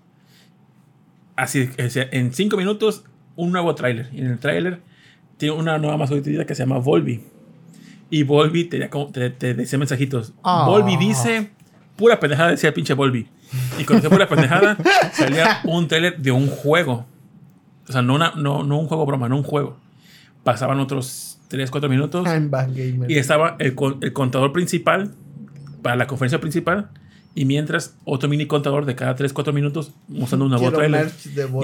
Así, o sea, en 5 minutos un nuevo trailer. Y en el trailer tiene una nueva mascotita que se llama Volby. Y Volby te decía mensajitos. Oh. Volby dice pura pendejada, decía el pinche Volby. Y cuando decía pura pendejada salía un trailer de un juego. O sea, no un juego broma, no un juego. Pasaban otros 3-4 minutos. Y estaba el contador principal para la conferencia principal. Y mientras, otro mini contador de cada 3-4 minutos mostrando una nuevo trailer.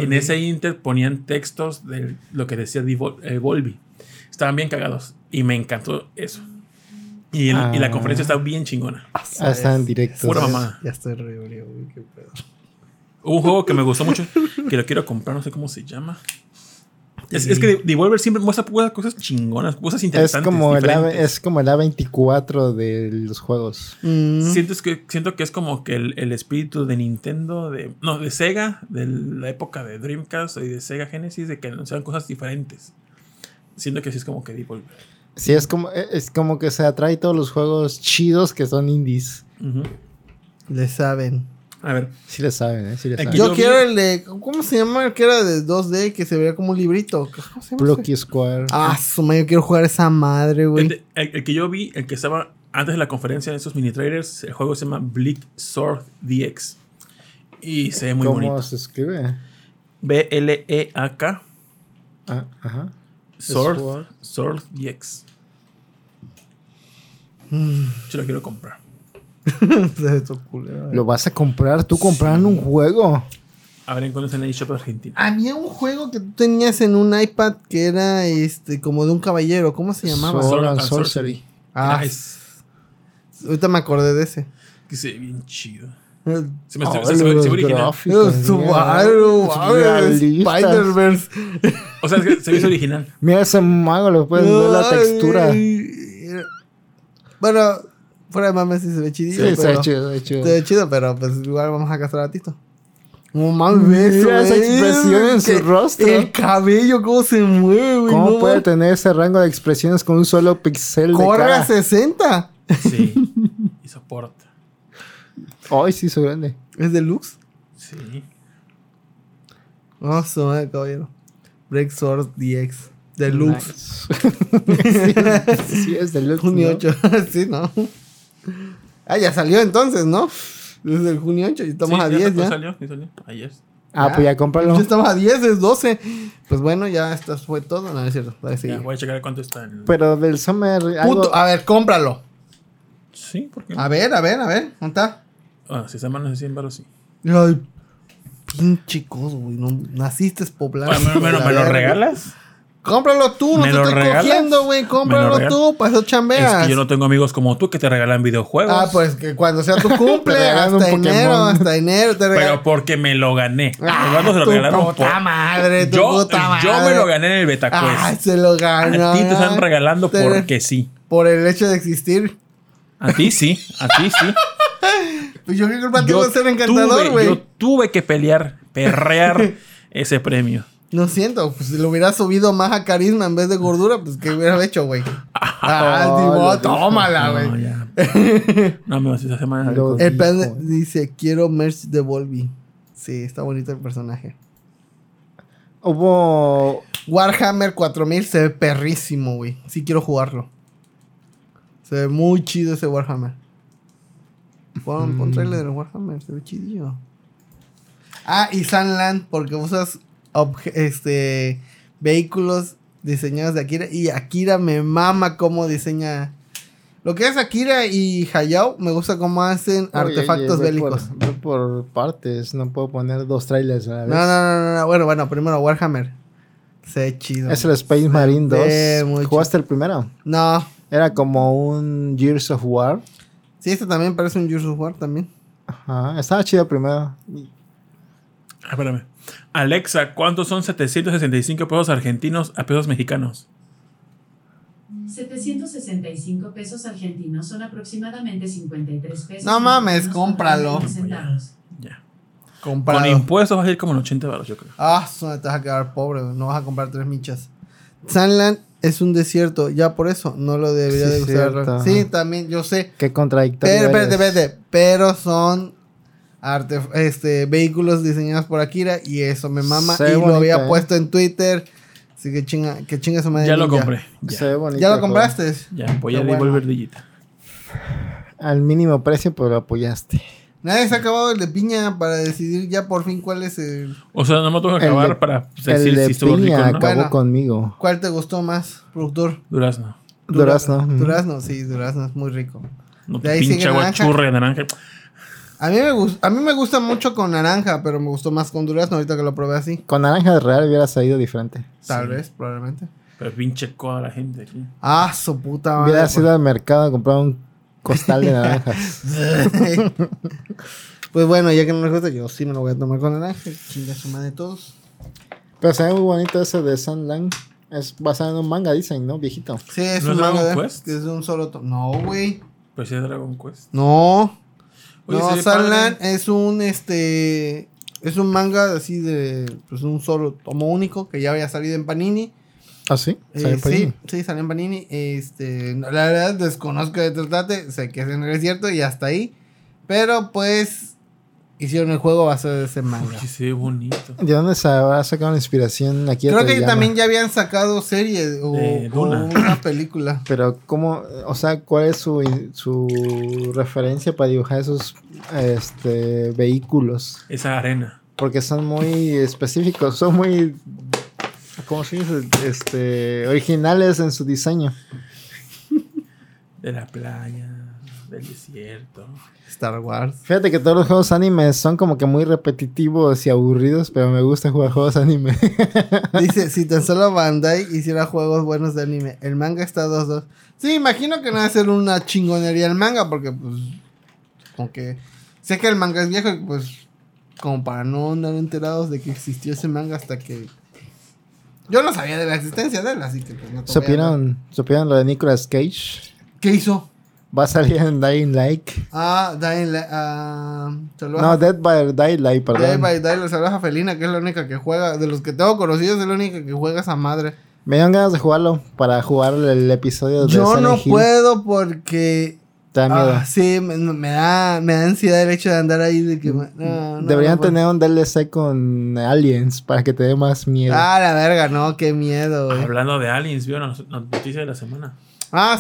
En ese inter ponían textos de lo que decía Volby. Estaban bien cagados. Y me encantó eso. Y la conferencia está bien chingona. Está en directo. Pura mamá. Ya estoy re bolio, qué pedo. Un juego que me gustó mucho, que lo quiero comprar, no sé cómo se llama. Es que Devolver siempre muestra cosas chingonas, cosas interesantes. Es como el A24 de los juegos. Siento que es como que el espíritu de Nintendo, de Sega, de la época de Dreamcast y de Sega Genesis, de que anunciaban cosas diferentes. Siento que sí es como que Devolver. Sí, es como que se atrae todos los juegos chidos que son indies. Uh-huh. Le saben. A ver. Sí le saben, ¿eh? Sí le saben. Yo quiero el de... ¿Cómo se llama? El que era de 2D, que se veía como un librito. ¿Cómo se llama? Blocky Square. Ah, yo quiero jugar esa madre, güey. El que yo vi, el que estaba antes de la conferencia en esos mini trailers, el juego se llama Bleak Sword DX. Y se ve muy bonito. ¿Cómo se escribe? BLEAK. Ah, ajá. Sword DX. Yo lo quiero comprar. Lo vas a comprar tú comprando un juego. A ver, ¿cuál es el eShop argentino? Había un juego que tú tenías en un iPad que era como de un caballero. ¿Cómo se llamaba? Sword and Sorcery. Nice. Ahorita me acordé de ese. Que se ve bien chido. Se me original. Spider-Verse. O sea, se ve original. Mira ese mago, le puedes ver la textura. Bueno. Fuera de mames, sí se ve chidillo. Sí, se ve chido. Se ve chido, pero pues igual vamos a castrar a Tito. Como mal beso. Mira esa expresión en su rostro. El cabello, cómo se mueve, güey. ¿Cómo puede tener ese rango de expresiones con un solo pixel de cara? ¡Corre a 60! Sí. Y soporta. Ay, sí, soy grande. ¿Es deluxe? Sí. Oh, su madre, caballero. Break Sword DX. Deluxe. Nice. sí, es deluxe. Junio 8. Sí, ¿no? Ah, ya salió entonces, ¿no? Desde el junio 8 y estamos a 10 ya. salió ayer. Ah, pues ya cómpralo. Ya estamos a 10, es 12. Pues bueno, ya esto fue todo. No, es cierto. Ya, voy a checar cuánto está. Pero del Summer... Puto, a ver, cómpralo. Sí, ¿por qué? A ver. ¿Dónde está? Ah, si se llama, no sé si en barro, sí. Ay, pinche coso, güey. No, naciste poblado. Bueno, ¿me lo regalas? Cómpralo tú, no te estoy cogiendo, güey. Cómpralo tú, para eso chambeas. Es que yo no tengo amigos como tú que te regalan videojuegos. Ah, pues que cuando sea tu cumple, hasta enero te regalan. Pero porque me lo gané. Rolando se lo regalaron puta madre. Yo me lo gané en el Betacuest. Ah, se lo ganó. A ti te están regalando porque sí. Por el hecho de existir. A ti sí. Pues yo qué culpa tengo de ser encantador, güey. Yo tuve que perrear ese premio. Lo siento, pues si lo hubiera subido más a carisma en vez de gordura, pues ¿qué hubiera hecho, güey? Tómala, güey. No, me vas a hacer mal. El plan dice, quiero merch de Volby. Sí, está bonito el personaje. Hubo... Warhammer 4000 se ve perrísimo, güey. Sí quiero jugarlo. Se ve muy chido ese Warhammer. Pon trailer del Warhammer, se ve chidillo. Ah, y Sand Land, porque usas... vehículos diseñados de Akira. Y Akira me mama cómo diseña. Lo que es Akira y Hayao, me gusta cómo hacen artefactos bélicos. Por partes, no puedo poner dos trailers a la vez. No. Bueno, primero Warhammer. Se ve chido. Es el Space Marine 2. ¿Jugaste el primero? No. Era como un Gears of War. Sí, este también parece un Gears of War también. Ajá, estaba chido primero. Espérame. Alexa, ¿cuántos son 765 pesos argentinos a pesos mexicanos? 765 pesos argentinos son aproximadamente 53 pesos. No mames, cómpralo. Ya. Comprado. Con impuestos vas a ir como en 80 baros, yo creo. Ah, te vas a quedar pobre, no vas a comprar tres michas. Sand Land es un desierto, ya por eso no lo debería de usar. Sí, también, yo sé. Qué contradictorio. Espérate. Pero son vehículos diseñados por Akira y eso me mama. Sé y bonita, lo había puesto en Twitter. Así que chinga su madre. Ya lo compré. ¿Ya lo compraste? Ya, apoyé a Devolver Digital. Al mínimo precio, pero lo apoyaste. Nadie se ha acabado el de piña para decidir ya por fin cuál es el... O sea, no me tengo que acabar para decir de si estuvo rico, ¿no? Acabó conmigo. ¿Cuál te gustó más, productor? Durazno, es muy rico. No, de ahí pinche guachurre de naranja. A mí me gusta mucho con naranja, pero me gustó más con durazno ahorita que lo probé así. Con naranja real hubiera salido diferente. Tal vez, probablemente. Pero pinche coda la gente aquí. Ah, su puta madre. Hubiera ido al mercado a comprar un costal de naranjas. Pues bueno, ya que no me gusta, yo sí me lo voy a tomar con naranja. Chinga su madre de todos. Pero se ve muy bonito ese de Sand Land. Es basado en un manga, dicen, ¿no? Viejito. Sí, es ¿No un es manga. Dragon Quest? Es de un solo No, güey. Pues sí es Dragon Quest. No. Oye, no, Sand Land es un es un manga así de pues un solo tomo único que ya había salido en Panini. ¿Ah, sí? Salió en Panini. La verdad, desconozco de tratate. Sé que es en el desierto y hasta ahí. Pero, pues, hicieron el juego a base de ese manga. Uy, se ve bonito. ¿De dónde se ha sacado la inspiración? Aquí creo que también ya habían sacado series o una película. Pero, ¿cómo? O sea, ¿cuál es su referencia para dibujar esos vehículos? Esa arena. Porque son muy específicos. Son muy... ¿Cómo se dice? Originales en su diseño. De la playa, del desierto, Star Wars. Fíjate que todos los juegos anime son como que muy repetitivos y aburridos, pero me gusta jugar juegos anime. Dice, si tan solo Bandai hiciera juegos buenos de anime, el manga está 2-2. Sí, imagino que no va a ser una chingonería el manga, porque pues como que sé que el manga es viejo y pues como para no andar enterados de que existió ese manga hasta que... Yo no sabía de la existencia de él, así que... Pues, no ¿Supieron lo de Nicolas Cage? ¿Qué hizo? Va a salir en Dying Light. Dying Light... Dead by Daylight, perdón. Dead by Daylight, salvaja felina, que es la única que juega... De los que tengo conocidos, es la única que juega esa madre. Me dieron ganas de jugarlo, para jugar el episodio de Silent Hill. Yo no puedo porque... Te da miedo. Sí, me da ansiedad el hecho de andar ahí. De que deberían tener un DLC con aliens para que te dé más miedo. La verga, no, qué miedo, güey. Hablando de aliens, ¿vieron la noticia de la semana?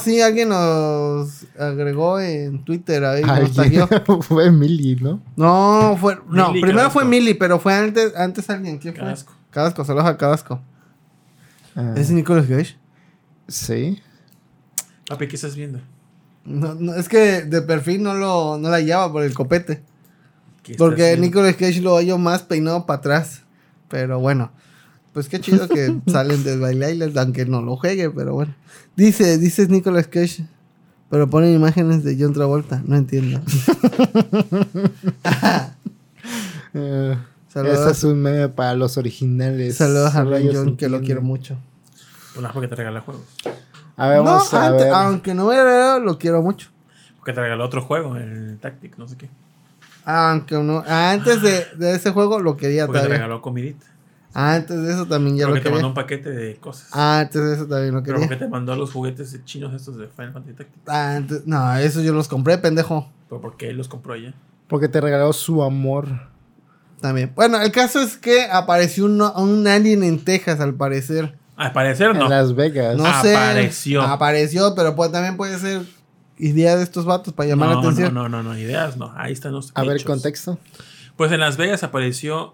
Sí, alguien nos agregó en Twitter. Ahí nos tagueó. Fue Millie, ¿no? Primero fue Millie, pero fue antes alguien. ¿Quién fue? Cadasco, saludos a Cadasco. ¿Es Nicolas Cage? Sí. Papi, ¿qué estás viendo? No, es que de perfil no la hallaba por el copete. Porque Nicolas Cage lo hallo más peinado para atrás. Pero bueno, pues qué chido que salen del baile, aunque no lo juegue, pero bueno. Dices Nicolas Cage, pero ponen imágenes de John Travolta, no entiendo. Ese es un meme para los originales. Saludos a Ray John, que lo quiero mucho. Bueno, es porque te regala juegos. A ver, aunque no hubiera regalado, lo quiero mucho. Porque te regaló otro juego, el Tactic, no sé qué. Aunque no, antes de ese juego lo quería porque todavía. Porque te regaló comidita. Antes de eso también ya lo quería. Porque te mandó un paquete de cosas. Antes de eso también lo quería. Pero porque te mandó los juguetes chinos estos de Final Fantasy Tactic. Antes, no, esos yo los compré, pendejo. ¿Pero por qué los compró ella? Porque te regaló su amor. También. Bueno, el caso es que apareció un alien en Texas, al parecer. Aparecer, ¿no? En Las Vegas. No sé. Apareció, pero también puede ser idea de estos vatos para llamar la atención. No, ideas no. Ahí están los hechos. A ver el contexto. Pues en Las Vegas apareció...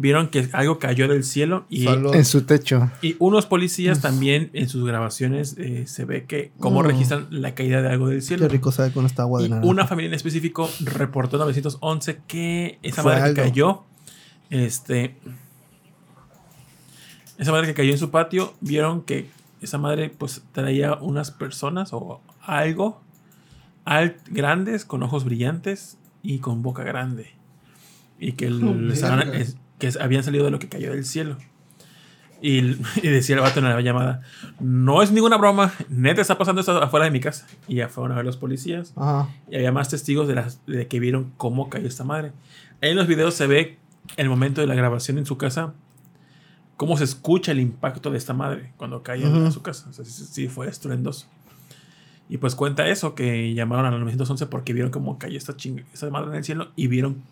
vieron que algo cayó del cielo y... En su techo. Y unos policías también en sus grabaciones se ve que... Cómo registran la caída de algo del cielo. Qué rico sabe con esta agua de naranja. Una familia en específico reportó en 911 que... Esa madre que cayó en su patio, vieron que esa madre pues traía unas personas o algo grandes, con ojos brillantes y con boca grande. Y que habían salido de lo que cayó del cielo. Y decía el vato en la llamada, no es ninguna broma, neta está pasando esto afuera de mi casa. Y ya fueron a ver los policías. Ajá. Y había más testigos de que vieron cómo cayó esta madre. Ahí en los videos se ve el momento de la grabación en su casa, cómo se escucha el impacto de esta madre cuando cae en su casa. O sea, sí fue estruendoso. Y pues cuenta eso, que llamaron al 911 porque vieron cómo cayó esta madre en el cielo y vieron...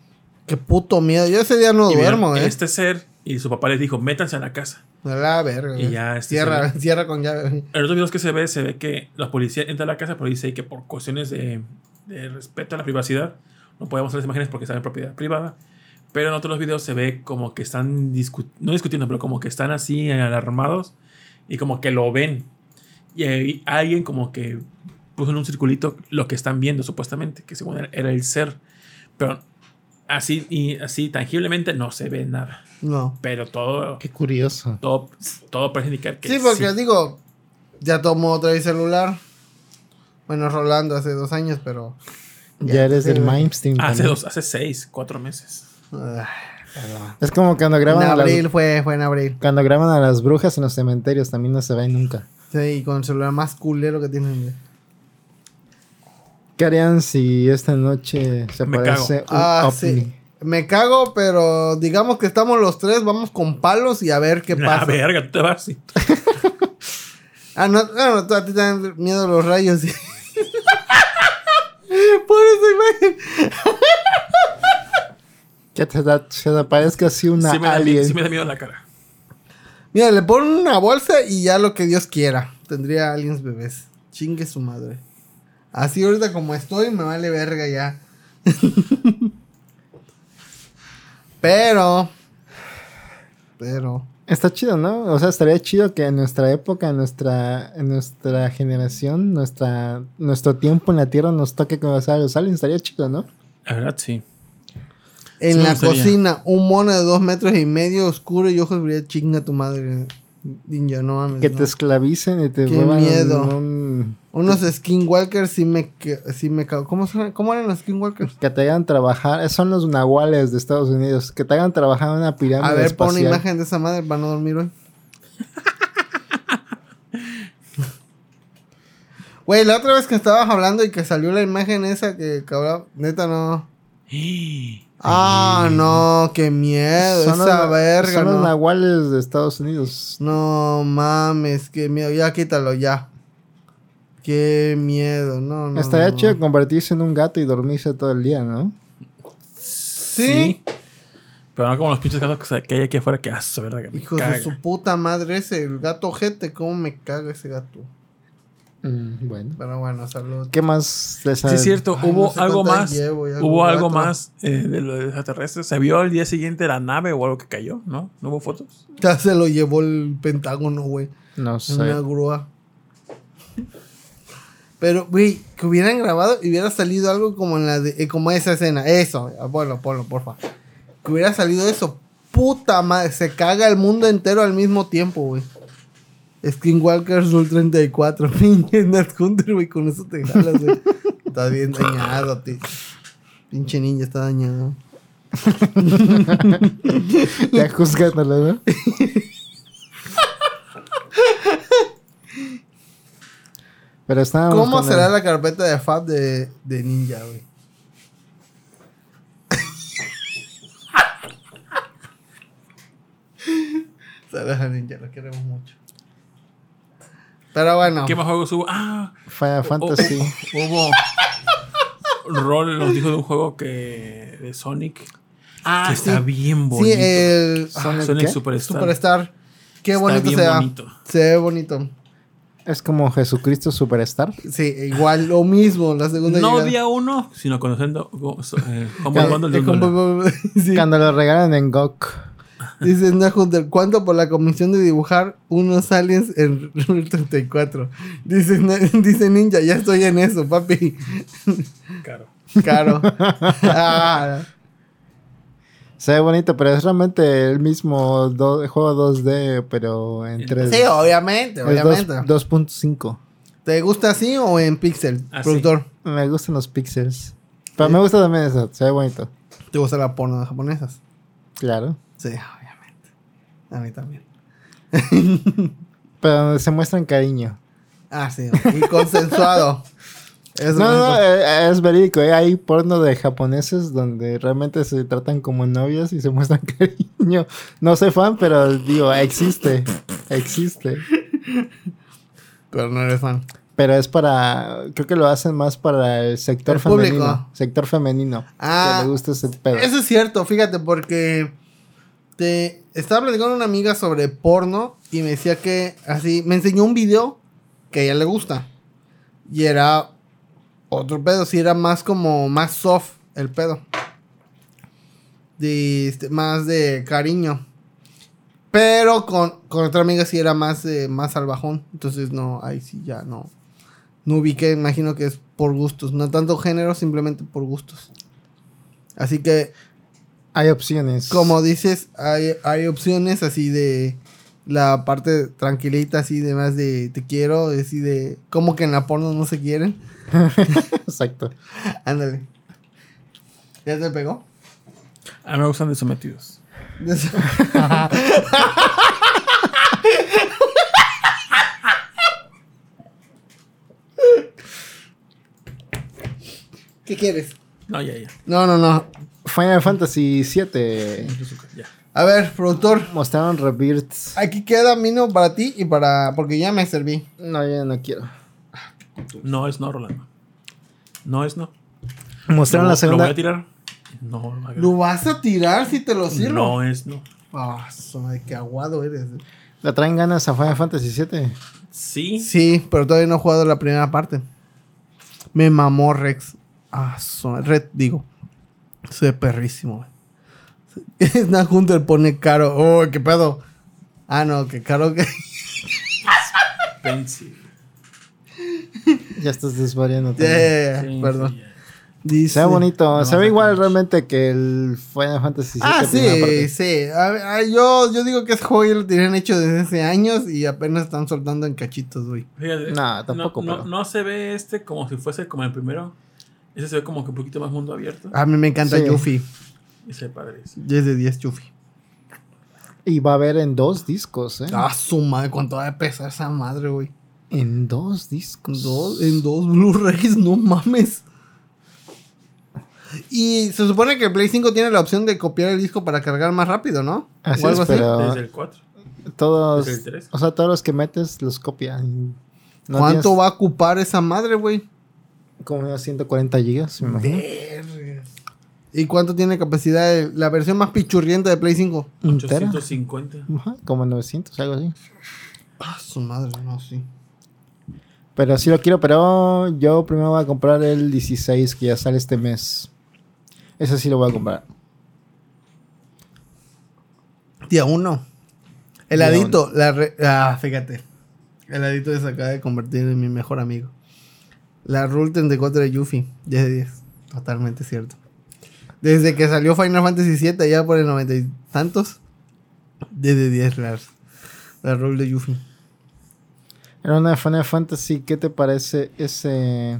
¡Qué puto miedo! Yo ese día no duermo, ¿eh? Este ser... Y su papá les dijo, métanse a la casa. La verga. Y ya... Cierra con llave. En los videos que se ve que la policía entra a la casa, pero dice que por cuestiones de respeto a la privacidad, no podemos hacer las imágenes porque están en propiedad privada. Pero en otros videos se ve como que están... no discutiendo, pero como que están así alarmados y como que lo ven. Y alguien como que puso en un circulito lo que están viendo, supuestamente, que según era el ser. Pero... Así tangiblemente no se ve nada. No. Pero todo... Qué curioso. Todo parece indicar que sí. Porque digo, ya tomó otra vez celular. Bueno, Rolando hace 2 años, pero... Ya eres del Mainstream. Hace 6, 4 meses. Es como cuando graban... En abril, fue en abril. Cuando graban a las brujas en los cementerios también no se ve nunca. Sí, y con el celular más culero que tienen... ¿Qué harían si esta noche se aparece un ovni? Sí. Me cago, pero digamos que estamos los tres, vamos con palos y a ver qué pasa. A verga, tú te vas. Sí. No, a ti te dan miedo los rayos. Sí. Por esa imagen. Que se te aparezca así una alien. Sí me da miedo la cara. Mira, le ponen una bolsa y ya lo que Dios quiera. Tendría aliens bebés. Chingue su madre. Así ahorita como estoy, me vale verga ya. Pero... Está chido, ¿no? O sea, estaría chido que en nuestra época, en nuestra generación, nuestro tiempo en la Tierra nos toque conocer a los aliens. Estaría chido, ¿no? La verdad, sí. En la cocina, un mono de 2,5 metros oscuro y ojos brilla, chinga tu madre. Ninja, no mames. Que te esclavicen y te muevan. Qué miedo. Unos skinwalkers sí me cago. ¿Cómo eran los skinwalkers? Que te hagan trabajar. Son los nahuales de Estados Unidos. Que te hagan trabajar en una pirámide espacial. A ver, espacial. Pon una imagen de esa madre para no dormir hoy. Güey, la otra vez que estabas hablando y que salió la imagen esa que cabrón. Neta, no. Ah, no, qué miedo, son esa verga. Son los nahuales de Estados Unidos. No mames, qué miedo. Ya quítalo, ya. Qué miedo, no. Estaría chido convertirse en un gato y dormirse todo el día, ¿no? Sí. Pero no como los pinches gatos que hay aquí afuera que hace, ¿verdad? Hijo de su puta madre ese, el gato ojete, cómo me caga ese gato. Bueno. Pero bueno, saludos. ¿Qué más les ha... Sí, es cierto. Hubo algo más. Hubo algo más de los extraterrestres. ¿Se vio al día siguiente la nave o algo que cayó? ¿No? ¿No hubo fotos? Ya se lo llevó el Pentágono, güey. No sé. Una grúa. Pero, güey, que hubieran grabado y hubiera salido algo como en la de, como esa escena. Eso. Bueno, ponlo, porfa. Que hubiera salido eso. Puta madre. Se caga el mundo entero al mismo tiempo, güey. Skinwalkers Rule 34, pinche Nerd Hunter, güey, con eso te jalas, güey. Estás bien dañado, tío. Pinche ninja está dañado. Ya juzgándolo, ¿no? Pero estábamos... ¿Cómo será la carpeta de Fab de ninja, güey? Saludos a ninja, los queremos mucho. Pero bueno. ¿Qué más juegos hubo? Final Fantasy. Hubo. Roll nos dijo de un juego que... de Sonic. Que sí. Está bien bonito. Sí, el... Sonic Superstar. Qué bonito se ve. Se ve bonito. Es como Jesucristo Superstar. Sí, igual lo mismo. La segunda no llegada. Día uno, sino conociendo... Cuando lo regalan en GOG. Dice Nerd, ¿cuánto por la comisión de dibujar unos aliens en Rule 34? Dice Ninja, ya estoy en eso, papi. Caro. Se ve bonito, pero es realmente el mismo juego 2D, pero en 3D. Sí, obviamente. 2.5. ¿Te gusta así o en pixel, productor? Me gustan los pixels. Pero me gusta también eso, se ve bonito. ¿Te gusta la porno de japonesas? Claro. Sí, obviamente. A mí también. Pero donde se muestran cariño. Ah, sí. Y consensuado. Es es verídico, ¿eh? Hay porno de japoneses donde realmente se tratan como novias y se muestran cariño. No soy fan, pero digo, existe. Existe. Pero no eres fan. Pero es para... Creo que lo hacen más para el sector femenino. Público. Sector femenino. Ah. Que le gusta ese pedo. Eso es cierto, fíjate, porque... Estaba platicando con una amiga sobre porno y me decía que... así me enseñó un video que a ella le gusta. Y era... otro pedo, sí, era más como... más soft el pedo. Más de cariño. Pero con otra amiga sí era más salvajón. Entonces no, ahí sí ya no... no ubiqué, imagino que es por gustos. No tanto género, simplemente por gustos. Así que... hay opciones. Como dices, hay opciones así de... la parte tranquilita así de más de te quiero, así de como que en la porno no se quieren. Exacto. Ándale. ¿Ya te pegó? A mí me gustan de sometidos. ¿Qué quieres? No, ya. No. Final Fantasy VII. Ya. A ver, productor. Mostraron Rebirth. Aquí queda mínimo para ti y para... porque ya me serví. No, ya no quiero. No es no, Rolando. No es no. Mostraron la segunda... ¿Lo voy a tirar? No. ¿Lo vas a tirar si te lo sirvo? No es no. Ah, qué aguado eres. ¿Le traen ganas a Final Fantasy VII? Sí. Sí, pero todavía no he jugado la primera parte. Me mamó Rex. Ah, Red, digo. Soy perrísimo, güey. Es Nat Hunter pone caro. Oh, qué pedo. Ah, no, qué caro que. Expensive. Ya estás desvariando. Sí, perdón. Sí, dice, se ve bonito. No, se ve igual realmente que el Final Fantasy VII. Ah, sí. A ver, yo digo que es juego lo tienen hecho desde hace años y apenas están soltando en cachitos, güey. No, tampoco. No se ve como si fuese como el primero. Ese se ve como que un poquito más mundo abierto. A mí me encanta Yuffie. Ese padre. 10 de 10, Yuffie. Y va a haber en 2 discos, ¿eh? Ah, su madre, cuánto va a pesar esa madre, güey. En 2 discos. En 2 Blu-rays, no mames. Y se supone que el Play 5 tiene la opción de copiar el disco para cargar más rápido, ¿no? Así o algo es, pero así. Desde el 4. Todos. Desde el 3. O sea, todos los que metes los copian. No ¿cuánto tienes... va a ocupar esa madre, güey? Como unos 140 gigas, me imagino. ¿Y cuánto tiene capacidad la versión más pichurrienta de Play 5? 850. Ajá, como 900, algo así. Ah, su madre, no, sí. Pero sí lo quiero, pero yo primero voy a comprar el 16 que ya sale este mes. Ese sí lo voy a comprar. Día 1. Heladito. Fíjate. Heladito se acaba de convertir en mi mejor amigo. La Rule 34 de Yuffie. 10 de 10. Totalmente cierto. Desde que salió Final Fantasy VII, allá por el 90 y tantos, desde 10 reales. La rol de Yuffie. Era una de Final Fantasy, ¿qué te parece ese...?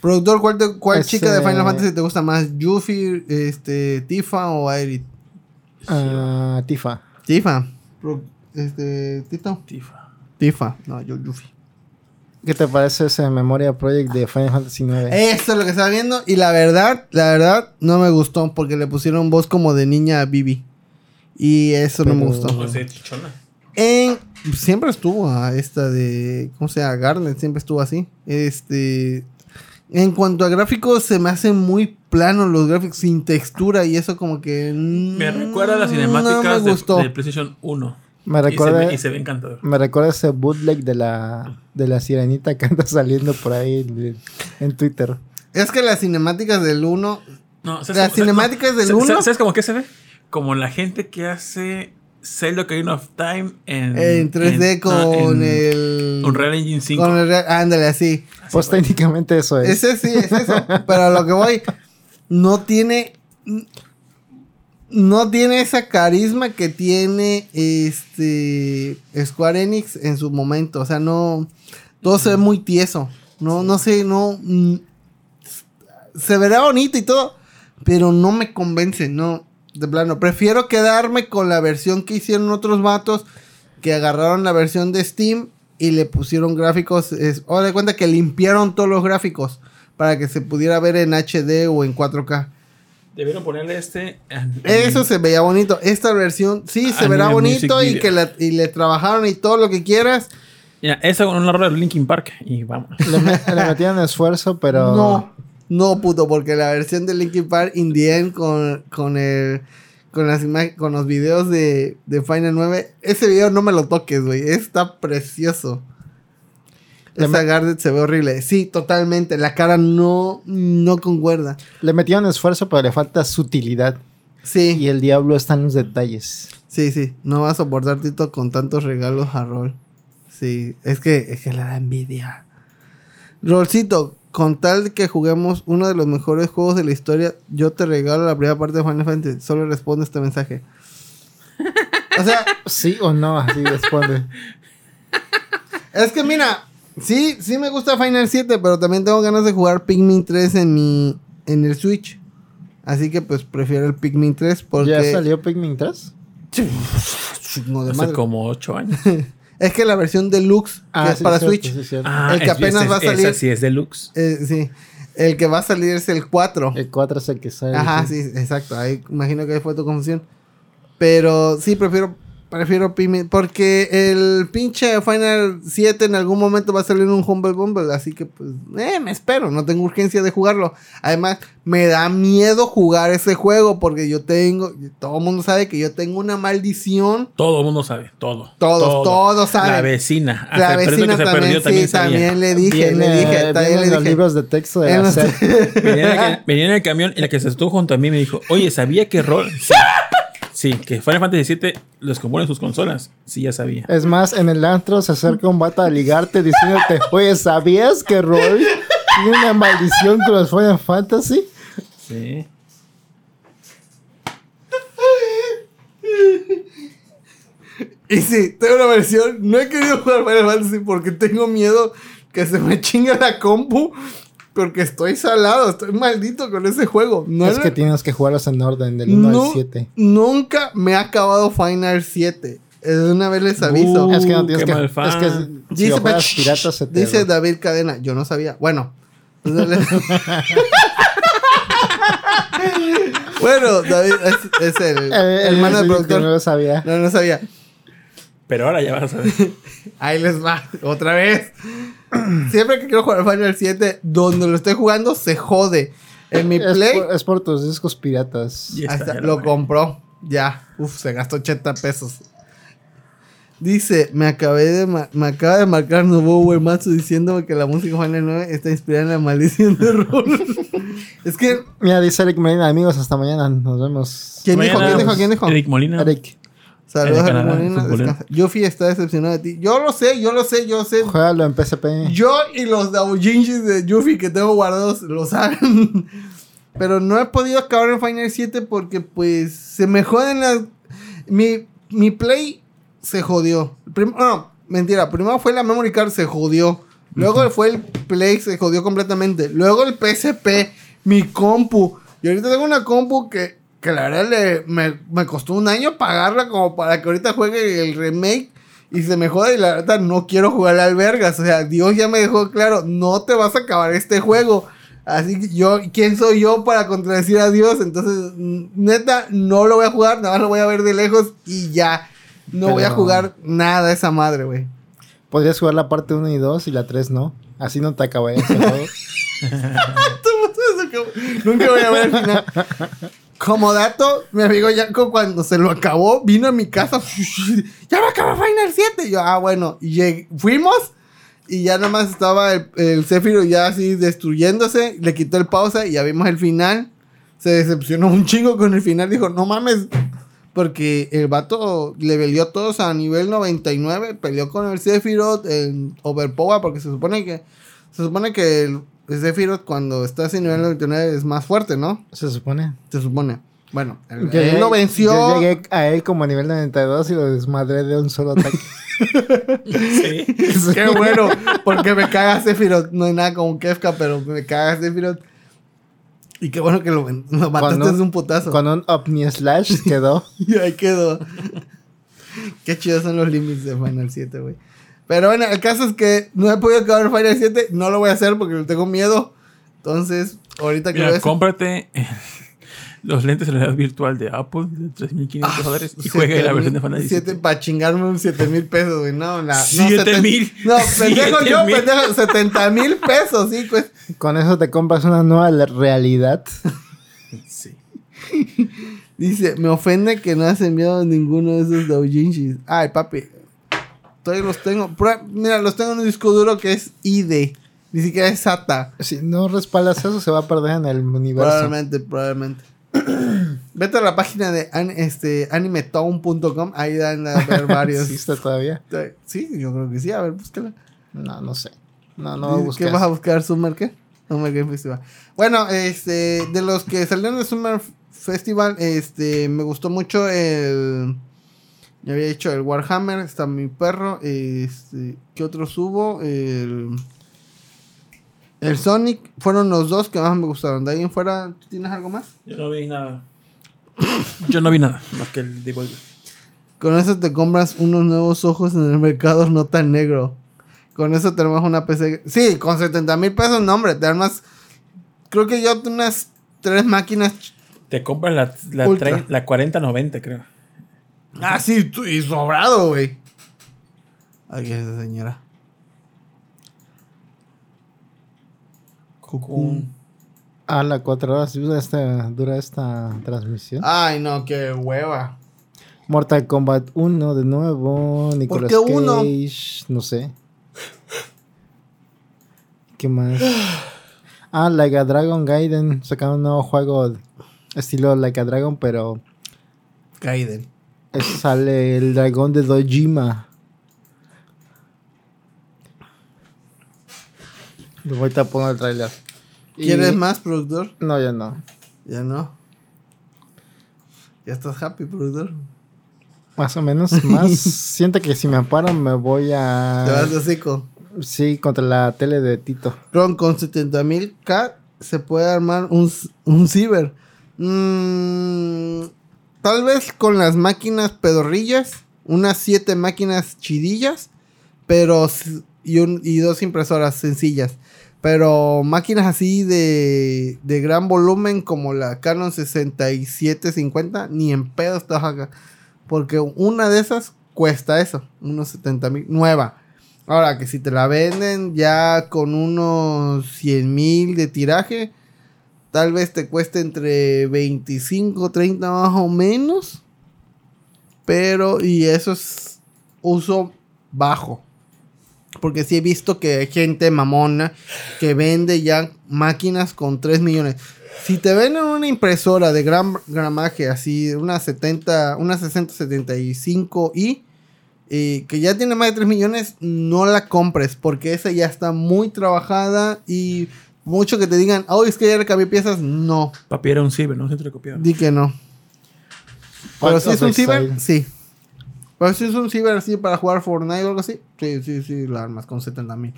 Productor, ¿cuál chica de Final Fantasy te gusta más? ¿Yuffie, Tifa o Aerith? Tifa. ¿Tifa? ¿Tito? Tifa. No, yo Yuffie. ¿Qué te parece ese Memoria Project de Final Fantasy IX? Eso es lo que estaba viendo. Y la verdad, no me gustó. Porque le pusieron voz como de niña a Bibi. Y eso pero no me gustó. ¿No es de chichona? Siempre estuvo a esta de... ¿cómo se llama? Garnet. Siempre estuvo así. En cuanto a gráficos, se me hacen muy planos los gráficos. Sin textura. Y eso como que... me recuerda a las cinemáticas de PlayStation 1. Me recuerda, y se ve encantador. Me recuerda ese bootleg de la sirenita que anda saliendo por ahí en Twitter. Es que las cinemáticas del 1... no, las cinemáticas del 1... ¿Sabes cómo que se ve? Como la gente que hace Zelda Ocarina of Time en 3D con el... Unreal Engine 5. Ándale, así. Pues técnicamente eso es. Ese sí, es eso. Pero a lo que voy, no tiene esa carisma que tiene Square Enix en su momento. O sea, no... todo se ve muy tieso. No sé, se verá bonito y todo, pero no me convence, no. De plano, prefiero quedarme con la versión que hicieron otros vatos que agarraron la versión de Steam y le pusieron gráficos. Ahora de cuenta que limpiaron todos los gráficos para que se pudiera ver en HD o en 4K. Debieron ponerle Eso se veía bonito. Esta versión sí se verá bonito y que le trabajaron y todo lo que quieras. Mira, eso con una rola de Linkin Park y vamos. Le metieron esfuerzo, pero... No, puto, porque la versión de Linkin Park in the end con los videos de Final 9, ese video no me lo toques, güey. Está precioso. Esa Garnet se ve horrible. Sí, totalmente. La cara no concuerda. Le metieron esfuerzo, pero le falta sutilidad. Sí. Y el diablo está en los detalles. Sí. No va a soportar Tito con tantos regalos a Rol. Sí. Es que le da envidia. Rolcito, con tal de que juguemos uno de los mejores juegos de la historia, yo te regalo la primera parte de Final Fantasy. Solo responde este mensaje. O sea, sí o no, así responde. Es que mira... Sí me gusta Final 7, pero también tengo ganas de jugar Pikmin 3 en el Switch. Así que pues prefiero el Pikmin 3 porque... ¿Ya salió Pikmin 3? No, de hace como 8 años. Es que la versión deluxe que es para Switch. Sí, el que apenas va a salir... Esa sí es deluxe. Sí. El que va a salir es el 4. El 4 es el que sale. Ajá, sí, exacto. Ahí, imagino que ahí fue tu confusión. Pero sí, prefiero Pikmin, porque el pinche Final 7 en algún momento va a salir un Humble Bumble, así que pues, me espero, no tengo urgencia de jugarlo. Además, me da miedo jugar ese juego, porque todo el mundo sabe que yo tengo una maldición. Todo el mundo sabe, todos saben. La vecina que también, también le dije, le dije. Los libros de texto de la venía en el camión, en la que se estuvo junto a mí, me dijo, oye, ¿sabía que Rol? Sí, que Final Fantasy VII los compone en sus consolas. Sí, ya sabía. Es más, en el antro se acerca un vato a ligarte diciéndote, oye, ¿sabías que Roy tiene una maldición con los Final Fantasy? Sí. Y sí, tengo una versión. No he querido jugar Final Fantasy porque tengo miedo que se me chingue la compu. Porque estoy salado, estoy maldito con ese juego. No es que tienes que jugarlos en orden, del 1 al 7. Nunca me ha acabado Final 7. De una vez les aviso. Es que no tienes que... Es que si dice, piratas, se te dice David Cadena. Yo no sabía. Bueno. Bueno, David es el hermano del productor. No lo sabía. No sabía. Pero ahora ya vas a ver. Ahí les va. Otra vez. Siempre que quiero jugar Final 7, donde lo estoy jugando, se jode. En mi Play... Es por tus discos piratas. Hasta lo compró. Ya. Uf, se gastó 80 pesos. Dice, me acaba de marcar Nobuo Uematsu diciéndome que la música Final 9 está inspirada en la maldición de Rol. Es que... Mira, dice Eric Molina, amigos, hasta mañana. Nos vemos. ¿Quién dijo? Eric Molina. Eric. Saludos a Molina. Yuffie está decepcionado de ti. Yo lo sé. Ojalá en PSP. Yo y los Daujinshis de Yuffie que tengo guardados lo saben. Pero no he podido acabar en Final 7 porque pues se me joden las... Mi Play se jodió. Primero fue la Memory Card, se jodió. Luego fue el Play, se jodió completamente. Luego el PSP, mi compu. Y ahorita tengo una compu que la verdad me costó un año pagarla como para que ahorita juegue el remake y se me joda, y la verdad no quiero jugar al vergas. O sea, Dios ya me dejó claro, no te vas a acabar este juego. Así que ¿quién soy yo para contradecir a Dios? Entonces, neta, no lo voy a jugar, nada más lo voy a ver de lejos y ya. Pero voy a jugar nada a esa madre, güey. Podrías jugar la parte 1 y 2 y la 3 no. Así no te acabé ese juego. Nunca voy a ver el final. Como dato, mi amigo Yanko, cuando se lo acabó, vino a mi casa. Ya me acabó Final 7. Y yo, bueno. Y fuimos. Y ya nada más estaba el Céfiro ya así destruyéndose. Le quitó el pausa y ya vimos el final. Se decepcionó un chingo con el final. Dijo, no mames. Porque el vato le peleó todos a nivel 99. Peleó con el Céfiro en Overpower. porque se supone que el Sephiroth cuando estás en nivel 99 es más fuerte, ¿no? Se supone. Bueno, él lo venció. Yo llegué a él como a nivel 92 y lo desmadré de un solo ataque. Sí. Qué bueno, porque me caga Sephiroth. No hay nada como Kefka, pero me caga Sephiroth. Y qué bueno que lo mataste de un putazo. Con un Omni Slash quedó. Y ahí quedó. Qué chidos son los límites de Final 7, güey. Pero bueno, el caso es que no he podido acabar Final 7. No lo voy a hacer porque tengo miedo. Entonces, ahorita que lo ves... cómprate los lentes de realidad virtual de Apple de $3,500 y juega la versión de Final 7. Para chingarme un $7,000 pesos, güey. No, la... $7,000. No, pendejo yo, pendejo. $70,000 pesos, sí. Pues. Con eso te compras una nueva realidad. Sí. Dice, me ofende que no has enviado ninguno de esos doujinshis. Ay, papi. Todavía los tengo. Mira, los tengo en un disco duro que es ID. Ni siquiera es SATA. Si no respaldas eso, se va a perder en el universo. Probablemente. Vete a la página de animetown.com. Ahí dan a ver varios. ¿Existe todavía? Sí, yo creo que sí. A ver, búscala. No sé. No voy a buscar. ¿Qué vas a buscar? ¿Summer qué? Summer Game Festival. Bueno, de los que salieron de Summer Festival, me gustó mucho el... Ya había dicho el Warhammer, está mi perro. ¿Qué otros hubo? El Sonic. Fueron los dos que más me gustaron. De ahí en fuera, ¿tú tienes algo más? Yo no vi nada. Más que el Devolver. Con eso te compras unos nuevos ojos en el mercado no tan negro. Con eso te armas una PC. Sí, con $70,000 pesos, no, hombre. Te armas... Creo que yo tengo unas 3 máquinas. Te compras la 4090, creo. Ah, sí, y sobrado, güey. Aquí es esa señora. Cucún. Ah, la 4 horas dura esta transmisión. Ay, no, qué hueva. Mortal Kombat 1 de nuevo. Nicolas Cage. Uno? No sé. ¿Qué más? Ah, Like a Dragon Gaiden. Sacaron un nuevo juego estilo Like a Dragon, pero... Gaiden. Sale el dragón de Dojima. De vuelta pongo el trailer. ¿Quieres más, productor? No, ya no. ¿Ya no? ¿Ya estás happy, productor? Más o menos, más. Siento que si me paro me voy a... ¿Te vas de hocico? Sí, contra la tele de Tito. Ron, con 70,000 K se puede armar un ciber. Tal vez con las máquinas pedorrillas, unas 7 máquinas chidillas, pero y 2 impresoras sencillas. Pero máquinas así de gran volumen como la Canon 6750, ni en pedo estás acá. Porque una de esas cuesta eso, unos $70,000, nueva. Ahora que si te la venden ya con unos $100,000 de tiraje... Tal vez te cueste entre 25, 30 más o menos. Pero, y eso es uso bajo. Porque sí he visto que hay gente mamona que vende ya máquinas con 3 millones. Si te venden una impresora de gran gramaje, así, una 6075i, que ya tiene más de 3 millones, no la compres. Porque esa ya está muy trabajada y... Mucho que te digan, oh, es que ya recabé piezas. No. Papi, era un ciber, no un centro de copiado. Di que no. Pero si es un ciber, sí. Pero si es un ciber así para jugar Fortnite o algo así, sí, la armas con 70,000.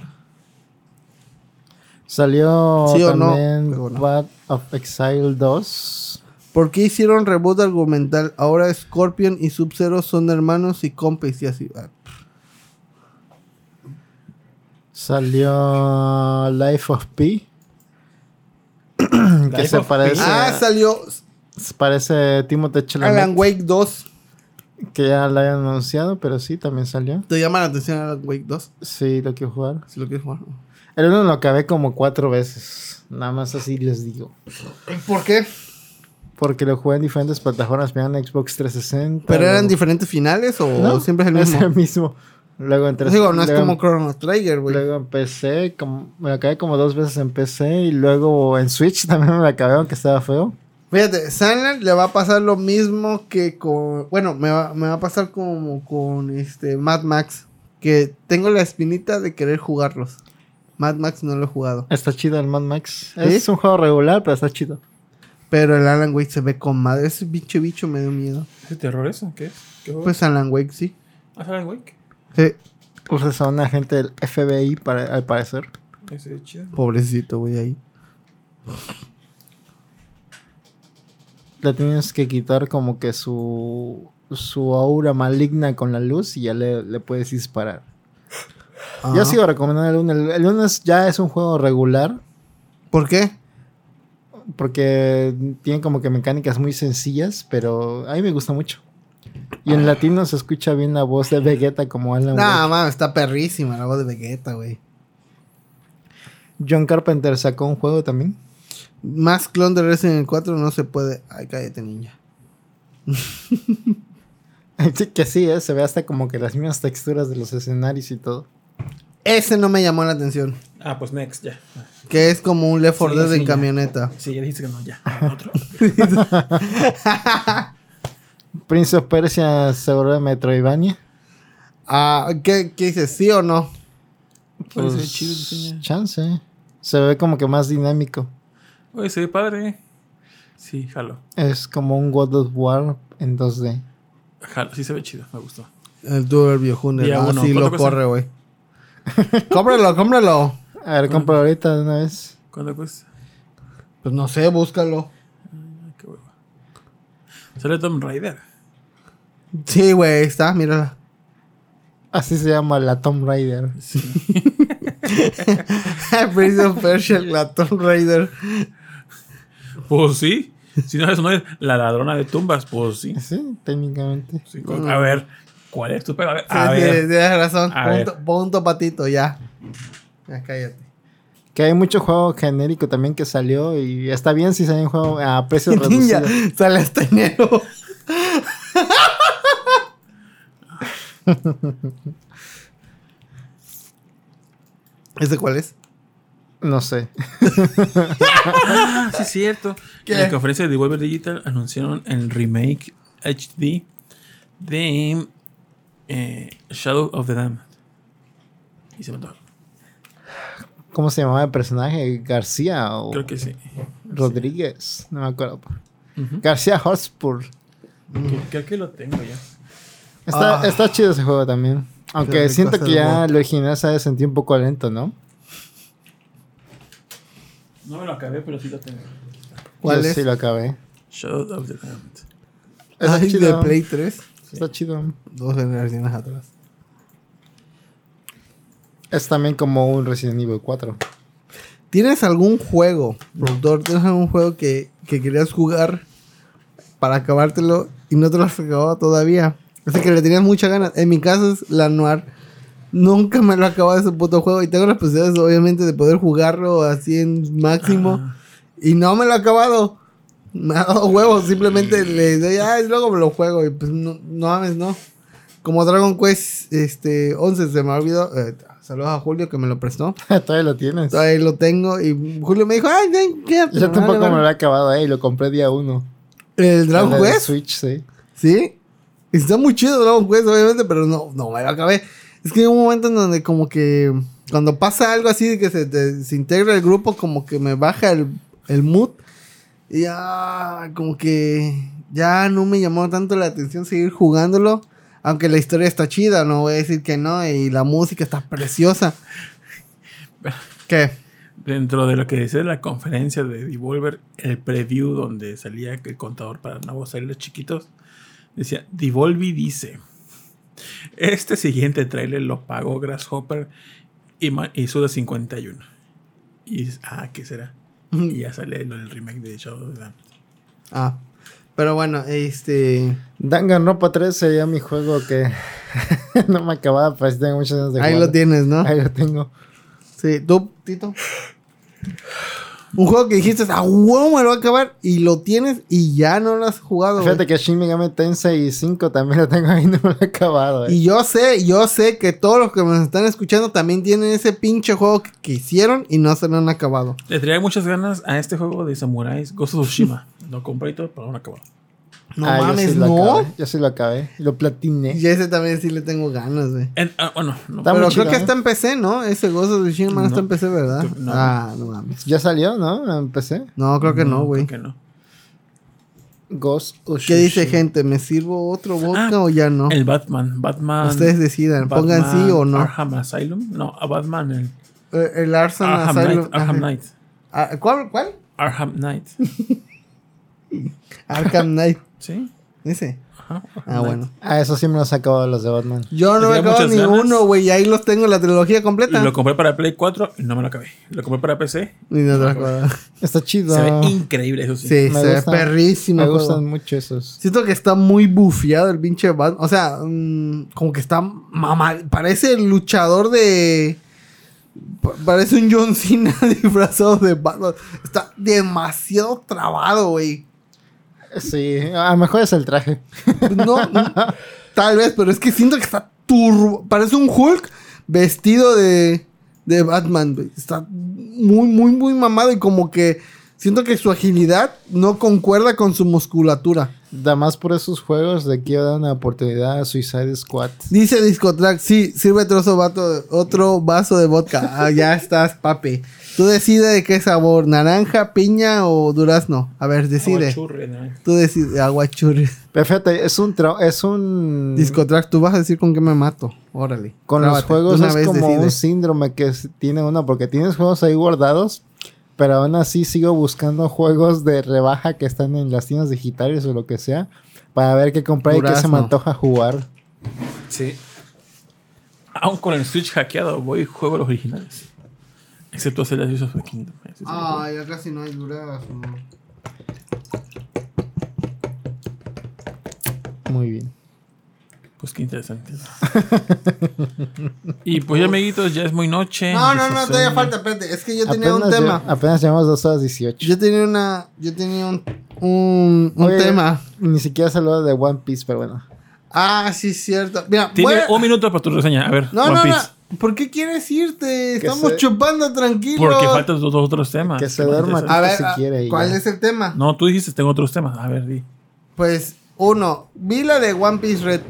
Salió ¿sí también no? Path of Exile 2. ¿Por qué hicieron reboot argumental? Ahora Scorpion y Sub-Zero son hermanos y compis y así. Salió Life of P. Que se parece. Salió. Parece Timothée Chalamet. Alan Wake 2. Que ya la habían anunciado, pero sí, también salió. ¿Te llama la atención Alan Wake 2? Sí, lo quiero jugar. Sí, lo quiero jugar. El uno lo acabé como 4 veces. Nada más así les digo. ¿Por qué? Porque lo jugué en diferentes plataformas. Me dan Xbox 360. ¿Pero eran diferentes finales o no, siempre es el mismo? Es el mismo. Luego en 3, digo, no es como Chrono Trigger, güey. Luego en PC, me lo acabé como 2 veces en PC. Y luego en Switch también me lo acabé, aunque estaba feo. Fíjate, Sand Land le va a pasar lo mismo que con... Bueno, me va a pasar como con Mad Max. Que tengo la espinita de querer jugarlos. Mad Max no lo he jugado. Está chido el Mad Max. ¿Sí? Es un juego regular, pero está chido. Pero el Alan Wake se ve con madre. Ese bicho me dio miedo. ¿Es terror eso? ¿Qué es? ¿Qué juego? Pues Alan Wake, sí. ¿Es Alan Wake? Sí. Pues son agente del FBI al parecer. Ese es chido. Pobrecito, güey, ahí. Le tienes que quitar como que su su aura maligna con la luz y ya le puedes disparar. Uh-huh. Yo sigo recomendando el lunes. El lunes ya es un juego regular. ¿Por qué? Porque tiene como que mecánicas muy sencillas, pero a mí me gusta mucho. Y en latino se escucha bien la voz de Vegeta como Alan Wake. No, mames, está perrísima la voz de Vegeta, güey. John Carpenter sacó un juego también. Más clon de Resident Evil 4 no se puede. Ay, cállate, niña. Que sí, se ve hasta como que las mismas texturas de los escenarios y todo. Ese no me llamó la atención. Ah, pues next, ya. Que es como un Left 4 Dead en camioneta. Sí, ya dijiste que no, ya. Otro. Prince of Persia sobre Metroidvania. Ah, ¿qué dices? ¿Sí o no? Pues chido, chance. Se ve como que más dinámico. Oye, se ve padre. Sí, jalo. Es como un God of War en 2D. Jalo, sí se ve chido, me gustó. El Dual Biohunter, sí lo corre, güey. cómpralo. A ver, compra ahorita de una vez. ¿Cuánto cuesta? Pues no sé, búscalo. Qué huevo. ¿Sale Tomb Raider? Sí, güey, está, mírala. Así se llama la Tomb Raider. Sí. Prince of Persia, la Tomb Raider. Pues sí. Si no, eso no es la ladrona de tumbas, pues sí. Sí, técnicamente. Sí, a ver, ¿cuál es tu pega? A ver. Tienes razón. Punto patito, ya. Ya cállate. Que hay mucho juego genérico también que salió y está bien si sale un juego a precios reducidos. Niña, sale hasta enero. ¿Ese cuál es? No sé. Sí, es cierto. ¿Qué? En la conferencia de Devolver Digital anunciaron el remake HD de Shadow of the Damned. Y se mató. ¿Cómo se llamaba el personaje? ¿García? O creo que sí. Rodríguez. No me acuerdo. Uh-huh. García Hotspur. Creo que lo tengo ya. Está chido ese juego también. Aunque siento que ya lo original se ha sentido un poco lento, ¿no? No me lo acabé, pero sí lo tengo. ¿Cuál es? Sí lo acabé. Shadow of the Damned. ¿Está chido? ¿De Play 3? Está chido. Dos generaciones atrás. Es también como un Resident Evil 4. ¿Tienes algún juego, productor? ¿Tienes algún juego que querías jugar para acabártelo y no te lo has acabado todavía? O sea, que le tenías muchas ganas. En mi caso es la Noir. Nunca me lo he acabado ese puto juego. Y tengo las posibilidades, obviamente, de poder jugarlo así en máximo. Ah. Y no me lo he acabado. Me ha dado huevos. Simplemente le doy, luego me lo juego. Y pues no mames, no. Como Dragon Quest 11 se me ha olvidado. Saludos a Julio que me lo prestó. Todavía lo tienes. Todavía lo tengo. Y Julio me dijo, quédate. Yo tampoco me lo he acabado ahí. Lo compré día 1. ¿El Dragon Quest? El Switch, sí. ¿Sí? Está muy chido Dragon Quest, obviamente, pero no me lo acabé. Es que hay un momento en donde como que cuando pasa algo así de que se desintegra el grupo, como que me baja el mood. Y ya como que ya no me llamó tanto la atención seguir jugándolo. Aunque la historia está chida, no voy a decir que no. Y la música está preciosa. ¿Qué? Dentro de lo que decía la conferencia de Devolver, el preview donde salía el contador para nuevos trailers chiquitos, decía, Devolvi dice, este siguiente trailer lo pagó Grasshopper y Suda 51. Y ¿qué será? Y ya sale el remake de Shadow of the Damned. Ah. Pero bueno, Danganronpa 3 sería mi juego que no me acababa, pero sí tengo muchas ganas de jugar. Ahí lo tienes, ¿no? Ahí lo tengo. Sí, tú, Tito. Un juego que dijiste, wow, me lo voy a acabar, y lo tienes y ya no lo has jugado. Fíjate que Shin Megami Tensei 5 también lo tengo ahí, no me lo he acabado. Y yo sé que todos los que nos están escuchando también tienen ese pinche juego que hicieron y no se lo han acabado. Le traía muchas ganas a este juego de Samuráis, Ghost of Tsushima. Lo compré y todo, pero no lo he acabado. No mames, yo sí no. Acabé. Yo sí lo acabé, lo platiné. Y ese también sí le tengo ganas, güey. Bueno, no. Pero creo que está en PC, ¿no? Ese Ghost of Tsushima no está en PC, ¿verdad? No. No mames. ¿Ya salió, no? ¿En PC? No, creo que no, güey. Creo que no. Ghost of Tsushima. ¿Qué dice, gente? ¿Me sirvo otro vodka o ya no? El Batman. Ustedes decidan, pongan sí o no. Arkham Asylum. No, a Batman. El Arkham Asylum. Arkham Knight. ¿Cuál? Arkham Knight. Arkham Knight. ¿Sí? ¿Ese? Ajá. Ah, bueno. Ah, eso sí me los he acabado los de Batman. Yo no me he acabado ni uno, güey. Y ahí los tengo, la trilogía completa. Lo compré para Play 4 y no me lo acabé. Lo compré para PC y no te lo acabé. Está chido. Se ve increíble, eso sí. Sí, me se gusta, ve perrísimo. Me gustan mucho esos. Siento que está muy bufiado el pinche Batman. O sea, como que está mamá. Parece el luchador de... Parece un John Cena disfrazado de Batman. Está demasiado trabado, güey. Sí, a lo mejor es el traje. No, no, tal vez, pero es que siento que está turbo. Parece un Hulk vestido de Batman, güey. Está muy, muy, muy mamado y como que siento que su agilidad no concuerda con su musculatura. Además, por esos juegos de aquí dan una oportunidad a Suicide Squad. Dice Discotrack, sí, sirve otro vaso de vodka. Ah, ya estás, papi. Tú decides de qué sabor, naranja, piña o durazno. A ver, decide. Aguachurri, ¿no? Tú decides, aguachurri. Perfecto, es un... Discotrack, tú vas a decir con qué me mato. Órale. Con trábate. Los juegos es como decide. Un síndrome que tiene uno, porque tienes juegos ahí guardados... Pero aún así sigo buscando juegos de rebaja que están en las tiendas digitales o lo que sea. Para ver qué comprar durazno. Y qué se me antoja jugar. Sí. Aún con el Switch hackeado voy y juego los originales. Excepto Zelda Tears of Kingdom. Ah, ya casi no hay durazno. Muy bien. Pues qué interesante. Y pues ya, amiguitos, ya es muy noche. No, todavía falta, espérate. Es que yo tenía apenas un tema. Apenas llevamos 2 horas 18. Yo tenía un oye, tema. Ni siquiera saludó de One Piece, pero bueno. Ah, sí, cierto. Mira, tiene un minuto para tu reseña. A ver, One Piece. No. ¿Por qué quieres irte? Estamos chupando tranquilos. Porque faltan los otros temas. Que se duerma. A ver, si quiere, ¿cuál es el tema? No, tú dijiste, tengo otros temas. A ver, di. Pues, uno, vi la de One Piece Red.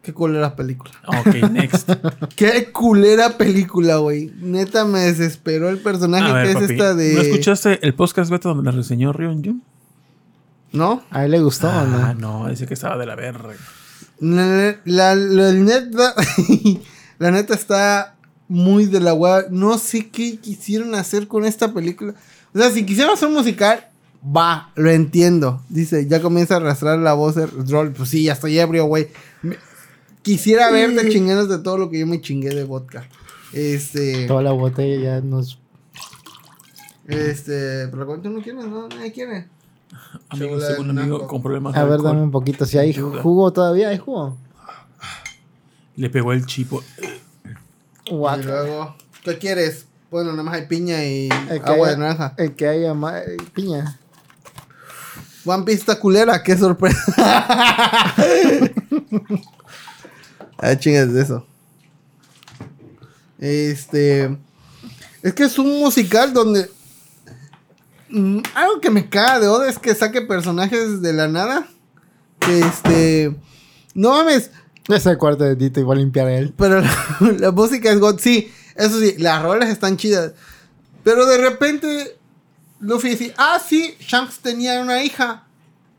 Qué culera película. Ok, next. Qué culera película, güey. Neta, me desesperó el personaje. Ver, que papi, es esta de... ¿No escuchaste el podcast beta donde la reseñó Rion Jun? ¿No? ¿A él le gustó o no? Ah, no. Dice que estaba de la verga. La neta... La neta está muy de la hueva. No sé qué quisieron hacer con esta película. O sea, si quisieron hacer un musical... Va, lo entiendo. Dice, ya comienza a arrastrar la voz de Droll. Pues sí, ya estoy ebrio, güey. Quisiera verte chingados de todo lo que yo me chingué de vodka. Toda la botella ya nos... Pero ¿cuánto no quieres? No, nadie quiere. Amigo, según un amigo con problemas de alcohol. A ver, dame un poquito. Si hay jugo todavía, ¿hay jugo? Le pegó el chipo. Guaca. Y luego, ¿qué quieres? Bueno, nada más hay piña y agua de naranja. El que haya más piña. One Piece está culera, qué sorpresa. Ah, chingas de eso. Es que es un musical donde... Algo que me caga de Oda es que saque personajes de la nada. No mames. Es el cuarto de Tito, igual limpiar él. Pero la música es God. Sí, eso sí, las rolas están chidas. Pero de repente... Luffy dice... Ah, sí, Shanks tenía una hija.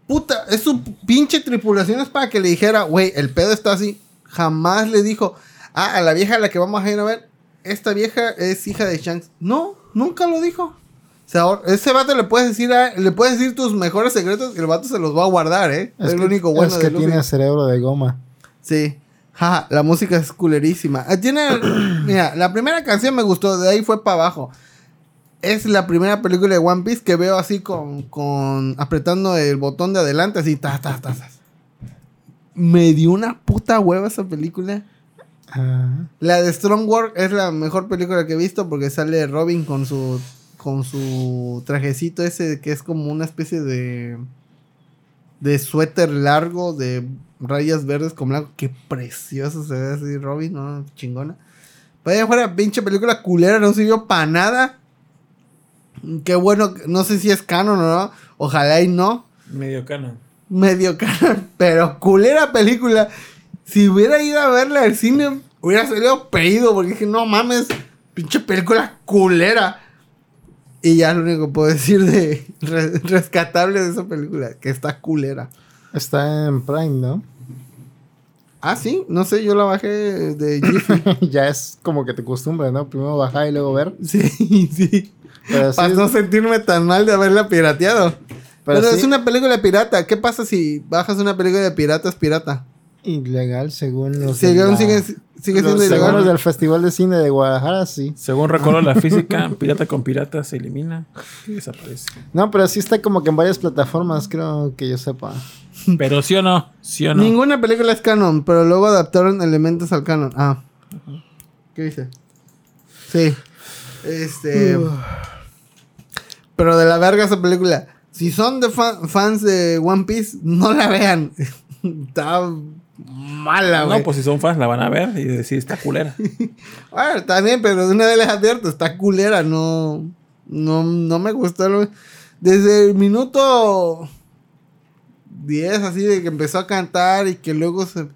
Puta, es su pinche tripulación. Es para que le dijera... Güey, el pedo está así. Jamás le dijo, a la vieja a la que vamos a ir a ver, esta vieja es hija de Shanks. No, nunca lo dijo. O sea, ahora, ese vato le puedes decir tus mejores secretos y el vato se los va a guardar, ¿eh? Es el único bueno de Luffy. Es que tiene cerebro de goma. Sí. Jaja, la música es culerísima. Mira, la primera canción me gustó, de ahí fue para abajo. Es la primera película de One Piece que veo así con apretando el botón de adelante, así, tas, tas, tas, tas. Me dio una puta hueva esa película. La de Strong World es la mejor película que he visto porque sale Robin con su trajecito ese que es como una especie de suéter largo de rayas verdes con blanco. Qué precioso se ve así Robin, ¿no? Chingona. Para allá afuera, pinche película culera, no sirvió para nada. Qué bueno, no sé si es canon o no. Ojalá y no. Medio canon, pero culera película. Si hubiera ido a verla al cine, hubiera salido pedido. Porque dije, no mames, pinche película culera. Y ya lo único que puedo decir de rescatable de esa película, que está culera. Está en Prime, ¿no? Ah, sí, no sé, yo la bajé de Yuffie. Ya es como que te acostumbras, ¿no? Primero bajar y luego ver. Sí, sí. Para no sentirme tan mal de haberla pirateado. Pero sí, es una película pirata. ¿Qué pasa si bajas una película de piratas pirata? Ilegal, según los... Sigue siendo ilegal. Según los del Festival de Cine de Guadalajara, sí. Según recuerdo la física, pirata con pirata se elimina y desaparece. No, pero sí está como que en varias plataformas, creo que yo sepa. Pero sí o no, sí o no. Ninguna película es canon, pero luego adaptaron elementos al canon. Ah. Uh-huh. ¿Qué dice? Sí. Pero de la verga esa película. Si son de fans de One Piece, no la vean. Está mala, güey. No, pues si son fans la van a ver y decir está culera. A ver, también, pero de una vez les advierto, está culera, no me gustó. Desde el minuto 10, así de que empezó a cantar y que luego se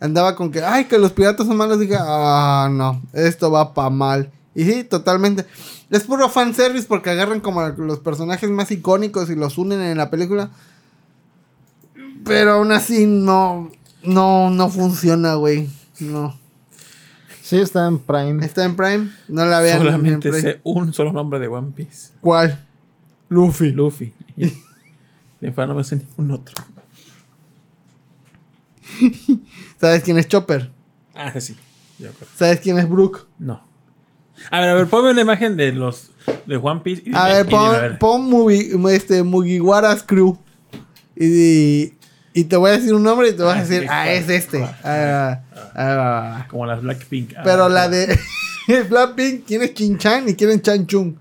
andaba con que, ay, que los piratas son malos, dije, ah, no, esto va pa' mal. Y sí, totalmente. Es puro fanservice porque agarran como los personajes más icónicos y los unen en la película. Pero aún así no funciona, güey. No. Sí, está en Prime. Está en Prime. No la vean. Solamente sé un solo nombre de One Piece. ¿Cuál? Luffy. De fan no me sé ningún otro. ¿Sabes quién es Chopper? Ah, sí. Yo creo. ¿Sabes quién es Brook? No. A ver, ponme una imagen de los de One Piece. Y pon Mugiwaras Crew. Y te voy a decir un nombre y te vas a decir, como las Blackpink. Pero la de Blackpink, ¿quién es Chin-Chan y quién es Chan-Chung?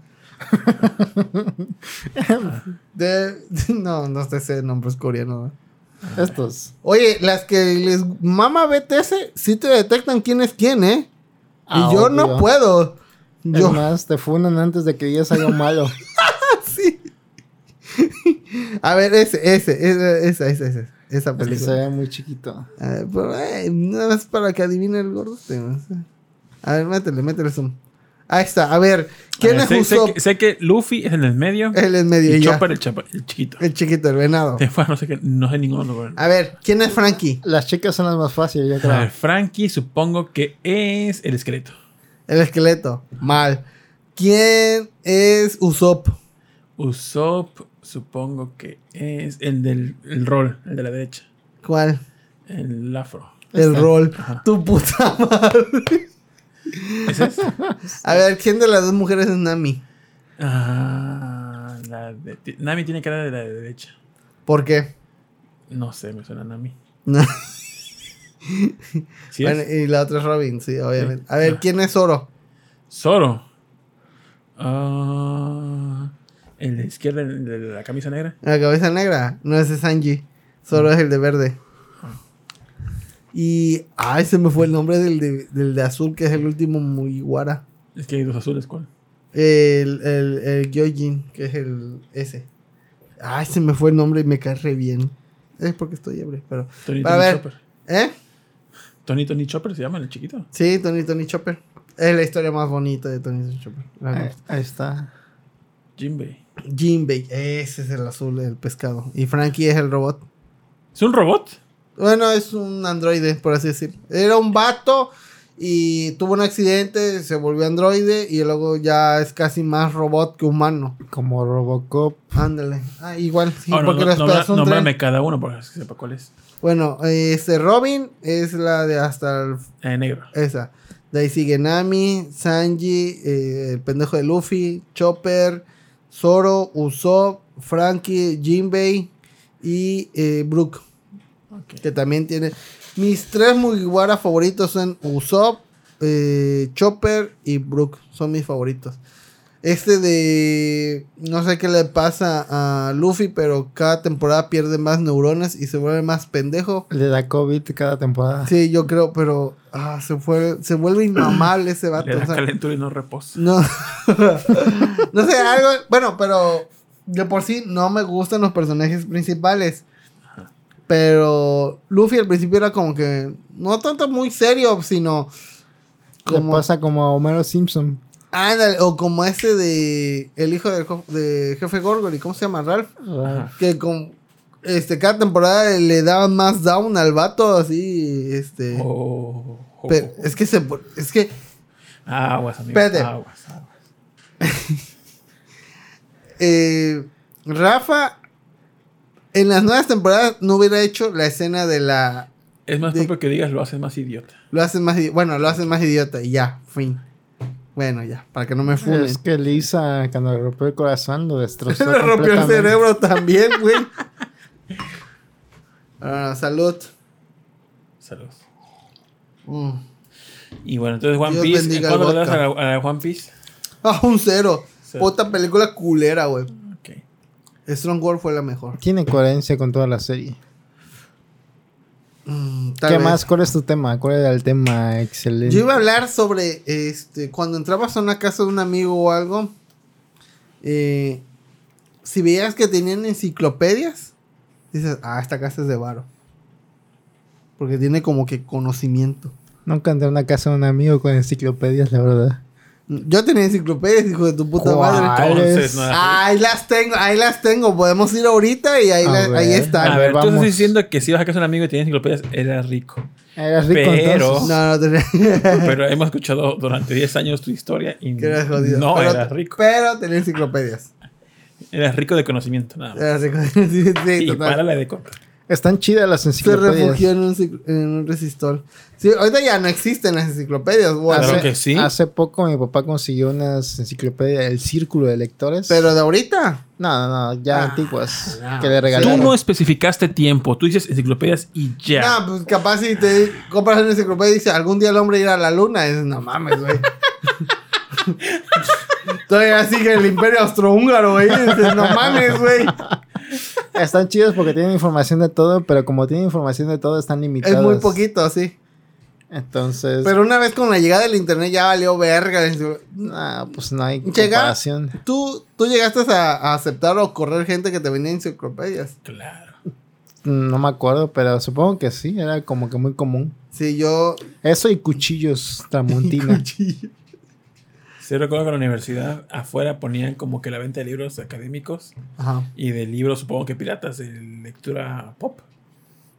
No sé si nombres coreanos. Estos. Oye, las que les mama BTS, sí te detectan quién es quién, ¿eh? Y yo no puedo. Es más, te funan antes de que digas algo malo. Sí. A ver, esa película. Es que se ve muy chiquito. A ver, pero, no es para que adivine el gordo. A ver, métele zoom. Ahí está, a ver. Sé que Luffy es en el medio. Es en el medio. Y Chopper, el chiquito. El chiquito, el venado. Después no sé ningún nombre. A ver, ¿quién es Frankie? Las chicas son las más fáciles, yo creo. A ver, Frankie supongo que es el esqueleto. El esqueleto, mal. ¿Quién es Usopp? Usopp supongo que es el del rol, el de la derecha. ¿Cuál? El afro. El rol. Ajá. Tu puta madre. ¿Es eso? A ver, ¿quién de las dos mujeres es Nami? Nami tiene cara de la derecha. ¿Por qué? No sé, me suena a Nami. ¿Sí bueno, y la otra es Robin, sí, obviamente. A ver, ¿quién es Zoro? ¿Zoro? El de izquierda, el de la camisa negra. La camisa negra, no, ese es Sanji. Zoro es el de verde. Y... ay, se me fue el nombre del de azul, que es el último Mugiwara. Es que hay dos azules, ¿cuál? El Gyojin, que es el... ese. Ay, se me fue el nombre y me cae re bien. Es porque estoy ebrio, pero... Tony Chopper. ¿Eh? Tony Chopper se llama, el chiquito. Sí, Tony Chopper. Es la historia más bonita de Tony Chopper. Ahí está. Jinbei. Ese es el azul, el pescado. Y Frankie es el robot. ¿Es un robot? Bueno, es un androide, por así decir. Era un vato y tuvo un accidente, se volvió androide y luego ya es casi más robot que humano. Como Robocop. Ándale. Ah, igual. Sí, oh, porque nómbrame cada uno para que sepa cuál es. Bueno, Robin es la de hasta el... negro. Esa. De ahí sigue Nami, Sanji, el pendejo de Luffy, Chopper, Zoro, Usopp, Frankie, Jinbei y Brook. Okay. Que también tiene... Mis tres Mugiwara favoritos son Usopp, Chopper y Brook. Son mis favoritos. No sé qué le pasa a Luffy, pero cada temporada pierde más neuronas y se vuelve más pendejo. Le da COVID cada temporada. Sí, yo creo, pero... ah, se vuelve inmamable ese vato. Le da calentura y no reposa. No. No sé, algo... bueno, pero... de por sí no me gustan los personajes principales. Pero Luffy al principio era como que... no tanto muy serio, sino... como pasa como a Homero Simpson. Ándale, o como ese de... el hijo de Jefe Gorgory. ¿Cómo se llama? Ralph. Ajá. Que con... cada temporada le daban más down al vato, así... Es que... aguas, amigo. Espérate. Aguas. Rafa... en las nuevas temporadas no hubiera hecho la escena de la... Es más propio que digas, lo hacen más idiota. Lo hacen más idiota. Bueno, lo hacen más idiota y ya, fin. Bueno, ya, para que no me funen. Es que Lisa, cuando le rompió el corazón, lo destrozó. Le rompió el cerebro también, güey. Salud. Salud. Y bueno, entonces One Piece. ¿Cuándo le das a One Piece? Ah, un 0. Otra película culera, güey. Okay. Strong World fue la mejor. Tiene coherencia con toda la serie. ¿Qué vez más? ¿Cuál es tu tema? ¿Cuál era el tema? Excelente. Yo iba a hablar sobre cuando entrabas a una casa de un amigo o algo, si veías que tenían enciclopedias, dices, ah, esta casa es de varo, porque tiene como que conocimiento. Nunca entré a una casa de un amigo con enciclopedias, la verdad. Yo tenía enciclopedias, hijo de tu puta madre. Entonces, ahí las tengo. Podemos ir ahorita y ahí están. A ver, tú estás diciendo que si vas a casa de un amigo y tenías enciclopedias, eras rico. Eras rico, pero... No tenía. Pero hemos escuchado durante 10 años tu historia y eras jodido. No, pero eras rico. Pero tenías enciclopedias. Eras rico de conocimiento, nada más. Eras rico de conocimiento. Sí, y para la de compra. Están chidas las enciclopedias. Se refugió en un resistor. Sí, ahorita ya no existen las enciclopedias. Wow. Claro que sí. Hace poco mi papá consiguió unas enciclopedias del Círculo de Lectores. ¿Pero de ahorita? No, ya antiguas. Claro. Que le regalaron. Tú no especificaste tiempo. Tú dices enciclopedias y ya. No, pues capaz si te compras una enciclopedia y dices algún día el hombre irá a la luna. Es, no mames, güey. Todavía sigue el Imperio Austrohúngaro, güey. No mames, güey. Están chidos porque tienen información de todo, pero como tienen información de todo, están limitados. Es muy poquito, sí. Entonces... Pero una vez con la llegada del internet ya valió verga. Pues no hay comparación. ¿Tú llegaste a aceptar o correr gente que te vendía enciclopedias? Claro. No me acuerdo, pero supongo que sí. Era como que muy común. Sí, yo... Eso y cuchillos tramontina. Cuchillos. Sí, recuerdo que en la universidad afuera ponían como que la venta de libros académicos. Ajá. Y de libros, supongo que piratas, de lectura pop,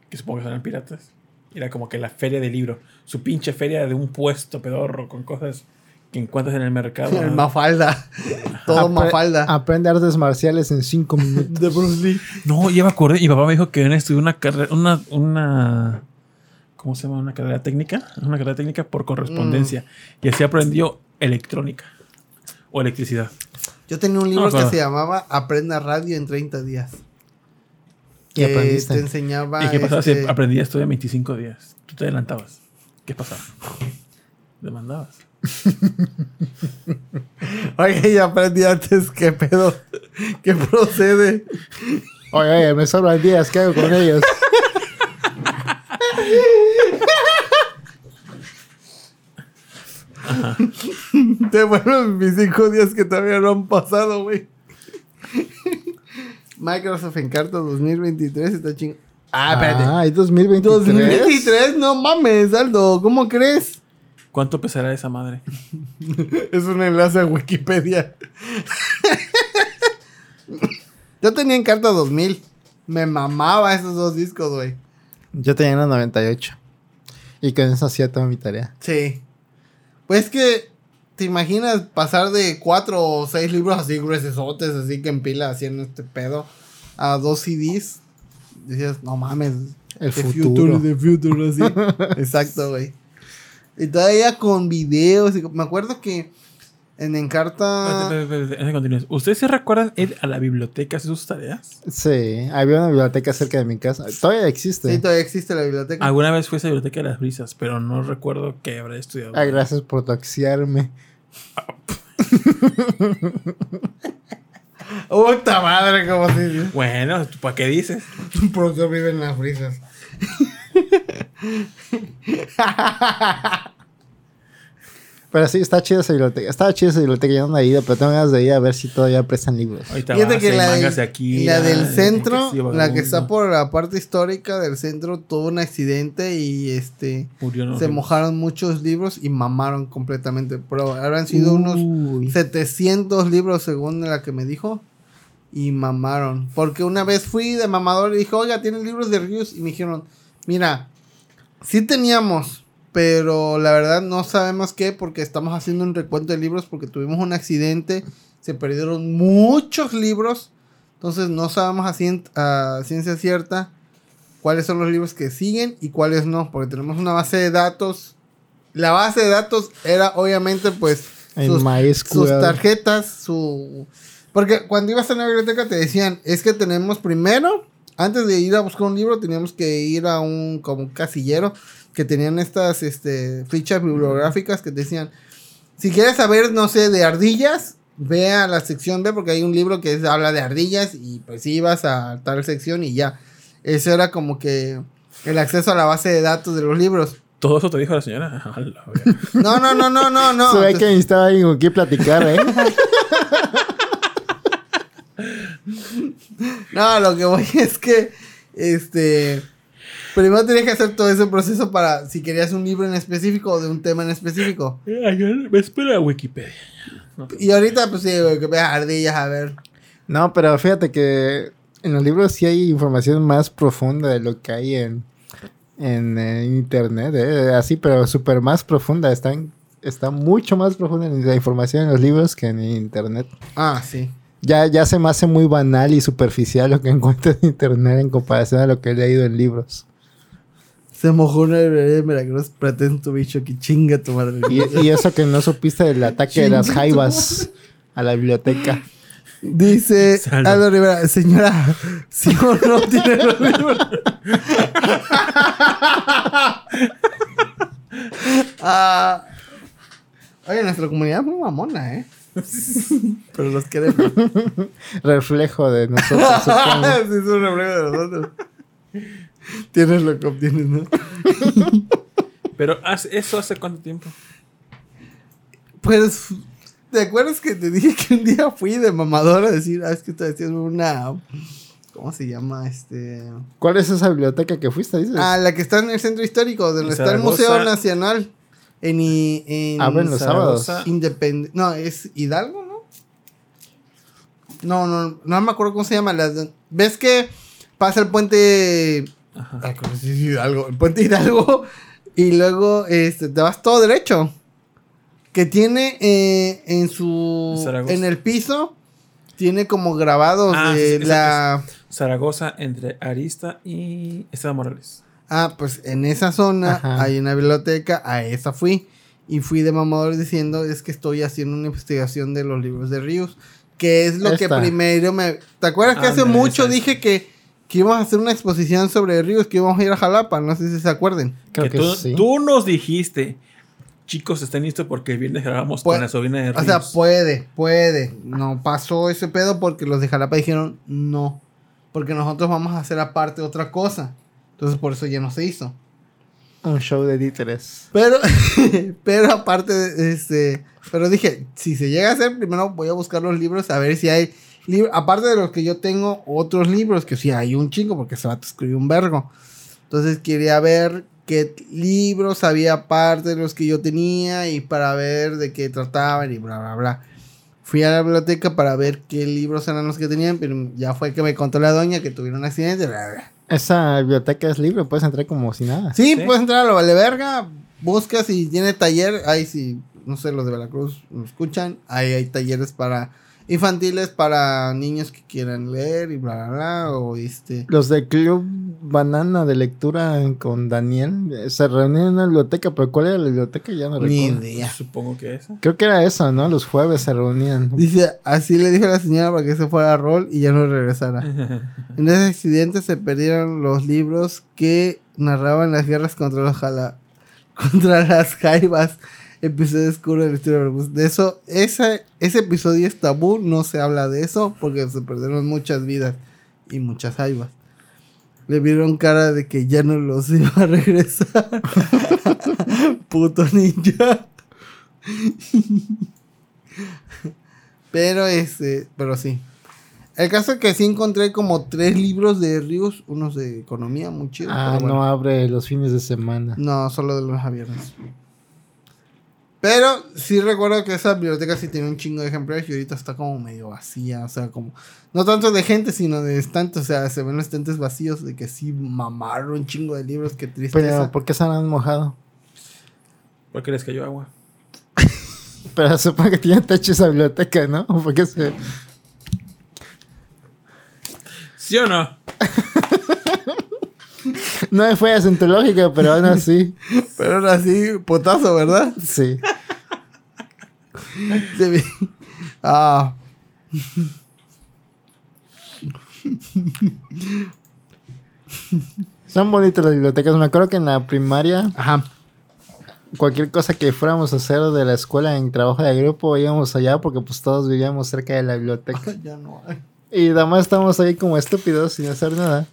que supongo que eran piratas. Era como que la feria del libro, su pinche feria de un puesto pedorro con cosas que encuentras en el mercado. El Mafalda, todo Mafalda. Aprende artes marciales en 5 minutos. De Bruce Lee. No, ya me acordé, mi papá me dijo que estudió una carrera, una ¿cómo se llama? Una carrera técnica por correspondencia. Y así aprendió electrónica o electricidad. Yo tenía un libro que se llamaba Aprenda Radio en 30 días. ¿Y aprendiste? Te enseñaba... ¿Y qué pasaba si aprendías todo en 25 días? Tú te adelantabas. ¿Qué pasaba? Demandabas. Oye, ya aprendí antes. ¿Qué pedo? ¿Qué procede? Oye, me sobran días. ¿Qué hago con ellos? Ajá. Te vuelven mis 5 días que todavía no han pasado, güey. Microsoft Encarta 2023 está chingado. Ah, espérate. Ah, ¿y 2023? 2023, no mames, Aldo. ¿Cómo crees? ¿Cuánto pesará esa madre? Es un enlace a Wikipedia. Yo tenía Encarta 2000. Me mamaba esos 2 discos, güey. Yo tenía una 98. Y con eso hacía toda mi tarea. Sí. Pues que te imaginas pasar de 4 o 6 libros así gruesesotes, así que en pila haciendo este pedo, a 2 CDs. Decías, no mames. El futuro. El futuro, así. Exacto, güey. Y todavía con videos. Y me acuerdo que en Encarta... ¿Ustedes se recuerdan ir a la biblioteca hacer sus tareas? Sí, había una biblioteca cerca de mi casa. Todavía existe. Sí, todavía existe la biblioteca. Alguna vez fue esa biblioteca de las brisas, pero no recuerdo que habré estudiado. Ah, gracias por taxiarme. ¡Puta madre! ¿Cómo se dice? Bueno, ¿para qué dices? ¿Por qué viven las brisas? Pero sí, está chida esa biblioteca. Estaba chida esa biblioteca, ya no he ido, pero tengo ganas de ir a ver si todavía prestan libros. Ahorita fíjate que la del centro, la que está por la parte histórica del centro, tuvo un accidente y se mojaron muchos libros y mamaron completamente. Pero habrán sido unos 700 libros según la que me dijo. Y mamaron. Porque una vez fui de mamador y dije, oiga, ¿tienen libros de reviews? Y me dijeron, mira, sí teníamos... Pero la verdad no sabemos qué, porque estamos haciendo un recuento de libros, porque tuvimos un accidente, se perdieron muchos libros, Entonces no sabemos a ciencia cierta cuáles son los libros que siguen y cuáles no, porque tenemos una base de datos. La base de datos era obviamente pues sus tarjetas, porque cuando ibas a la biblioteca te decían, es que tenemos primero, antes de ir a buscar un libro, teníamos que ir a como un casillero que tenían estas fichas bibliográficas que decían, si quieres saber, no sé, de ardillas, ve a la sección B porque hay un libro que habla de ardillas y pues ibas a tal sección y ya. Eso era como que el acceso a la base de datos de los libros. ¿Todo eso te dijo la señora? No. Se ve que necesitaba alguien con quien platicar, ¿eh? No, lo que voy es que primero tenías que hacer todo ese proceso para si querías un libro en específico o de un tema en específico. Ayer me espera Wikipedia. Y ahorita pues sí, Wikipedia, ardillas, a ver. No, pero fíjate que en los libros sí hay información más profunda de lo que hay en internet, así, pero súper más profunda. Está mucho más profunda la información en los libros que en internet. Ah, sí. Ya se me hace muy banal y superficial lo que encuentro en internet en comparación a lo que he leído en libros. Se mojó una librería de Veracruz, pretendo bicho que chinga tu madre. Y eso que no supiste del ataque de las jaivas a la biblioteca. Dice Aldo Rivera, señora, si ¿sí o no tiene los libros? Oye, nuestra comunidad es muy mamona, ¿eh? Pero los queremos. Reflejo de nosotros. Sí, es un reflejo de nosotros. Tienes lo que obtienes, ¿no? Pero ¿eso hace cuánto tiempo? Pues... ¿Te acuerdas que te dije que un día fui de mamadora a decir, es que tú decías una... ¿Cómo se llama? ¿Cuál es esa biblioteca que fuiste, dices? Ah, la que está en el centro histórico, donde está el Museo Nacional. Abren los sábados. No, es Hidalgo, ¿no? No me acuerdo cómo se llama. ¿Ves que pasa el puente... Ajá. Ay, ¿cómo se dice Hidalgo? El puente Hidalgo. Y luego te vas todo derecho. Que tiene en el piso, tiene como grabados de la... Zaragoza entre Arista y Esteban Morales. Ah, pues en esa zona. Ajá. Hay una biblioteca, a esa fui. Y fui de mamador diciendo, es que estoy haciendo una investigación de los libros de Ríos. Que es lo que primero me... ¿Te acuerdas que hace mucho dije que íbamos a hacer una exposición sobre Ríos, que íbamos a ir a Jalapa? No sé si se acuerden. Creo que sí. Tú nos dijiste... Chicos, estén listos porque el viernes grabamos con la sobrina de Ríos. O sea, puede. No pasó ese pedo porque los de Jalapa dijeron no. Porque nosotros vamos a hacer aparte otra cosa. Entonces, por eso ya no se hizo. Un show de títeres. Pero aparte de pero dije, si se llega a hacer, primero voy a buscar los libros a ver si hay... Aparte de los que yo tengo, otros libros. Que sí, hay un chingo porque se va a escribir un vergo. Entonces, quería ver... qué libros había aparte de los que yo tenía y para ver de qué trataban y bla, bla, bla. Fui a la biblioteca para ver qué libros eran los que tenían, pero ya fue que me contó la doña que tuvieron un accidente, bla, bla. Esa biblioteca es libre, puedes entrar como si nada. Sí, puedes entrar a lo vale verga, buscas y tiene taller, ahí sí, no sé, los de Veracruz nos escuchan, ahí hay talleres para... infantiles para niños que quieran leer y bla, bla, bla, Los de Club Banana de Lectura con Daniel se reunían en una biblioteca, pero ¿cuál era la biblioteca? Ya no recuerdo. Ni idea. Supongo que esa. Creo que era esa, ¿no? Los jueves se reunían. Dice, así le dije a la señora para que se fuera a rol y ya no regresara. En ese accidente se perdieron los libros que narraban las guerras contra las jaivas. Episodio oscuro de la historia de eso. Ese episodio es tabú, no se habla de eso porque se perdieron muchas vidas y muchas jaivas. Le vieron cara de que ya no los iba a regresar. Puto ninja. Pero sí. El caso es que sí encontré como 3 libros de Ríos, unos de economía muy chidos. Ah, bueno. No abre los fines de semana. No, solo de lunes a viernes. Pero sí recuerdo que esa biblioteca sí tenía un chingo de ejemplares y ahorita está como medio vacía, o sea, como... No tanto de gente, sino de estantes, o sea, se ven los estantes vacíos de que sí mamaron un chingo de libros, qué tristeza. Pero, ¿por qué se han mojado? Porque les cayó agua. Pero supongo que tiene techo esa biblioteca, ¿no? Porque se... ¿Sí o no? No me fue acentológica, pero aún así. Pero aún así, potazo, ¿verdad? Sí. Ah. Son bonitas las bibliotecas. Me acuerdo que en la primaria, ajá, cualquier cosa que fuéramos a hacer de la escuela en trabajo de grupo íbamos allá porque pues todos vivíamos cerca de la biblioteca. Oh, ya no hay. Y nada más estábamos ahí como estúpidos sin hacer nada.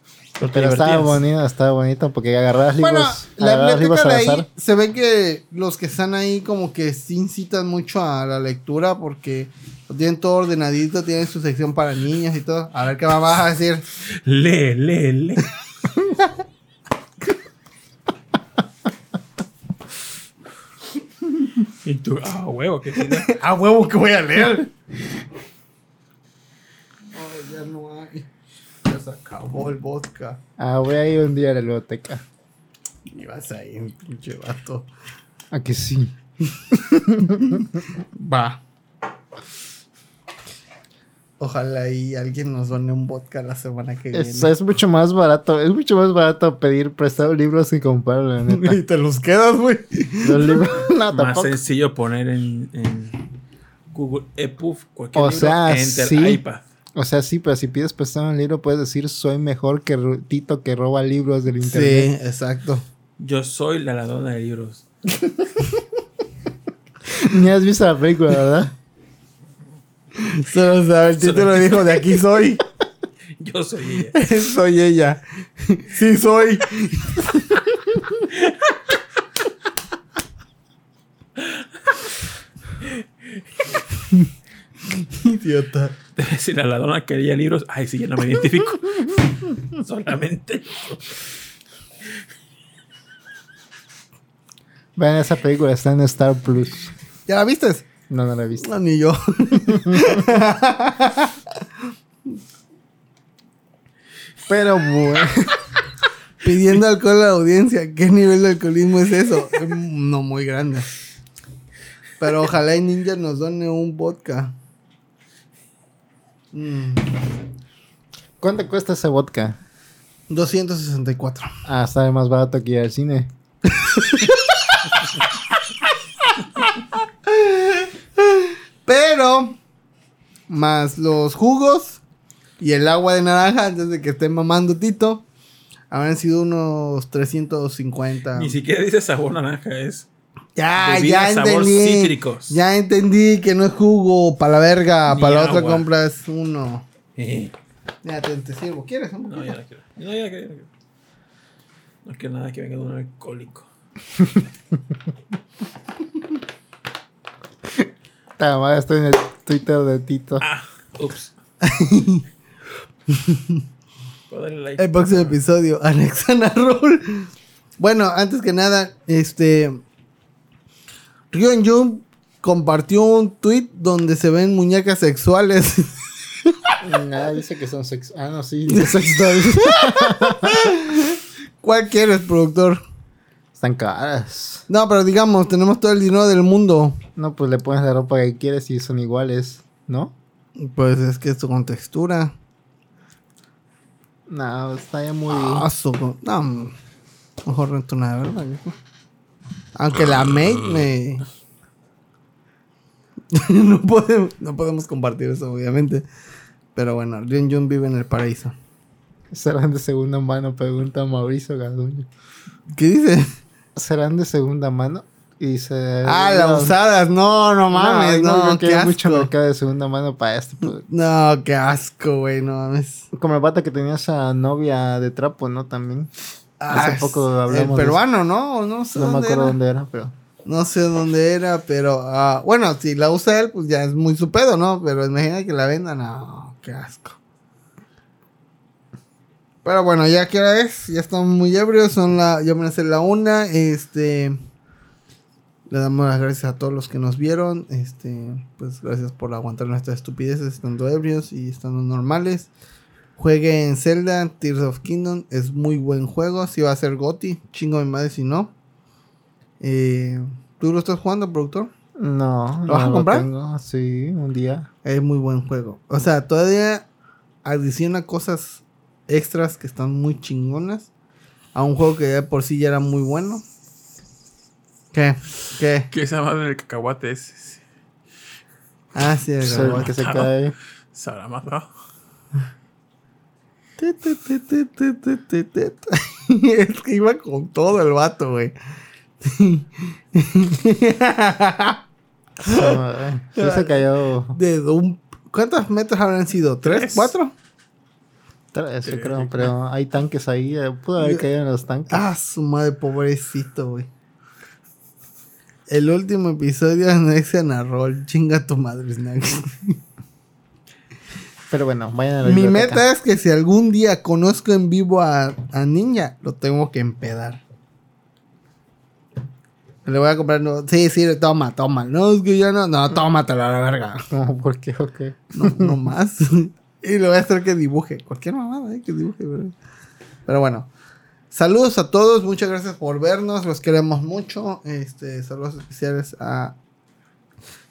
Pero estaba bonito porque agarrabas libros. Bueno, la biblioteca de ahí se ve que los que están ahí como que sí incitan mucho a la lectura porque lo tienen todo ordenadito, tienen su sección para niños y todo. A ver qué más vas a decir. Lee. Y tú, huevo que voy a leer. Oh, ya no hay. Ya se acabó el vodka. Voy a ir un día a la biblioteca. Y vas a ir, pinche vato. ¿A que sí? Va. Ojalá y alguien nos done un vodka la semana que viene. Es mucho más barato. Es mucho más barato pedir prestado libros que comprarlo, la neta. Y te los quedas, güey. Los libros, no, más sencillo poner en Google EPUB cualquier libro, sea, enter, sí, iPad. O sea, sí, pero si pides prestado un libro puedes decir soy mejor que Tito que roba libros del internet. Sí, exacto. Yo soy la ladrona de libros. Ni has visto la película, ¿verdad? Solo sabe el título y dijo, de aquí soy. Yo soy ella. Soy ella. Sí soy. Idiota. Debe decir a la dona que leía libros. Ay, sí, ya no me identifico. Solamente. Vean esa película, está en Star Plus. ¿Ya la viste? No la he visto. No, ni yo. Pero bueno. Pidiendo alcohol a la audiencia. ¿Qué nivel de alcoholismo es eso? No muy grande. Pero ojalá y Ninja nos done un vodka. ¿Cuánto cuesta ese vodka? 264. Sale más barato que ir al cine. Pero, más los jugos y el agua de naranja, antes de que esté mamando Tito, habrán sido unos 350. Ni siquiera dice sabor naranja, es. Ya sabor entendí. Cítricos. Ya entendí que no es jugo, para la verga. Para la otra compras uno. Ya te sirvo. ¿Quieres? No, ya la quiero. No quiero nada que venga de un alcohólico. Estoy en el Twitter de Tito. Ups. Like el próximo episodio, anexan a Raúl. Bueno, antes que nada, Rion Jun compartió un tweet donde se ven muñecas sexuales. Nada, dice que son sexuales. No, sí, sexuales. ¿Cuál quieres, productor? Están caras. No, pero digamos, tenemos todo el dinero del mundo. No, pues le pones la ropa que quieres y son iguales, ¿no? Pues es que es con textura. No, está ya muy... No, mejor rento una, ¿verdad? Aunque la mate me... no podemos compartir eso, obviamente. Pero bueno, Rion Jun vive en el paraíso. Serán de segunda mano, pregunta Mauricio Garduño. ¿Qué dice? ¿Serán de segunda mano? Y se... las usadas. No mames. No, qué asco. Mucho mercado de segunda mano para este producto. No, qué asco, güey. No mames. Como el vato que tenía esa novia de trapo, ¿no? También. Hace poco hablamos. El peruano, ¿no? No sé dónde era. No me acuerdo dónde era, pero... No sé dónde era, pero... bueno, si la usa él, pues ya es muy su pedo, ¿no? Pero imagina que la vendan. No, qué asco. Pero bueno, ya que hora es, ya estamos muy ebrios, ya van a ser la 1:00. Le damos las gracias a todos los que nos vieron. Pues gracias por aguantar nuestras estupideces estando ebrios y estando normales. Jueguen Zelda Tears of Kingdom, es muy buen juego. Si va a ser GOTY, chingo mi madre si no. ¿Tú lo estás jugando, productor? No. ¿Lo vas a comprar? Tengo, sí, un día. Es muy buen juego. O sea, todavía adiciona cosas extras que están muy chingonas a un juego que de por sí ya era muy bueno. ¿Qué? Que esa madre del cacahuate es. Ah, sí, el cacahuate que se cae. Se habrá matado. Es que iba con todo el vato, güey. Sí, se cayó. ¿Cuántas metros habrán sido? ¿Tres? ¿Cuatro? Tres, yo creo, pero hay tanques ahí. Pudo haber caído en los tanques. Ah, su madre, pobrecito, güey. El último episodio de Nexian a Roll. Chinga tu madre, Snacks. Pero bueno, vayan a la biblioteca. Mi meta es que si algún día conozco en vivo a Ninja, lo tengo que empedar. Le voy a comprar... No, sí, toma. No, es que yo no... No, tómatelo a la verga. No, ¿por qué? ¿O qué? No más. Y le voy a hacer que dibuje. Cualquier mamada, que dibuje. Pero bueno. Saludos a todos. Muchas gracias por vernos. Los queremos mucho. Saludos especiales a...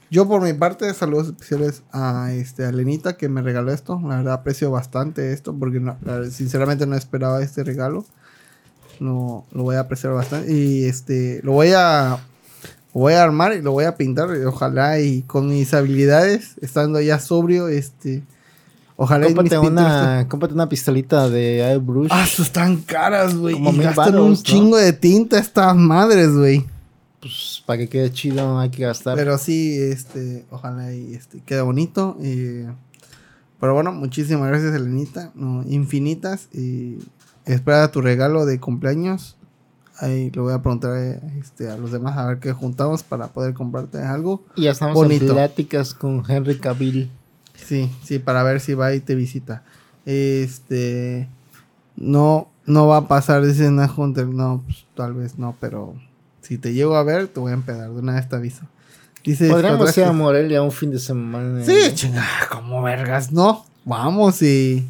Yo por mi parte, saludos especiales a Lenita que me regaló esto. La verdad aprecio bastante esto porque sinceramente no esperaba este regalo. Lo voy a apreciar bastante. Y lo voy a armar y lo voy a pintar. Y ojalá y con mis habilidades, estando ya sobrio, ojalá cómprate una pistolita de airbrush. Ah, están caras, güey. Y gastan baros, un chingo de tinta estas madres, güey. Pues para que quede chido hay que gastar. Pero sí, ojalá y quede bonito. Pero bueno, muchísimas gracias, Elenita. Infinitas. Y espera tu regalo de cumpleaños. Ahí lo voy a preguntar a los demás a ver qué juntamos para poder comprarte algo. Y ya estamos bonito. En pláticas con Henry Cavill. Sí, para ver si va y te visita. No va a pasar, dice Hunter. No, pues, tal vez no, pero si te llego a ver, te voy a empedar. De una vez te aviso. Dice, podríamos ir a Morelia un fin de semana. Sí, chingada, como vergas, no. Vamos y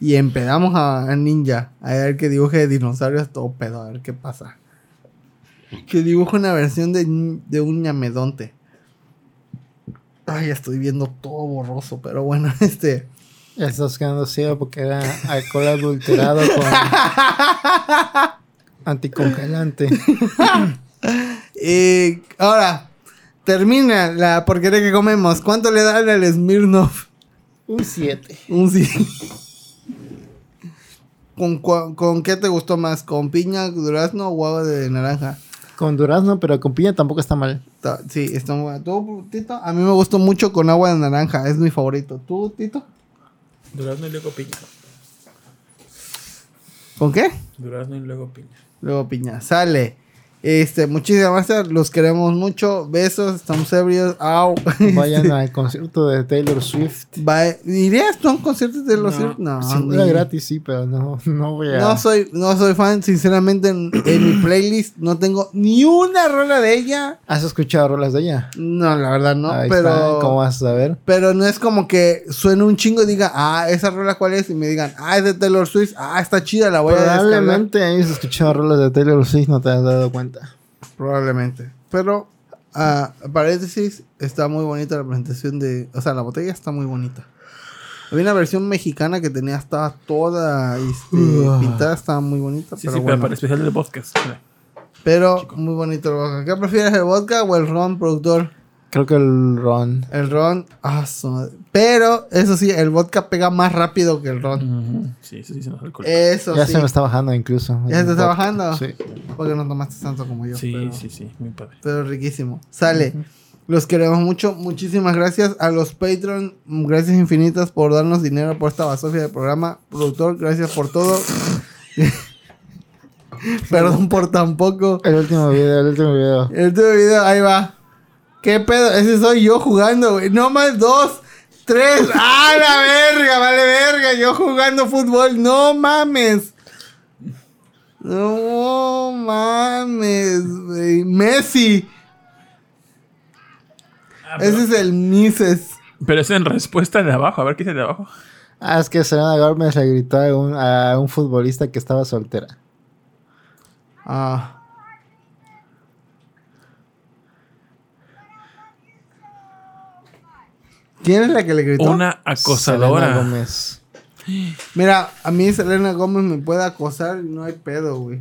empedamos a Ninja. A ver que dibuje dinosaurios todo pedo, a ver qué pasa. Que dibuje una versión de un ñamedonte. Ay, estoy viendo todo borroso, pero bueno, Ya estás quedando ciego porque era alcohol adulterado con anticongelante. Y ahora, termina la porquería que comemos. ¿Cuánto le dan al Smirnoff? Un 7. Un 7. ¿Con qué te gustó más? ¿Con piña, durazno o agua de naranja? Con durazno, pero con piña tampoco está mal. Sí, está muy bueno. ¿Tú, Tito? A mí me gustó mucho con agua de naranja. Es mi favorito. ¿Tú, Tito? Durazno y luego piña. ¿Con qué? Durazno y luego piña. Luego piña. Sale. Muchísimas gracias. Los queremos mucho. Besos. Estamos ebrios. Au. Vayan al concierto de Taylor Swift. ¿Irías tú a un concierto de Taylor Swift? No. Si fuera gratis, sí, pero no voy a... No soy fan. Sinceramente, en mi playlist no tengo ni una rola de ella. ¿Has escuchado rolas de ella? No, la verdad no. Ahí pero está. ¿Cómo vas a saber? Pero no es como que suene un chingo y diga, ¿esa rola cuál es? Y me digan, es de Taylor Swift. Está chida, la voy a descargar. Probablemente hayas escuchado rolas de Taylor Swift, no te has dado cuenta. Probablemente, pero paréntesis, está muy bonita la presentación la botella está muy bonita. Había una versión mexicana que tenía, estaba toda pintada, estaba muy bonita. Sí, pero bueno. Pero para el especial del vodka. Pero chico. Muy bonito el vodka. ¿Qué prefieres, el vodka o el ron, productor? Creo que el ron. El ron, pero eso sí, el vodka pega más rápido que el ron. Uh-huh. Sí, eso sí se nos alcohol. Ya se me está bajando incluso. ¿Ya se está bajando? Sí. Porque no tomaste tanto como yo. Sí, pero, sí, muy padre. Pero riquísimo. Sale. Uh-huh. Los queremos mucho. Muchísimas gracias a los Patreon. Gracias infinitas por darnos dinero por esta basofia del programa. Productor, gracias por todo. Perdón por tan poco. El último video. El último video, ahí va. ¿Qué pedo? Ese soy yo jugando, güey. No más 2, 3. ¡Ah, la verga! Vale, verga. Yo jugando fútbol. ¡No mames! ¡No mames, güey! ¡Messi! Ese es el Mises. Pero es en respuesta de abajo. A ver, ¿qué dice de abajo? Es que Selena Gómez le gritó a un futbolista que estaba soltera. ¿Quién es la que le gritó? Una acosadora. Mira, a mí Selena Gómez me puede acosar y no hay pedo, güey.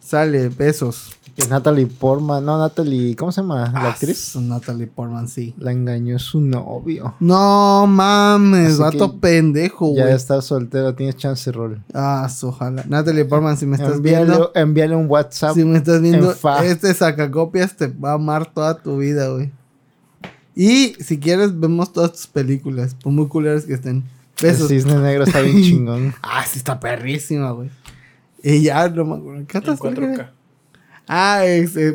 Sale, besos. Natalie Portman, no, Natalie, ¿cómo se llama? ¿La actriz? Natalie Portman, sí. La engañó su novio. No mames, así vato pendejo, güey. Ya estás soltera, tienes chance de rol. Ah, ojalá. Natalie Portman, si me estás viendo. Envíale un WhatsApp. Si me estás viendo, este sacacopias te va a amar toda tu vida, güey. Y si quieres, vemos todas tus películas, por muy culeras que estén. Besos. El Cisne Negro está bien chingón. Ah, sí, está perrísima, güey. Y ya, no me acuerdo. ¿Qué estás viendo? Ah,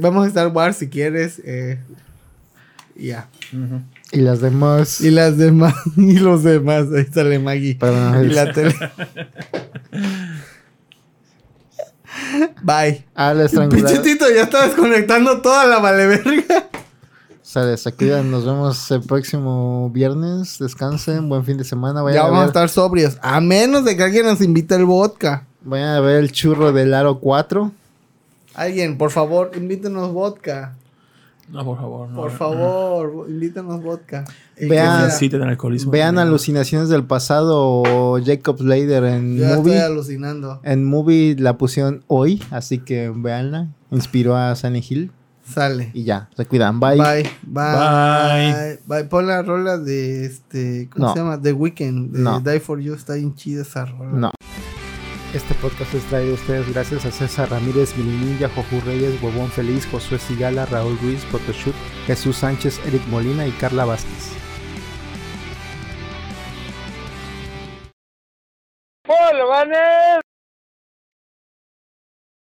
vamos a Star Wars si quieres. Ya. Yeah. Uh-huh. Y las demás. Y los demás. Ahí sale Maggie. Perdón, y la tele. Bye. Ah, la estrangulada. Pichitito, ya está desconectando toda la valeverga. Sales, aquí nos vemos el próximo viernes. Descansen, buen fin de semana. Vayan ya a vamos a estar sobrios. A menos de que alguien nos invite el vodka. Vayan a ver el churro del Aro 4. Alguien, por favor, invítenos vodka. No, por favor. No, por favor, no. Invítenos vodka. Vean Alucinaciones del Pasado, Jacob Slater en Yo Movie. Yo estoy alucinando. En Movie la pusieron hoy, así que véanla. Inspiró a Sunny Hill. Sale. Y ya, se cuidan. Bye. Bye. Bye. Bye. Bye. Pon la rola de ¿cómo se llama? The Weeknd. No. Die For You. Está bien chida esa rola. No. Este podcast es traído a ustedes gracias a César Ramírez, Milinilla, Jojú Reyes, Huevón Feliz, Josué Sigala, Raúl Ruiz, Potoshut, Jesús Sánchez, Eric Molina y Carla Vázquez.